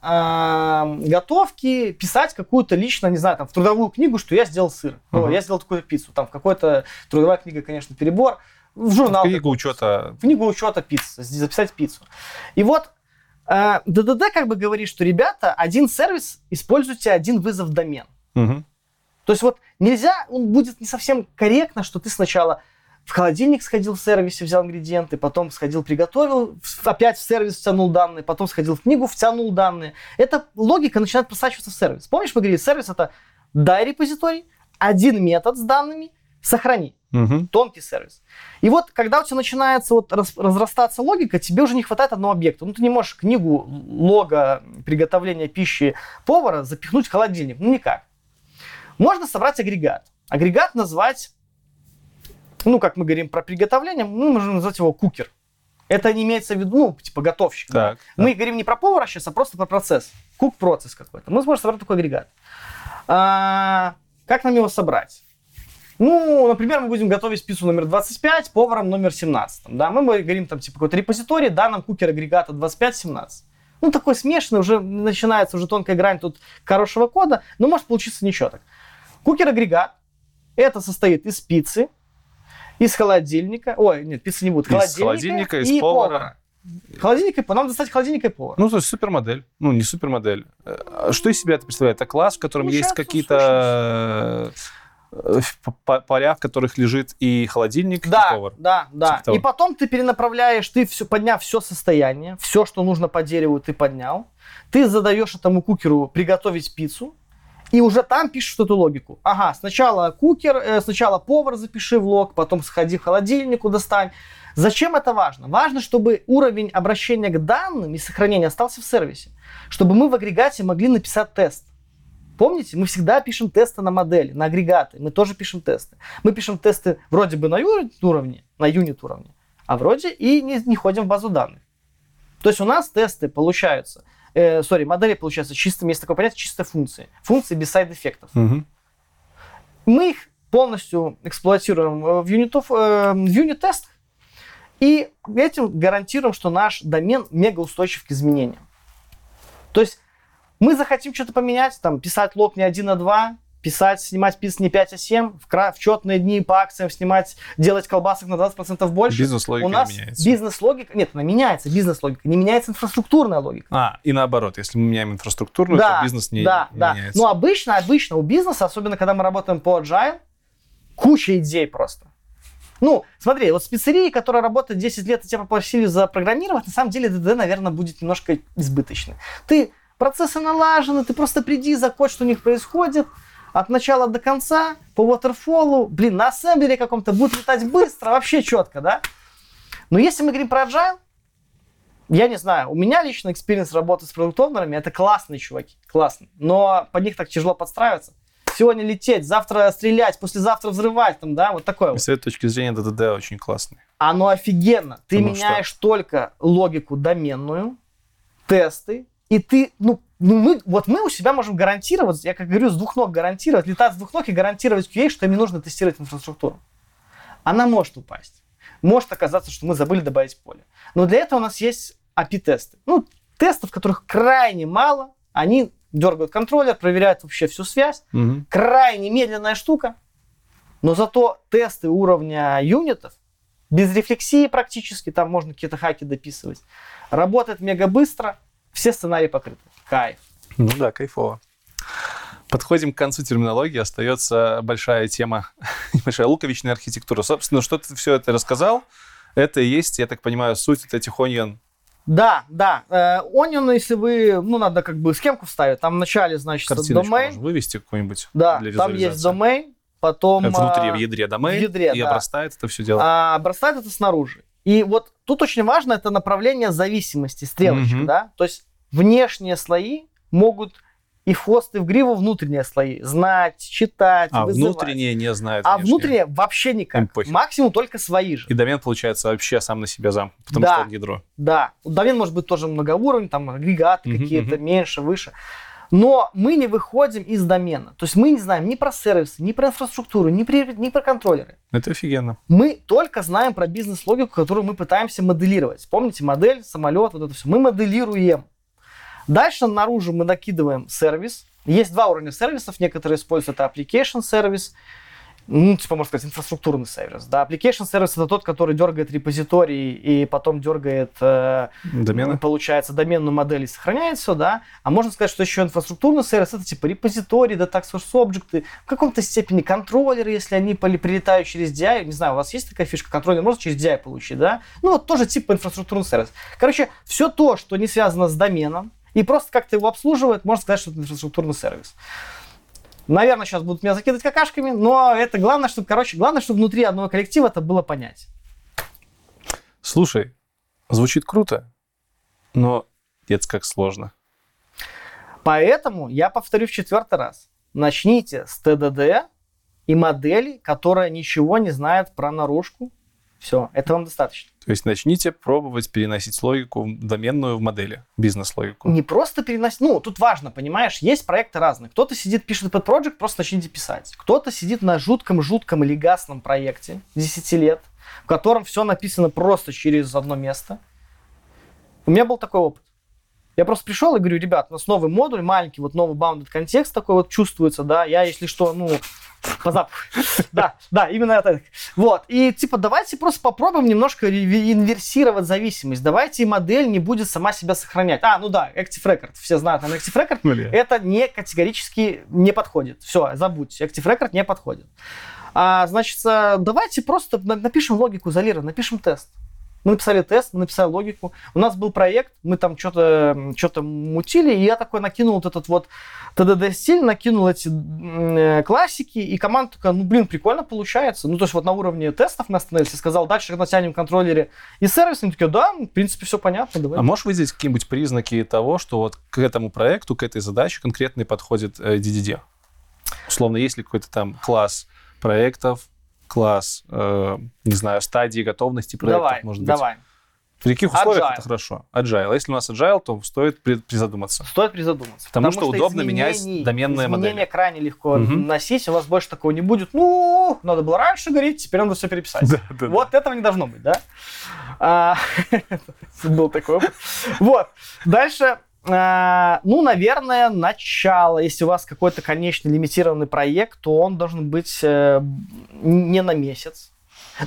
готовки писать какую-то лично, не знаю, там, в трудовую книгу, что я сделал сыр, я сделал такую-то пиццу. Там в какой-то трудовая книга, конечно, перебор. В журнал. В книгу учета пиццы, записать пиццу. И вот ДДД как бы говорит, что, ребята, один сервис, используйте один вызов домен. Угу. То есть вот нельзя, он будет не совсем корректно, что ты сначала в холодильник сходил в сервис, взял ингредиенты, потом сходил, приготовил, опять в сервис втянул данные, потом сходил в книгу, втянул данные. Эта логика начинает просачиваться в сервис. Помнишь, мы говорили, сервис — это дай репозиторий, один метод с данными, сохрани. Угу. Тонкий сервис. И вот когда у тебя начинается вот разрастаться логика, тебе уже не хватает одного объекта. Ну, ты не можешь книгу лога приготовления пищи повара запихнуть в холодильник. Ну, никак. Можно собрать агрегат. Агрегат назвать, ну, как мы говорим про приготовление, мы можем назвать его кукер. Это не имеется в виду, готовщик. Так, да? Да. Мы говорим не про повара сейчас, а просто про процесс. Кук-процесс какой-то. Мы сможем собрать такой агрегат. Как нам его собрать? Ну, например, мы будем готовить пиццу номер 25, поваром номер 17. Да? Мы говорим там какой-то репозиторий, да, нам кукер агрегата 25-17. Ну, такой смешанный, уже начинается уже тонкая грань тут хорошего кода, но может получиться ничего так. Кукер-агрегат, это состоит из пиццы, из холодильника, пиццы не будет, холодильника из повара. Холодильник, нам достать холодильник и повар. Ну, то есть супермодель. Ну, не супермодель. Что из себя это представляет? Это класс, в котором есть какие-то поля, в которых лежит и холодильник, и повар. Да. И потом ты перенаправляешь, подняв все состояние, все, что нужно по дереву, ты поднял. Ты задаешь этому кукеру приготовить пиццу, и уже там пишешь эту логику. Ага, сначала повар запиши в лог, потом сходи в холодильнику, достань. Зачем это важно? Важно, чтобы уровень обращения к данным и сохранения остался в сервисе. Чтобы мы в агрегате могли написать тест. Помните, мы всегда пишем тесты на модели, на агрегаты. Мы тоже пишем тесты. Мы пишем тесты вроде бы на юнит уровне, а вроде и не ходим в базу данных. То есть у нас тесты получаются... модели получаются чистыми, есть такое понятие, чистые функции. Функции без сайд-эффектов. Угу. Мы их полностью эксплуатируем в юнит-тестах и этим гарантируем, что наш домен мегаустойчив к изменениям. То есть мы захотим что-то поменять, там, писать лог не 1, а 2, снимать пиц не 5, а 7, в четные дни по акциям делать колбасок на 20% больше. Бизнес-логика не меняется. Она меняется, бизнес-логика. Не меняется инфраструктурная логика. И наоборот, если мы меняем инфраструктурную, то бизнес не меняется. Но обычно у бизнеса, особенно когда мы работаем по agile, куча идей просто. Ну, смотри, вот с пиццерией, которая работает 10 лет, и тебя попросили запрограммировать, на самом деле ДДД, наверное, будет немножко избыточный. Процессы налажены, ты просто приди, закодь, что у них происходит, от начала до конца, по waterfall, на ассемблере каком-то будет летать быстро, вообще четко, да? Но если мы говорим про agile, я не знаю, у меня лично экспириенс работы с продукт-оунерами, это классные чуваки, классные, но под них так тяжело подстраиваться. Сегодня лететь, завтра стрелять, послезавтра взрывать, там, да, вот такое вот. С этой точки зрения ДДД очень классный. Оно офигенно. Ты меняешь только логику доменную, тесты, и ты, мы у себя можем гарантировать, я как говорю, с двух ног гарантировать, летать с двух ног и гарантировать QA, что им не нужно тестировать инфраструктуру. Она может упасть. Может оказаться, что мы забыли добавить поле. Но для этого у нас есть API-тесты. Тестов, которых крайне мало, они дергают контроллер, проверяют вообще всю связь. Угу. Крайне медленная штука, но зато тесты уровня юнитов, без рефлексии практически, там можно какие-то хаки дописывать, работает мега быстро, все сценарии покрыты. Кайф. Ну да, кайфово. Подходим к концу терминологии, остается большая тема, небольшая луковичная архитектура. Собственно, что ты все это рассказал, это и есть, я так понимаю, суть этих onion. Да, да. Onion, если вы, ну, надо как бы схемку вставить, там в начале, значит, картиночку domain. Можно вывести какую-нибудь для визуализации. Там есть domain, потом... Внутри, в ядре domain, в ядре, и обрастает это все дело. А обрастает это снаружи. И вот тут очень важно это направление зависимости, стрелочка, да? То есть внешние слои могут... И в хвост, и в гриву внутренние слои. Знать, читать, вызывать. Внутренние не знают. Внутренние вообще никак. Максимум только свои же. И домен, получается, вообще сам на себя зам, потому что он ядро. Да, домен может быть тоже многоуровень, там агрегаты какие-то меньше, выше. Но мы не выходим из домена. То есть мы не знаем ни про сервисы, ни про инфраструктуру, ни про контроллеры. Это офигенно. Мы только знаем про бизнес-логику, которую мы пытаемся моделировать. Помните, модель, самолет, вот это все. Мы моделируем. Дальше наружу мы накидываем сервис. Есть два уровня сервисов. Некоторые используют это application сервис, ну, типа, можно сказать, инфраструктурный сервис. Да, application сервис — это тот, который дергает репозитории и потом дергает, получается, доменную модель и сохраняет все, да. А можно сказать, что еще инфраструктурный сервис — это типа репозитории, Data Access Object, в каком-то степени контроллеры, если они прилетают через DI. Не знаю, у вас есть такая фишка, контроллер можно через DI получить, да? Ну, вот тоже типа инфраструктурный сервис. Короче, все то, что не связано с доменом, и просто как-то его обслуживает, можно сказать, что это инфраструктурный сервис. Наверное, сейчас будут меня закидывать какашками, но это главное, чтобы, короче, главное, чтобы внутри одного коллектива это было понять. Слушай, звучит круто, но это как сложно. Поэтому я повторю в 4-й раз. Начните с ТДД и модели, которая ничего не знает про наружку. Все, это вам достаточно. То есть начните пробовать переносить логику доменную в модели, бизнес-логику. Не просто переносить. Ну, тут важно, понимаешь, есть проекты разные. Кто-то сидит, пишет под проект, просто начните писать. Кто-то сидит на жутком-жутком или гасном проекте 10 лет, в котором все написано просто через одно место. У меня был такой опыт. Я просто пришел и говорю: ребят, у нас новый модуль, маленький, вот новый bounded контекст такой вот чувствуется, да, я, если что, ну, по запаху. Да, да, именно так. Вот, и типа давайте просто попробуем немножко инверсировать зависимость, давайте модель не будет сама себя сохранять. Ну да, Active Record, все знают, но Active Record это не категорически не подходит. Все, забудьте, Active Record не подходит. Значит, давайте просто напишем логику изолированно, напишем тест. Мы написали тест, мы написали логику. У нас был проект, мы там что-то мутили, и я такой накинул вот этот вот ТДД-стиль, накинул эти классики, и команда такая: ну, блин, прикольно получается. Ну, то есть вот на уровне тестов мы остановились, и сказал: дальше натянем контроллеры и сервис. Они такие: да, в принципе, все понятно, давай. А можешь выделить какие-нибудь признаки того, что вот к этому проекту, к этой задаче конкретно подходит DDD? Условно, есть ли какой-то там класс проектов, класс, не знаю, стадии готовности проектов, может быть. Давай. При каких условиях это хорошо? Agile. А если у нас agile, то стоит призадуматься. Стоит призадуматься. Потому что удобно менять доменные модели. Изменения крайне легко носить, у вас больше такого не будет. Ну, надо было раньше говорить, теперь надо все переписать. Вот этого не должно быть, да? Был такой опыт. Вот. Дальше... Ну, наверное, начало. Если у вас какой-то конечный лимитированный проект, то он должен быть не на месяц.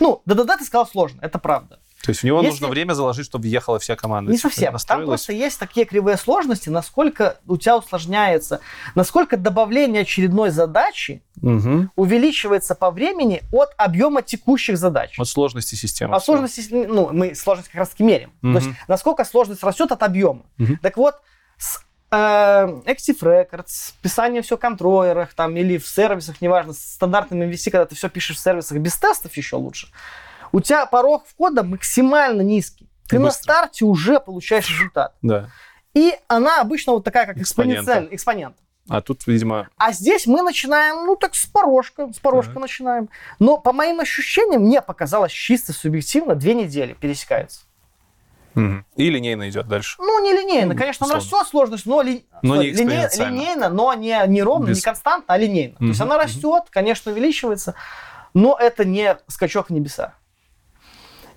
Ну, да-да-да, ты сказал, сложно, это правда. То есть в него нужно время заложить, чтобы въехала вся команда. Не совсем. Там просто есть такие кривые сложности, насколько у тебя усложняется, насколько добавление очередной задачи увеличивается по времени от объема текущих задач. От сложности системы. От сложности, ну, мы сложность как раз таки меряем. То есть насколько сложность растет от объема. Так вот, с Active Records, писание все в контроллерах там, или в сервисах, неважно, с стандартным MVC, когда ты все пишешь в сервисах без тестов, еще лучше. У тебя порог входа максимально низкий. Ты на старте уже получаешь результат. Да. И она обычно вот такая, как экспоненциальная. Экспонент. А тут, видимо... А здесь мы начинаем, ну, так с порожка начинаем. Но по моим ощущениям, мне показалось чисто субъективно, 2 недели пересекаются. И линейно идет дальше. Ну, не линейно. Конечно, она растет сложность, линейно, но не ровно, не константно, а линейно. То есть она растет, конечно, увеличивается, но это не скачок в небеса.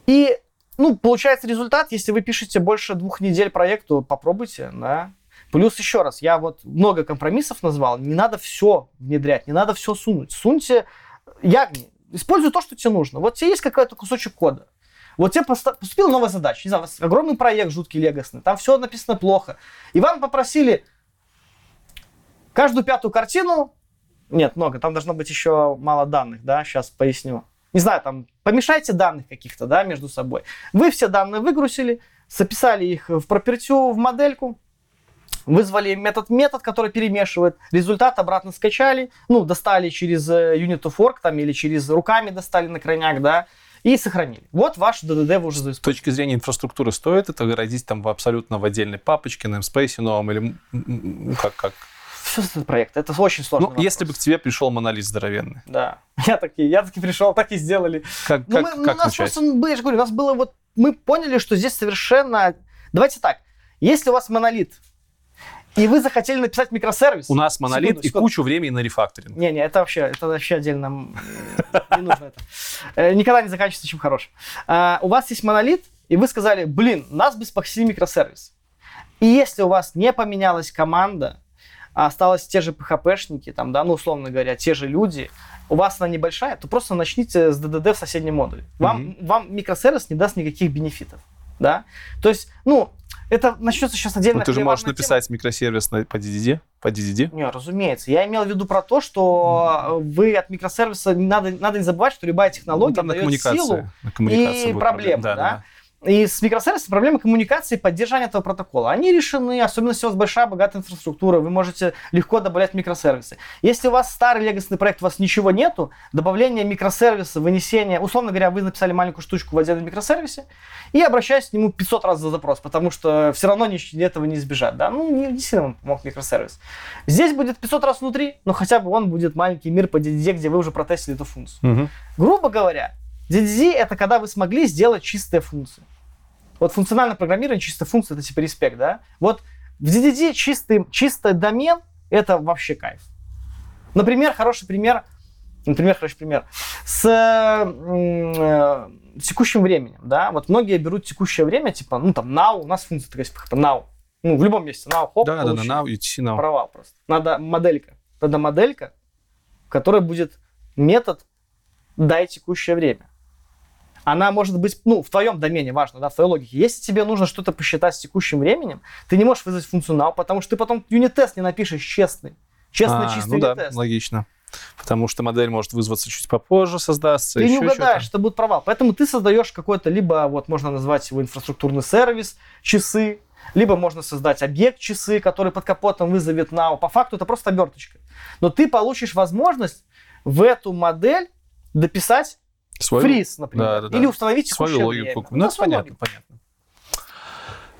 И, ну, получается результат, если вы пишете больше 2 недель проекту, попробуйте, да. Плюс еще раз, я вот много компромиссов назвал, не надо все внедрять, не надо все сунуть. Суньте ягни, используй то, что тебе нужно. Вот тебе есть какой-то кусочек кода. Вот тебе поступила новая задача. Не знаю, у вас огромный проект, жуткий, легосный, там все написано плохо. И вам попросили каждую пятую картину, нет, много, там должно быть еще мало данных, да, сейчас поясню. Не знаю, там, помешайте данных каких-то, да, между собой. Вы все данные выгрузили, записали их в пропертю, в модельку, вызвали метод, который перемешивает, результат обратно скачали, ну, достали через Unit of Work, там, или через руками достали на крайняк, да, и сохранили. Вот ваш DDD вы уже заиспользовали. С точки зрения инфраструктуры стоит это городить там абсолютно в отдельной папочке, на namespace новом, или как? Что за проект? Это очень сложно. Ну, вопрос. Если бы к тебе пришел монолит здоровенный. Да. Я таки пришел, так и сделали. Мы поняли, что здесь совершенно... Давайте так. Если у вас монолит, и вы захотели написать микросервис... У нас монолит секунду. Кучу времени на рефакторинг. Не-не, это вообще отдельно. Не нужно это. Никогда не заканчивается чем хорошим. У вас есть монолит, и вы сказали, нас бы спасти микросервис. И если у вас не поменялась команда, осталось те же PHP-шники, там, да, ну, условно говоря, те же люди, у вас она небольшая, то просто начните с DDD в соседнем модуле. Вам микросервис не даст никаких бенефитов, да? То есть, это начнется сейчас отдельно. Но ты же можешь написать микросервис по DDD? Не, разумеется. Я имел в виду про то, что вы от микросервиса, надо не забывать, что любая технология дает силу и проблему, да? И с микросервисами проблемы коммуникации и поддержания этого протокола. Они решены, особенно если у вас большая, богатая инфраструктура, вы можете легко добавлять микросервисы. Если у вас старый легасный проект, у вас ничего нету, добавление микросервиса, вынесение... Условно говоря, вы написали маленькую штучку в отдельном микросервисе и обращаясь к нему 500 раз за запрос, потому что все равно этого не избежать. Да? Не сильно вам помог микросервис. Здесь будет 500 раз внутри, но хотя бы он будет маленький мир по DDD, где вы уже протестили эту функцию. Угу. Грубо говоря, DDD — это когда вы смогли сделать чистые функции. Вот функциональное программирование, чистая функция — это типа респект, да? Вот в DDD чистый домен — это вообще кайф. Например, хороший пример с текущим временем, да? Вот многие берут текущее время, типа, now, у нас функция такая, типа, now. Ну, в любом месте, now, хоп, да, получили. Да, now, UTC, now. Провал просто. Надо моделька, которая будет метод «дай текущее время». Она может быть, в твоем домене, важно, да, в твоей логике. Если тебе нужно что-то посчитать с текущим временем, ты не можешь вызвать функционал, потому что ты потом юнит-тест не напишешь честный. Честный, чистый юнит-тест. Да, логично. Потому что модель может вызваться чуть попозже, создастся. Ты не угадаешь, это будет провал. Поэтому ты создаешь какой-то, либо можно назвать его инфраструктурный сервис, часы, либо можно создать объект часы, который под капотом вызовет now. По факту это просто оберточка. Но ты получишь возможность в эту модель дописать фриз, например, или установить текущее время. Понятно.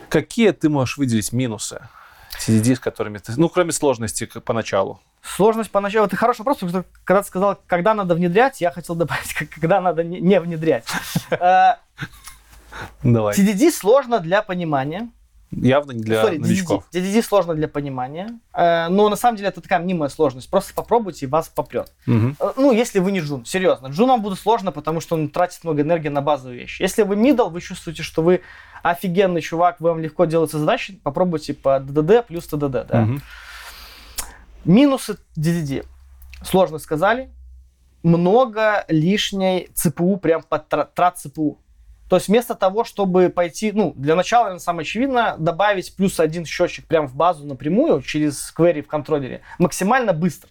Какие ты можешь выделить минусы TDD, с которыми ты... кроме сложности поначалу. Сложность поначалу. Это хороший вопрос, потому что когда ты сказал, когда надо внедрять, я хотел добавить, когда надо не внедрять. TDD сложно для понимания. Явно не для новичков. DDD сложно для понимания, но на самом деле это такая мнимая сложность. Просто попробуйте, и вас попрет. Угу. Если вы не джун, серьезно. Джунам будет сложно, потому что он тратит много энергии на базовые вещи. Если вы мидл, вы чувствуете, что вы офигенный чувак, вам легко делаются задачи, попробуйте по DDD плюс TDD. Да? Угу. Минусы DDD. Сложно сказали. Много лишней ЦПУ, прям под трат ЦПУ. То есть вместо того, чтобы пойти, для начала, наверное, самое очевидное, добавить плюс один счетчик прямо в базу напрямую через query в контроллере максимально быстро.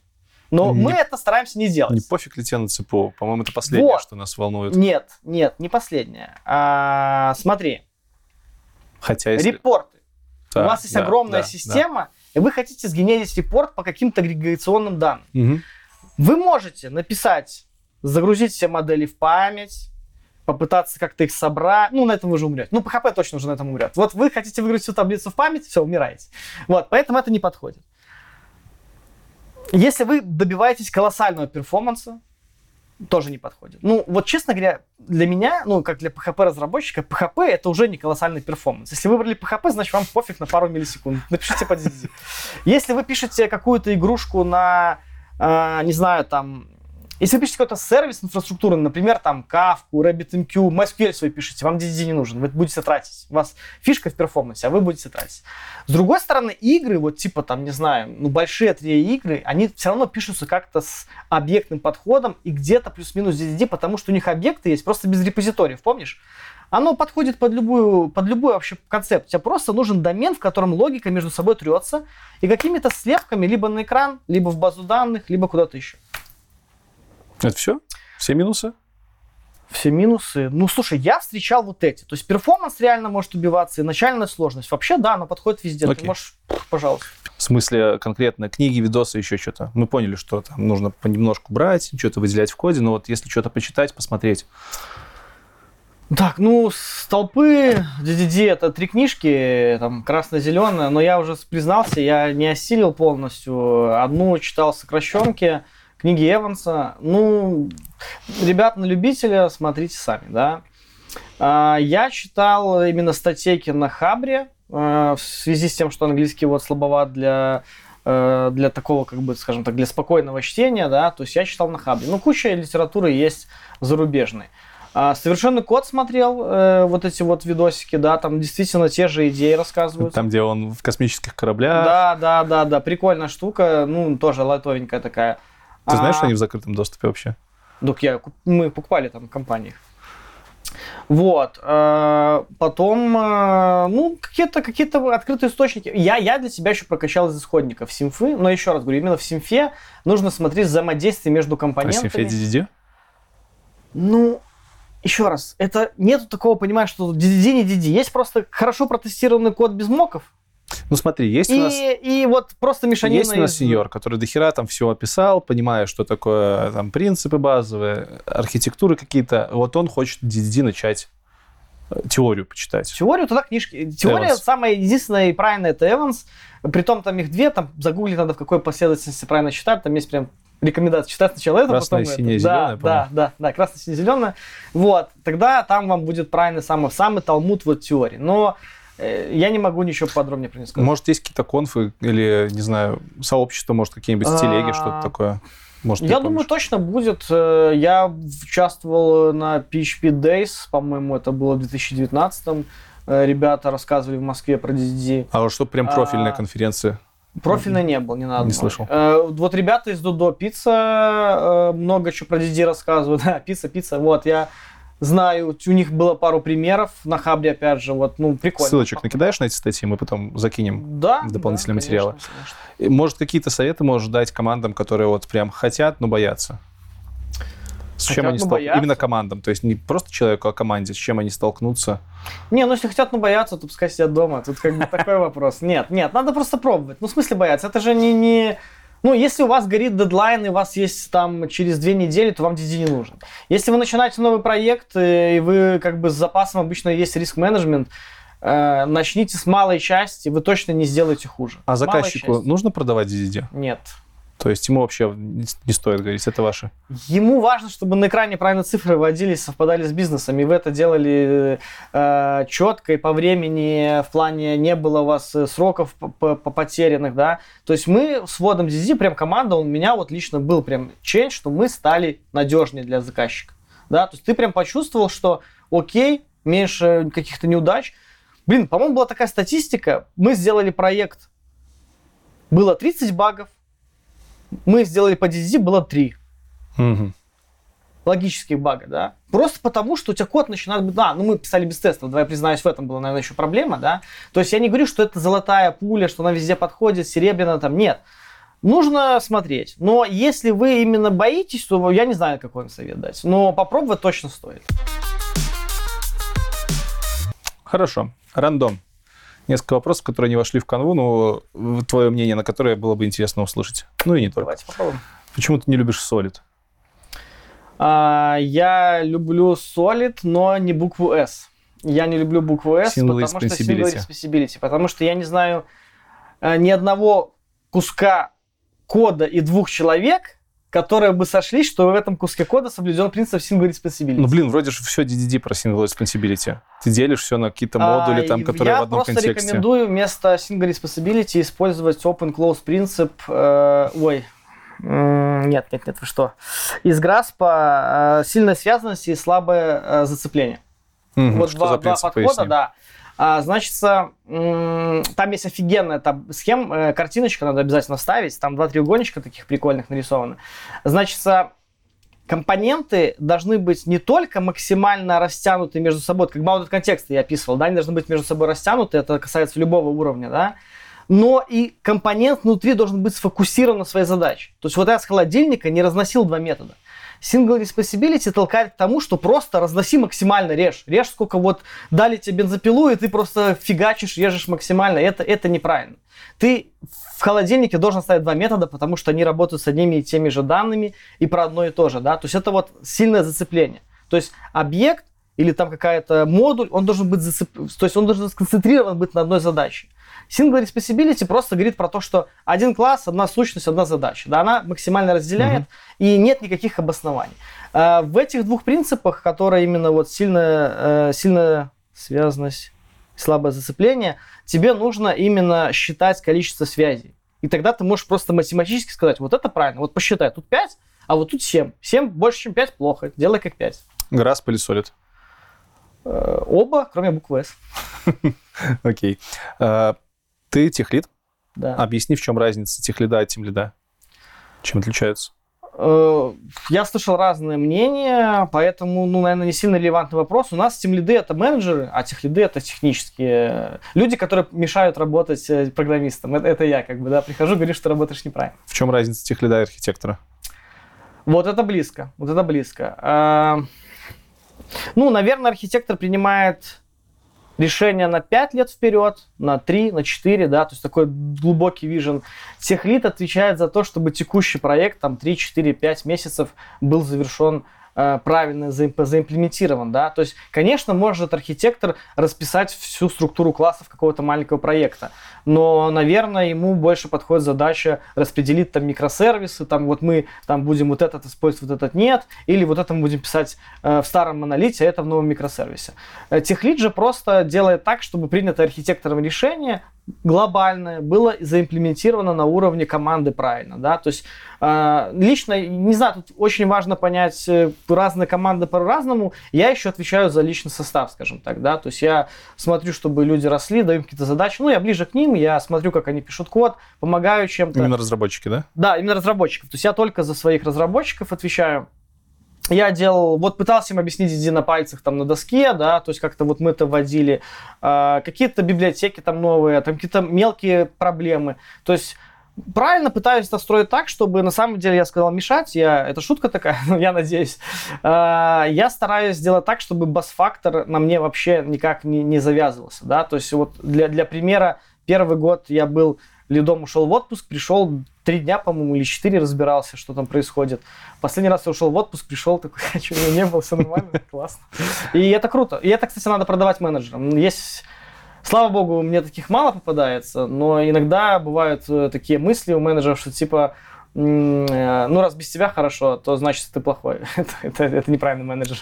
Но мы это стараемся не делать. Не пофиг ли тебе на ЦПУ? По-моему, это последнее, что нас волнует. Нет, не последнее. Смотри. Хотя если... Репорты. Да, у вас есть огромная система, и вы хотите сгенерить репорт по каким-то агрегационным данным. Угу. Вы можете написать, загрузить все модели в память, попытаться как-то их собрать, на этом вы же умрете. PHP точно уже на этом умрет. Вот вы хотите выиграть всю таблицу в память, все, умираете. Поэтому это не подходит. Если вы добиваетесь колоссального перформанса, тоже не подходит. Честно говоря, для меня, как для PHP-разработчика, PHP — это уже не колоссальный перформанс. Если выбрали PHP, значит, вам пофиг на пару миллисекунд. Напишите по DDD. Если вы пишете какую-то игрушку на, не знаю, там, Если вы пишете какой-то сервис инфраструктуры, например, там Kafka, RabbitMQ, MySQL свой пишете, вам DTD не нужен, вы будете тратить. У вас фишка в перформансе, а вы будете тратить. С другой стороны, игры, вот типа там, не знаю, ну большие 3D-игры, они все равно пишутся как-то с объектным подходом и где-то плюс-минус DTD, потому что у них объекты есть просто без репозиториев, помнишь? Оно подходит под любой вообще концепт. У тебя просто нужен домен, в котором логика между собой трется, и какими-то слепками либо на экран, либо в базу данных, либо куда-то еще. Это все? Все минусы? Все минусы. Ну, слушай, я встречал вот эти. То есть перформанс реально может убиваться, и начальная сложность. Вообще, да, она подходит везде. Окей. Ты можешь, пожалуйста. В смысле, конкретно книги, видосы, еще что-то? Мы поняли, что там нужно понемножку брать, что-то выделять в коде, но вот если что-то почитать, посмотреть. Так, ну, с толпы DTD это 3 книжки, там, красно-зеленая, но я уже признался, я не осилил полностью. Одну читал в сокращенке, книги Эванса. Ну, ребят, на любителя смотрите сами, да. Я читал именно статейки на Хабре в связи с тем, что английский вот слабоват для такого, как бы, скажем так, для спокойного чтения, да, то есть я читал на Хабре. Ну, куча литературы есть зарубежной. «Совершенный код» смотрел, вот эти вот видосики, да, там действительно те же идеи рассказывают. Там, где он в космических кораблях. Да, прикольная штука, ну, тоже лайтовенькая такая. Ты знаешь, что они в закрытом доступе вообще? Так мы покупали там в компаниях. Вот. Потом, ну, какие-то открытые источники. Я для себя еще прокачал из исходников симфы, но еще раз говорю, именно в симфе нужно смотреть взаимодействие между компонентами. А симфе DTD? Ну... Еще раз, это нету такого понимания, что DTD не DTD. Есть просто хорошо протестированный код без моков. Ну смотри, есть у нас... И вот просто мешанина... Есть у нас сеньор, который дохера там все описал, понимая, что такое там принципы базовые, архитектуры какие-то. Вот он хочет DTD начать теорию почитать. Теорию туда книжки. Теория Evans. Самая единственная и правильная — это Эванс. Притом там их 2, там загуглить надо, в какой последовательности правильно читать. Там есть прям... рекомендации читать сначала это, красная, потом синяя, это. Зеленая, да, красно-сине-зеленая. Вот, тогда там вам будет правильный самый талмуд вот теории. Но я не могу ничего подробнее про него сказать. Может, есть какие-то конфы или, не знаю, сообщества, может, какие-нибудь телеги, что-то такое? Может, я думаю, точно будет. Я участвовал на PHP Days, по-моему, это было в 2019-м. Ребята рассказывали в Москве про DTD. А что, прям профильная конференция? Профильно не был, не надо. Не слышал. Вот ребята из Дудо Пицца много чего про DTD рассказывают. Пицца, вот, я знаю, у них было пару примеров на Хабре, опять же, вот, ну, прикольно. Ссылочек накидаешь на эти статьи, мы потом закинем в дополнительные материалы. Конечно. Может, какие-то советы можешь дать командам, которые вот прям хотят, но боятся? С чем они столкнутся? Именно командам, то есть не просто человеку, а команде. С чем они столкнутся? Не, ну если хотят, боятся, то пускай сидят дома. Тут как бы такой вопрос. Нет, надо просто пробовать. Ну в смысле бояться? Это же не... Ну если у вас горит дедлайн, и у вас есть там через 2 недели, то вам DTD не нужен. Если вы начинаете новый проект, и вы как бы с запасом, обычно есть риск-менеджмент, начните с малой части, вы точно не сделаете хуже. А заказчику нужно продавать DTD? Нет. То есть ему вообще не стоит говорить, это ваше? Ему важно, чтобы на экране правильно цифры вводились, совпадали с бизнесом, и вы это делали четко и по времени, в плане не было у вас сроков по потерянных, да. То есть мы с вводом DTD, прям команда, у меня вот лично был прям челлендж, что мы стали надежнее для заказчика, да. То есть ты прям почувствовал, что окей, меньше каких-то неудач. Блин, по-моему, была такая статистика, мы сделали проект, было 30 багов, мы сделали по DTD, было 3. Угу. Логические баги, да. Просто потому, что у тебя код начинает быть... Да, ну мы писали без тестов, давай признаюсь, в этом была, наверное, еще проблема, да. То есть я не говорю, что это золотая пуля, что она везде подходит, серебряная там, нет. Нужно смотреть. Но если вы именно боитесь, то я не знаю, какой вам совет дать. Но попробовать точно стоит. Хорошо. Рандом. Несколько вопросов, которые не вошли в канву, но твое мнение, на которое было бы интересно услышать. Ну и не только. Давайте попробуем. Почему ты не любишь Solid? Я люблю Solid, но не букву S. Я не люблю букву S, потому что я не знаю ни одного куска кода и 2 человек, которые бы сошлись, что в этом куске кода соблюден принцип Single Responsibility. Ну, блин, вроде же все DTD про Single Responsibility. Ты делишь все на какие-то модули, там, которые в одном контексте. Я просто рекомендую вместо Single Responsibility использовать Open-Close принцип... Нет, вы что? Из Граспа сильная связанность и слабое зацепление. Вот два подхода, да. Значит, там есть офигенная схема, картиночка надо обязательно вставить, там два треугольничка таких прикольных нарисованы. Значит, компоненты должны быть не только максимально растянуты между собой, как Bounded Context я описывал, да, они должны быть между собой растянуты, это касается любого уровня, да, но и компонент внутри должен быть сфокусирован на своей задаче. То есть вот я с холодильника не разносил два метода. Single Responsibility толкает к тому, что просто разноси максимально, режь. Режь, сколько вот дали тебе бензопилу, и ты просто фигачишь, режешь максимально. Это неправильно. Ты в холодильнике должен ставить два метода, потому что они работают с одними и теми же данными и про одно и то же. Да? То есть это вот сильное зацепление. То есть объект или там какая-то модуль, он должен быть то есть он должен сконцентрирован быть на одной задаче. Single Responsibility просто говорит про то, что один класс, одна сущность, одна задача. Да, она максимально разделяет, и нет никаких обоснований. В этих двух принципах, которые именно вот сильная связанность, слабое зацепление, тебе нужно именно считать количество связей. И тогда ты можешь просто математически сказать, вот это правильно, вот посчитай, тут 5, а вот тут 7. 7 больше, чем 5, плохо, делай как 5. Грасп или Solid? Оба, кроме буквы «С». Окей. Ты техлид? Да. Объясни, в чем разница техлида от тимлида? Чем отличаются? Я слышал разные мнения, поэтому, наверное, не сильно релевантный вопрос. У нас тимлиды — это менеджеры, а техлиды — это технические люди, которые мешают работать программистам. Это я, как бы, да, прихожу, говорю, что ты работаешь неправильно. В чем разница техлида и архитектора? Вот это близко. Наверное, архитектор принимает решение на 5 лет вперед, на 3, на 4, да, то есть такой глубокий вижен. Техлид отвечает за то, чтобы текущий проект, там, 3, 4, 5 месяцев был завершен правильно, заимплементирован, да. То есть, конечно, может архитектор расписать всю структуру классов какого-то маленького проекта, но, наверное, ему больше подходит задача распределить там микросервисы, там вот мы там будем вот этот использовать, вот этот нет, или вот это мы будем писать в старом монолите, а это в новом микросервисе. Техлид же просто делает так, чтобы принятое архитектором решение глобальное было заимплементировано на уровне команды правильно, да, то есть лично, не знаю, тут очень важно понять, разные команды по-разному, я еще отвечаю за личный состав, скажем так, да, то есть я смотрю, чтобы люди росли, даю им какие-то задачи, я ближе к ним, я смотрю, как они пишут код, помогаю чем-то. Именно разработчики, да? Да, именно разработчиков, то есть я только за своих разработчиков отвечаю. Я делал, вот пытался им объяснить иди на пальцах, там, на доске, да, то есть как-то вот мы это вводили, какие-то библиотеки там новые, там какие-то мелкие проблемы, то есть правильно пытаюсь настроить так, чтобы на самом деле я сказал мешать, это шутка такая, я надеюсь, я стараюсь сделать так, чтобы бас-фактор на мне вообще никак не завязывался, да, то есть вот для примера, первый год я был лидом, ушел в отпуск, пришел 3 дня, по-моему, или 4 разбирался, что там происходит. Последний раз я ушел в отпуск, пришел, такой, что у меня не было, все нормально, классно. И это круто. И это, кстати, надо продавать менеджерам. Есть, слава богу, мне таких мало попадается, но иногда бывают такие мысли у менеджеров, что типа, раз без тебя хорошо, то значит ты плохой. Это неправильный менеджер.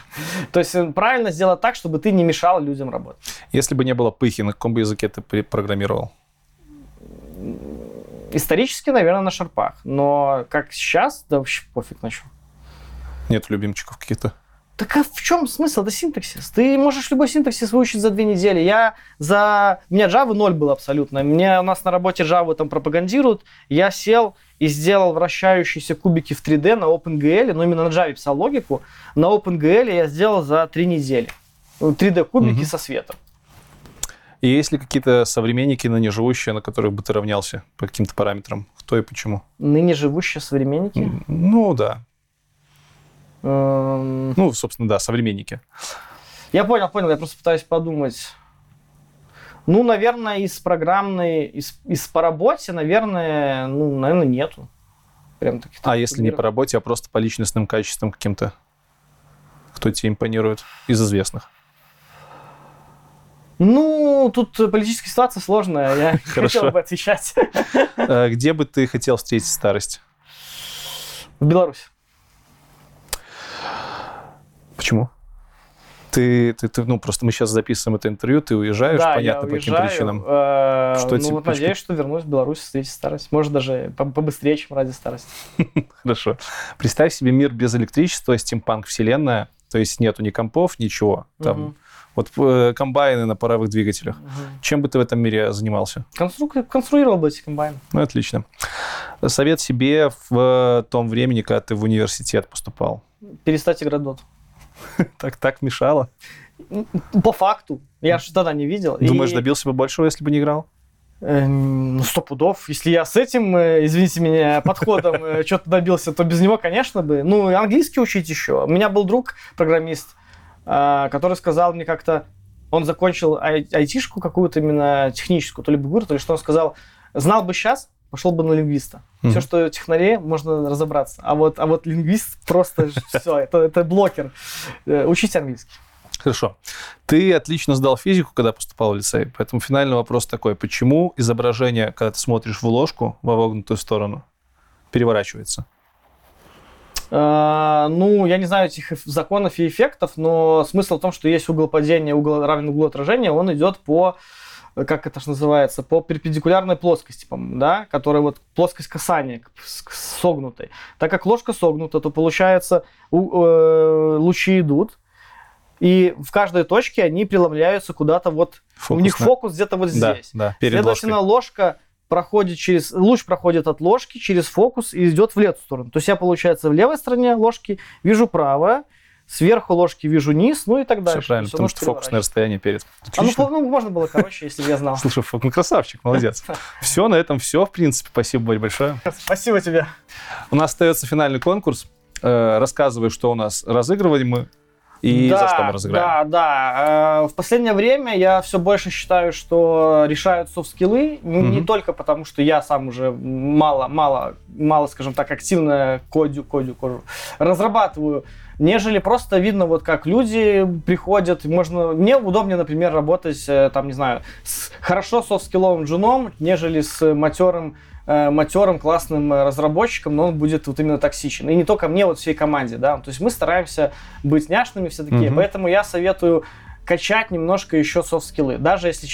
То есть правильно сделать так, чтобы ты не мешал людям работать. Если бы не было пыхи, на каком бы языке ты программировал? Исторически, наверное, на шарпах, но как сейчас, да вообще пофиг на чем. Нет любимчиков каких-то? Так а в чем смысл? Это синтаксис. Ты можешь любой синтаксис выучить за 2 недели. У меня Java 0 было абсолютно. У нас на работе Java там пропагандируют. Я сел и сделал вращающиеся кубики в 3D на OpenGL, но именно на Java писал логику. На OpenGL я сделал за 3 недели. 3D-кубики со светом. И есть ли какие-то современники, ныне живущие, на которых бы ты равнялся по каким-то параметрам? Кто и почему? Ныне живущие современники? Да. Собственно, да, современники. Я понял, я просто пытаюсь подумать. Наверное, из программной, из по работе, наверное, нету. Прям таких. А если не по работе, а просто по личностным качествам каким-то? Кто тебе импонирует из известных? Тут политическая ситуация сложная, я Хорошо. Хотел бы отвечать. Где бы ты хотел встретить старость? В Беларуси. Почему? Ты, ну, просто мы сейчас записываем это интервью, ты уезжаешь, да, понятно, я уезжаю, по каким причинам. Ну, вот надеюсь, что вернусь в Беларусь, встретить старость. Может, даже побыстрее, чем ради старости. Хорошо. Представь себе мир без электричества, стимпанк-вселенная, то есть нету ни компов, ничего. Там вот комбайны на паровых двигателях. Чем бы ты в этом мире занимался? Конструировал бы эти комбайны. Ну, отлично. Совет себе в том времени, когда ты в университет поступал? Перестать играть в доту. Так мешало? По факту. Я же тогда не видел. Думаешь, добился бы большего, если бы не играл? 100 пудов. Если я с этим, извините меня, подходом что-то добился, то без него, конечно, бы. Ну, английский учить еще. У меня был друг, программист, который сказал мне как-то... Он закончил айтишку какую-то именно техническую, то ли ВГУИР, то ли что. Он сказал, знал бы сейчас, пошел бы на лингвиста. Mm-hmm. Все, что технаре, можно разобраться. А вот лингвист просто все, это блокер. Учите английский. Хорошо. Ты отлично сдал физику, когда поступал в лицей, поэтому финальный вопрос такой. Почему изображение, когда ты смотришь в ложку, во вогнутую сторону, переворачивается? Ну, я не знаю этих законов и эффектов, но смысл в том, что есть угол падения, угол равен углу отражения, он идет по... как это же называется, по перпендикулярной плоскости, по-моему, да, которая вот плоскость касания к согнутой. Так как ложка согнута, то получается лучи идут, и в каждой точке они преломляются куда-то вот, фокус, у них фокус где-то вот здесь. Да, следовательно, ложка проходит через, луч проходит от ложки через фокус и идет в левую сторону. То есть я, получается, в левой стороне ложки вижу правое, сверху ложки вижу низ, ну и так дальше. Все правильно, потому что фокусное расстояние перед. Отлично. Ну, можно было короче, если бы я знал. Слушай, ну, красавчик, молодец. Все, на этом все, в принципе. Спасибо, Борь, большое. Спасибо тебе. У нас остается финальный конкурс. Рассказывай, что у нас разыгрывали мы и за что мы разыграем. Да. В последнее время я все больше считаю, что решают софт-скиллы. Не только потому, что я сам уже мало, скажем так, активно кодю, разрабатываю, нежели просто видно, вот как люди приходят, можно... Мне удобнее, например, работать, там, не знаю, с хорошо софт-скилловым джуном, нежели с матерым классным разработчиком, но он будет вот именно токсичен. И не только мне, вот всей команде, да. То есть мы стараемся быть няшными все такие, поэтому я советую качать немножко еще софт-скиллы. Даже, если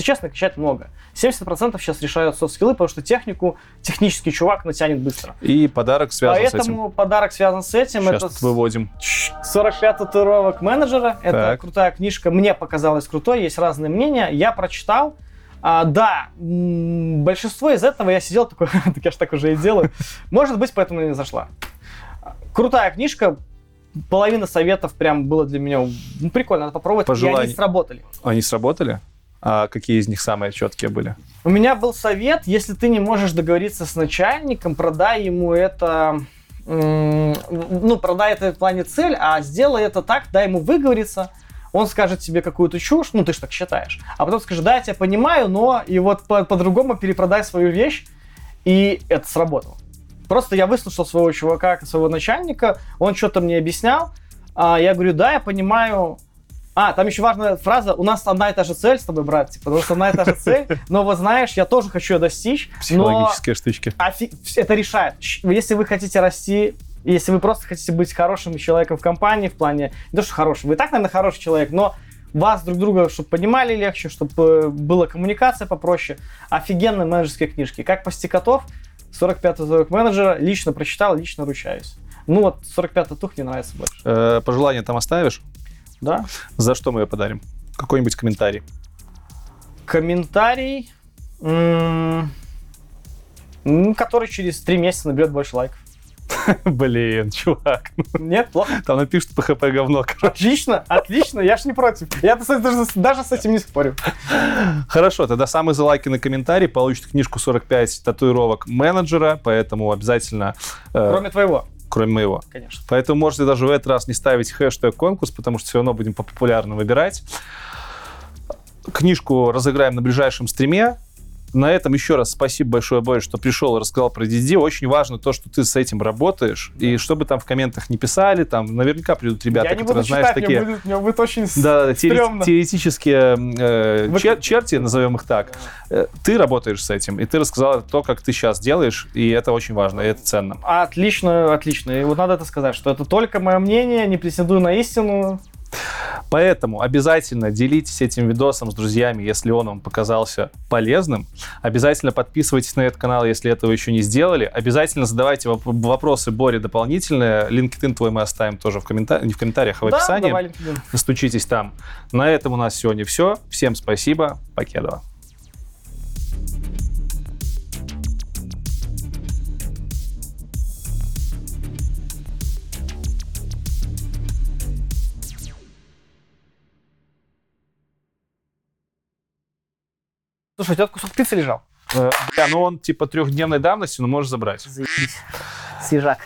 честно, качать много. 70% сейчас решают софт-скиллы, потому что технический чувак натянет быстро. И подарок связан с этим. Поэтому подарок связан с этим. Сейчас это выводим. 45 татуировок менеджера. Это так. Крутая книжка. Мне показалась крутой. Есть разные мнения. Я прочитал. Да, большинство из этого я сидел такой, так я же так уже и делаю. Может быть, поэтому она не зашла. Крутая книжка. Половина советов прям было для меня, ну, прикольно, надо попробовать, пожелание. И они сработали. Они сработали? А какие из них самые четкие были? У меня был совет, если ты не можешь договориться с начальником, продай ему это, продай это в плане цель, а сделай это так, дай ему выговориться, он скажет тебе какую-то чушь, ну, ты же так считаешь, а потом скажет, да, я тебя понимаю, но и вот по-другому перепродай свою вещь, и это сработало. Просто я выслушал своего чувака, своего начальника, он что-то мне объяснял, я говорю, да, я понимаю. Там еще важная фраза, у нас одна и та же цель с тобой, братцы, потому что одна и та же цель, но вот знаешь, я тоже хочу ее достичь. Психологические штучки. Это решает. Если вы хотите расти, если вы просто хотите быть хорошим человеком в компании, в плане, не то что хорошим, вы и так, наверное, хороший человек, но вас друг друга, чтобы понимали легче, чтобы была коммуникация попроще. Офигенные менеджерские книжки. Как пасти котов, 45-й татуировок менеджера, лично прочитал, лично ручаюсь. Ну вот, 45-й тух мне нравится больше. Пожелание там оставишь? Да. За что мы ее подарим? Какой-нибудь комментарий? Комментарий, который через 3 месяца наберет больше лайков. Блин, чувак. Нет, плохо. Там напишут ПХП говно. Отлично, я ж не против. Я даже с этим не спорю. Хорошо, тогда самый залайканный комментарий получит книжку 45 татуировок менеджера, поэтому обязательно... Кроме твоего. Кроме моего. Конечно. Поэтому можете даже в этот раз не ставить хэштег конкурс, потому что все равно будем популярно выбирать. Книжку разыграем на ближайшем стриме. На этом еще раз спасибо большое, Боря, что пришел и рассказал про DTD. Очень важно то, что ты с этим работаешь. И что бы там в комментах не писали, там наверняка придут ребята, которые, знаешь, такие... Я не буду читать, мне будет очень стрёмно. Теоретические черти, назовем их так. Ты работаешь с этим, и ты рассказал то, как ты сейчас делаешь, и это очень важно, и это ценно. Отлично, отлично. И вот надо это сказать, что это только мое мнение, не претендую на истину. Поэтому обязательно делитесь этим видосом с друзьями, если он вам показался полезным. Обязательно подписывайтесь на этот канал, если этого еще не сделали. Обязательно задавайте вопросы Боре дополнительные. LinkedIn твой мы оставим тоже не в комментариях, а в описании. Давай, стучитесь там. На этом у нас сегодня все. Всем спасибо. Покедова. Слушай, у тебя кусок птицы лежал? Да, ну он типа 3-дневной давности, но можешь забрать. Заебись. Свежак.